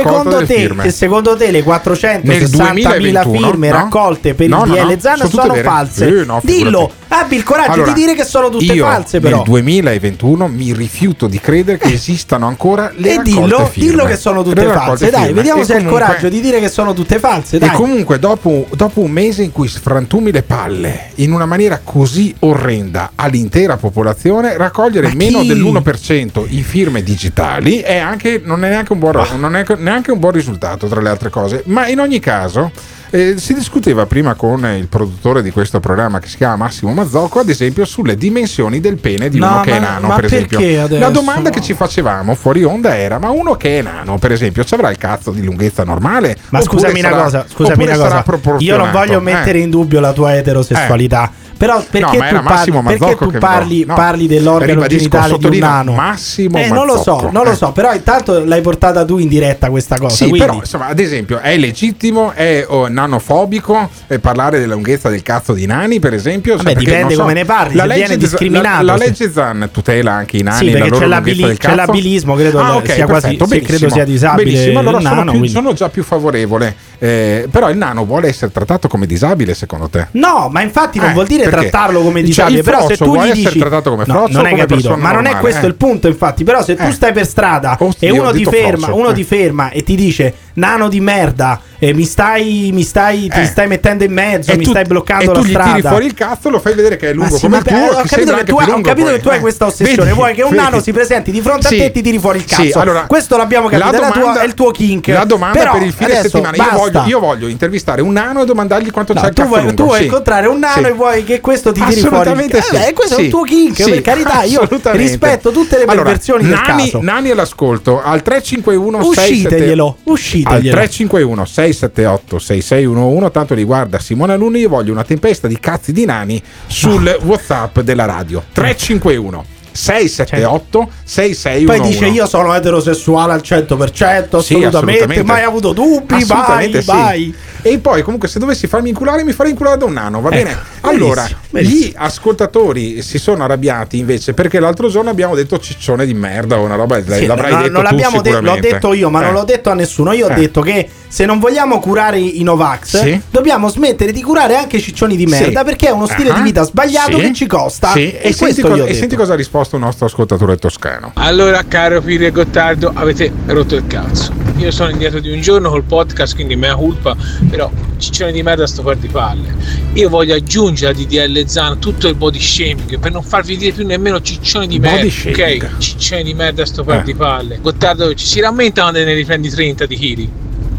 Secondo te, che secondo te le quattrocentosessantamila firme no? raccolte per no, il D D L Zan no, no. sono, sono false? Eh, no, Dillo, abbi il coraggio allora, di dire che sono tutte io, false. Però nel duemilaventuno mi rifiuto di credere che esistano ancora le e raccolte dillo, firme. Dillo che sono tutte false, firme. Dai, vediamo e se hai il coraggio di dire che sono tutte false. Dai. E comunque dopo, dopo un mese in cui sfrantumi le palle in una maniera così orrenda all'intera popolazione, raccogliere Ma meno chi? dell'uno per cento in firme digitali è anche, non è neanche un buon oh. non è neanche un buon risultato, tra le altre cose. Ma in ogni caso eh, si discuteva prima con il produttore di questo programma, che si chiama Massimo Mazzocco, ad esempio, sulle dimensioni del pene di no, uno ma, che è nano, per esempio. Adesso? La domanda che ci facevamo fuori onda era: ma uno che è nano, per esempio, ci avrà il cazzo di lunghezza normale? Ma scusami sarà, una cosa, scusami una cosa. Io non voglio mettere eh. in dubbio la tua eterosessualità. Eh. Però perché no, tu parli, perché tu parli, no. parli dell'organo genitale di un nano? Massimo eh, non lo so, non lo so, però intanto l'hai portata tu in diretta questa cosa. Sì, quindi. Però insomma, ad esempio, è legittimo, è oh, nanofobico eh, parlare della lunghezza del cazzo di nani, per esempio. Vabbè, cioè, dipende non so, come ne parli, la se legge viene discriminato. La, la legge Zan tutela anche i nani, sì, la loro c'è lunghezza del cazzo. C'è l'abilismo, credo ah, okay, sia perfetto, quasi benissimo, credo sia disabile. Benissimo, allora nano, sono, più, sono già più favorevole. Eh, però il nano vuole essere trattato come disabile, secondo te? No, ma infatti non vuol dire Perché? trattarlo come disabile, cioè, però se tu gli dici trattato come frozzo, no, non hai capito, ma non normale, è questo eh. il punto, infatti. Però se tu eh. stai per strada Ostia, e uno ti ferma, frozzo, uno eh. ti ferma e ti dice nano di merda, eh, mi stai mi stai eh. ti stai mettendo in mezzo, e mi tu, stai bloccando e la strada. E tu gli tiri fuori il cazzo, lo fai vedere che è lungo sì, come il tuo, ho capito che tu hai, ho capito che tu hai questa ossessione, vuoi che un nano si presenti di fronte a te e ti tiri fuori il cazzo. Questo l'abbiamo capito, è il tuo kink. La domanda per il fine settimana, io voglio io voglio intervistare un nano e domandargli quanto c'è il cazzo. Tu vuoi incontrare un nano e vuoi che questo ti tiri fuori? Assolutamente sì. Eh, questo sì. è un tuo kink, sì. per carità, io rispetto tutte le perversioni allora, del nani, caso. Nani all'ascolto al tre cinque uno sei sette otto usciteglielo. Al tre cinque uno sei sette otto sei sei uno uno, tanto riguarda Simone Alunni, io voglio una tempesta di cazzi di nani sul no. WhatsApp della radio. tre cinque uno sei sette otto sei sei uno uno. Poi dice io sono eterosessuale al cento per cento, assolutamente, sì, assolutamente. Mai avuto dubbi, vai, sì. vai. E poi comunque se dovessi farmi inculare mi farei inculare da un nano, va ecco, bene? Allora, bellissimo. Gli ascoltatori si sono arrabbiati invece perché l'altro giorno abbiamo detto ciccione di merda o una roba, sì, l'avrai no, detto non tu sicuramente. De- l'ho detto io, ma eh. non l'ho detto a nessuno. Io eh. ho detto che se non vogliamo curare i Novax, sì. dobbiamo smettere di curare anche i ciccioni di merda, sì. perché è uno stile uh-huh. di vita sbagliato sì. che ci costa. Sì. E, e, senti co- e senti cosa ha risposto il nostro ascoltatore toscano. Allora, caro Pirri e Gottardo, avete rotto il cazzo. Io sono indietro di un giorno col podcast, quindi mea culpa. però ciccione di merda sto guardipalle. Io voglio aggiungere a D D L Zan tutto il body shaming per non farvi dire più nemmeno ciccione di merda, ok? Ciccione di merda sto guardipalle. Eh. Gottardo ci si rammenta quando ne riprendi trenta di chili.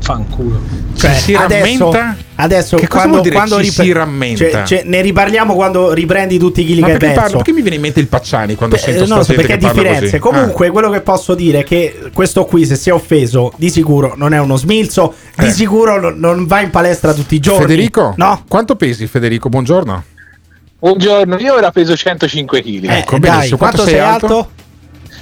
Fanculo. Cioè, si adesso, rammenta? Adesso che cosa quando, quando ci ripre- si rammenta? Cioè, cioè, ne riparliamo quando riprendi tutti i chili che hai perso. Parlo, perché mi viene in mente il Pacciani quando Beh, sento no, so perché è di Firenze. Così. Comunque, ah. quello che posso dire è che questo qui, se si è offeso, di sicuro non è uno smilzo, eh. di sicuro non, non va in palestra tutti i giorni. Federico? No. Quanto pesi, Federico? Buongiorno. Buongiorno, io ora peso centocinque chili. Eh, ecco, dai, quanto, quanto sei alto? alto?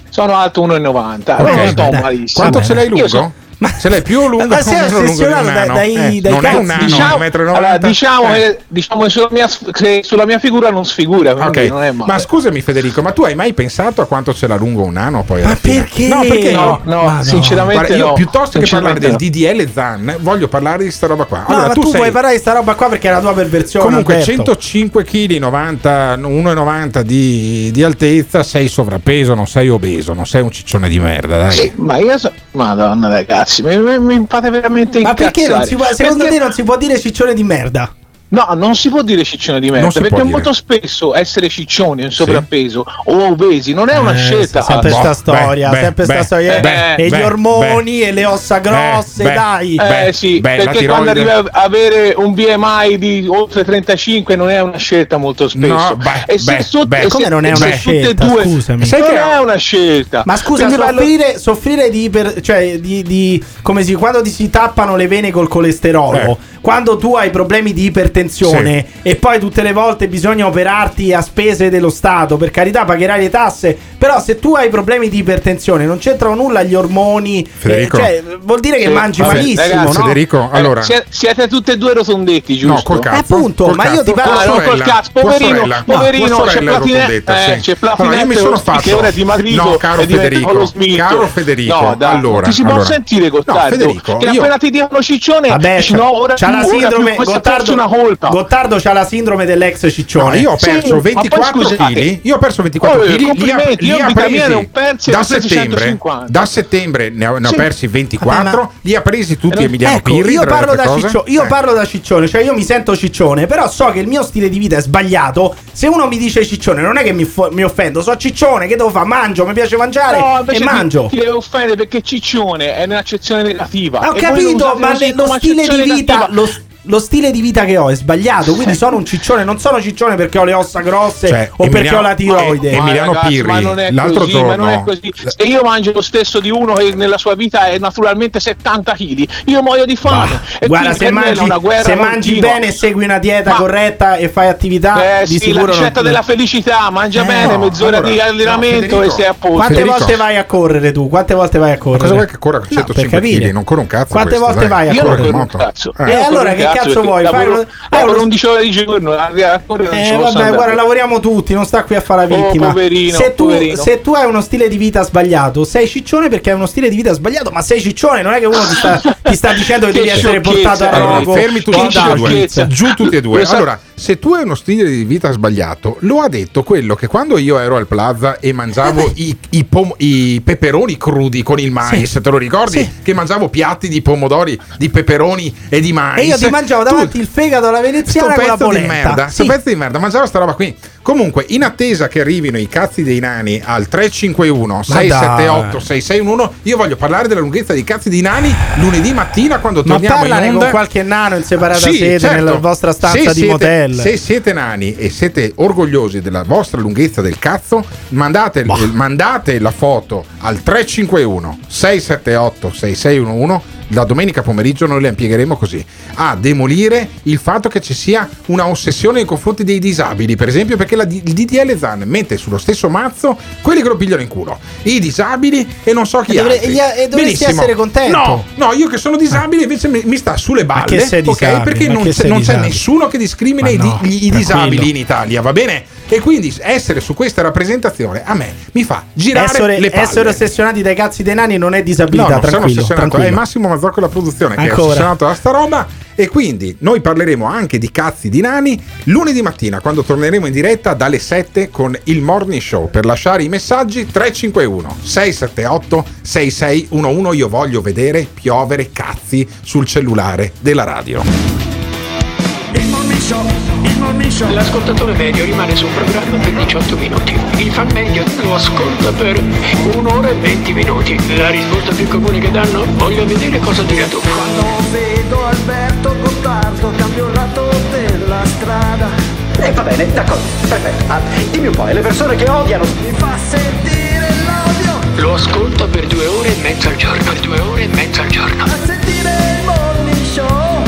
Sono alto uno e novanta. Okay. Non sto malissimo. Quanto ce l'hai lungo? Ma se l'hai più lungo, ma sei ossessionato dai, dai, eh, dai non cazzi. È un anno, diciamo, un metro e novanta. Allora, diciamo, eh. che, diciamo che, sulla mia, che sulla mia figura non sfigura, okay. non è male. Ma scusami Federico, ma tu hai mai pensato a quanto ce l'ha lungo un anno poi? Ma perché? No, perché no, no, no sinceramente guarda, io no. piuttosto che parlare del D D L Zan voglio parlare di sta roba qua. Allora, no, ma tu, tu sei... vuoi parlare di sta roba qua perché è la tua perversione. Comunque Alberto. centocinque chili, uno e novanta di, di altezza, sei sovrappeso, non sei obeso, non sei un ciccione di merda, dai. Sì, ma io so... Madonna dai cazzo. Mi, mi fate veramente incazzare. Ma perché non si può, secondo perché... te non si può dire ciccione di merda? No, non si può dire ciccione di merda perché molto spesso essere ciccioni in sovrappeso sì. o obesi non è una eh, scelta. Sempre sta storia, beh, sempre beh, sta storia. Beh, e beh, gli ormoni beh, e le ossa grosse, beh, dai. Beh, eh sì, beh, perché quando arrivi a avere un B M I di oltre trentacinque non è una scelta molto spesso. No, beh, e se beh, so, beh, e come se, non è una se scelta? Due, scusami. Sai non che è una scelta. Ma scusa, soffrire, lo... soffrire di iper, cioè di, di come si quando ti si tappano le vene col colesterolo, beh. quando tu hai problemi di ipertensione Sì. e poi tutte le volte bisogna operarti a spese dello Stato, per carità pagherai le tasse, però se tu hai problemi di ipertensione non c'entrano nulla gli ormoni, Federico, eh, cioè, vuol dire che sì. mangi Vabbè, malissimo ragazzi, no? Federico, allora... siete tutti e due rotondetti, giusto? No, col capo, appunto, col ma capo, io ti parlo col, sorella, col cazzo, poverino, sorella, poverino, no, poverino c'è Platinette, eh, sì. c'è Platinette, allora, io mi sono fatto che ora ti matrico no, caro Federico, caro Federico, no, da, allora, ti si allora. può sentire Gottardo, no, Federico, che io... appena ti dicono ciccione, no, ora c'ha la sindrome Gottardo una Gottardo c'ha la sindrome dell'ex ciccione. No, io ho perso sì, ventiquattro chili. Io ho perso ventiquattro chili. Li ha, li ha presi da settembre. Da settembre ne ho, ne ho sì. persi ventiquattro. Ma... Li ha presi tutti Emiliano ecco, Pirri. Io, parlo da, ciccio, io eh. parlo da ciccione, cioè io mi sento ciccione, però so che il mio stile di vita è sbagliato. Se uno mi dice ciccione, non è che mi, fo- mi offendo, so ciccione, che devo fare? Mangio, mi piace mangiare no, e mangio. Ti devo offendere perché ciccione è un'accezione negativa. Ho e capito, ma lo stile di vita. Lo stile di vita che ho è sbagliato, quindi sono un ciccione. Non sono ciccione perché ho le ossa grosse cioè, o Emiliano, perché ho la tiroide. Ma, Emiliano ragazzi, Pirri, ma non è l'altro così, giorno. Non è così. Se io mangio lo stesso di uno che nella sua vita è naturalmente settanta chili, io muoio di fame. Ma, e guarda, se mangi, una se mangi bene e segui una dieta ma, corretta e fai attività, eh, di sì, sicuro la ricetta della felicità, mangia eh, bene, no, mezz'ora allora, di allenamento no, Federico, e sei a posto. Quante Federico. volte vai a correre tu? Quante volte vai a correre? Ma cosa vuoi che corra con centocinque chili? Non corro un cazzo. Quante volte vai a correre? E allora che cazzo vuoi? Lavoro, fai lavoro undici ore di giorno. Eh, vabbè, guarda, lavoriamo tutti, non sta qui a fare la vittima. Oh, poverino, se, tu, se tu hai uno stile di vita sbagliato, sei ciccione perché hai uno stile di vita sbagliato, ma sei ciccione, non è che uno ti sta, ti sta dicendo che, che devi essere portato a rogo. Fermi tutti e due, giù tutti e due. Allora, se tu hai uno stile di vita sbagliato, lo ha detto quello che quando io ero al Plaza e mangiavo i, i, pom- i peperoni crudi con il mais, sì. te lo ricordi? Sì. Che mangiavo piatti di pomodori, di peperoni e di mais. E io ti mangiavo davanti tu, il fegato alla veneziana con la polenta. Di merda, sì. Sto pezzo di merda, mangiavo sta roba qui. Comunque, in attesa che arrivino i cazzi dei nani al tre cinque uno sei sette otto sei sei uno uno, io voglio parlare della lunghezza dei cazzi dei nani lunedì mattina quando Ma torniamo in onda. Ma parlane con qualche nano in separata sì, sede certo. nella vostra stanza se di siete, motel. Se siete nani e siete orgogliosi della vostra lunghezza del cazzo, mandate, bah. mandate la foto al tre cinque uno sei sette otto sei sei uno uno. Da domenica pomeriggio noi le impiegheremo così a demolire il fatto che ci sia una ossessione nei confronti dei disabili, per esempio, perché la, il D D L Zan mette sullo stesso mazzo quelli che lo pigliano in culo, i disabili e non so chi altri. E, dovre, e, e dovresti Benissimo. essere contento. No, no, io che sono disabile invece mi, mi sta sulle balle, ok? Perché non, non c'è nessuno che discrimina no, i, i disabili in Italia, va bene? E quindi essere su questa rappresentazione a me mi fa girare essere, le palle. Essere ossessionati dai cazzi dei nani non è disabilità, no, tranquillo. Sono ossessionato, è eh, Massimo Mazzocco, la produzione, ancora, che è ossessionato da sta roba. E quindi noi parleremo anche di cazzi di nani lunedì mattina, quando torneremo in diretta dalle sette con il Morning Show. Per lasciare i messaggi tre cinque uno sei sette otto sei sei uno uno. Io voglio vedere piovere cazzi sul cellulare della radio. L'ascoltatore medio rimane sul programma per diciotto minuti, il fan medio lo ascolta per un'ora e venti minuti. La risposta più comune che danno: voglio vedere cosa dirà tu. Quando vedo Alberto Gottardo cambio il lato della strada. E eh, va bene, d'accordo, perfetto. Ah, dimmi un po', e le persone che odiano? Mi fa sentire l'odio. Lo ascolta per due ore e mezza al giorno, due ore e mezza al giorno. A sentire il Morning Show.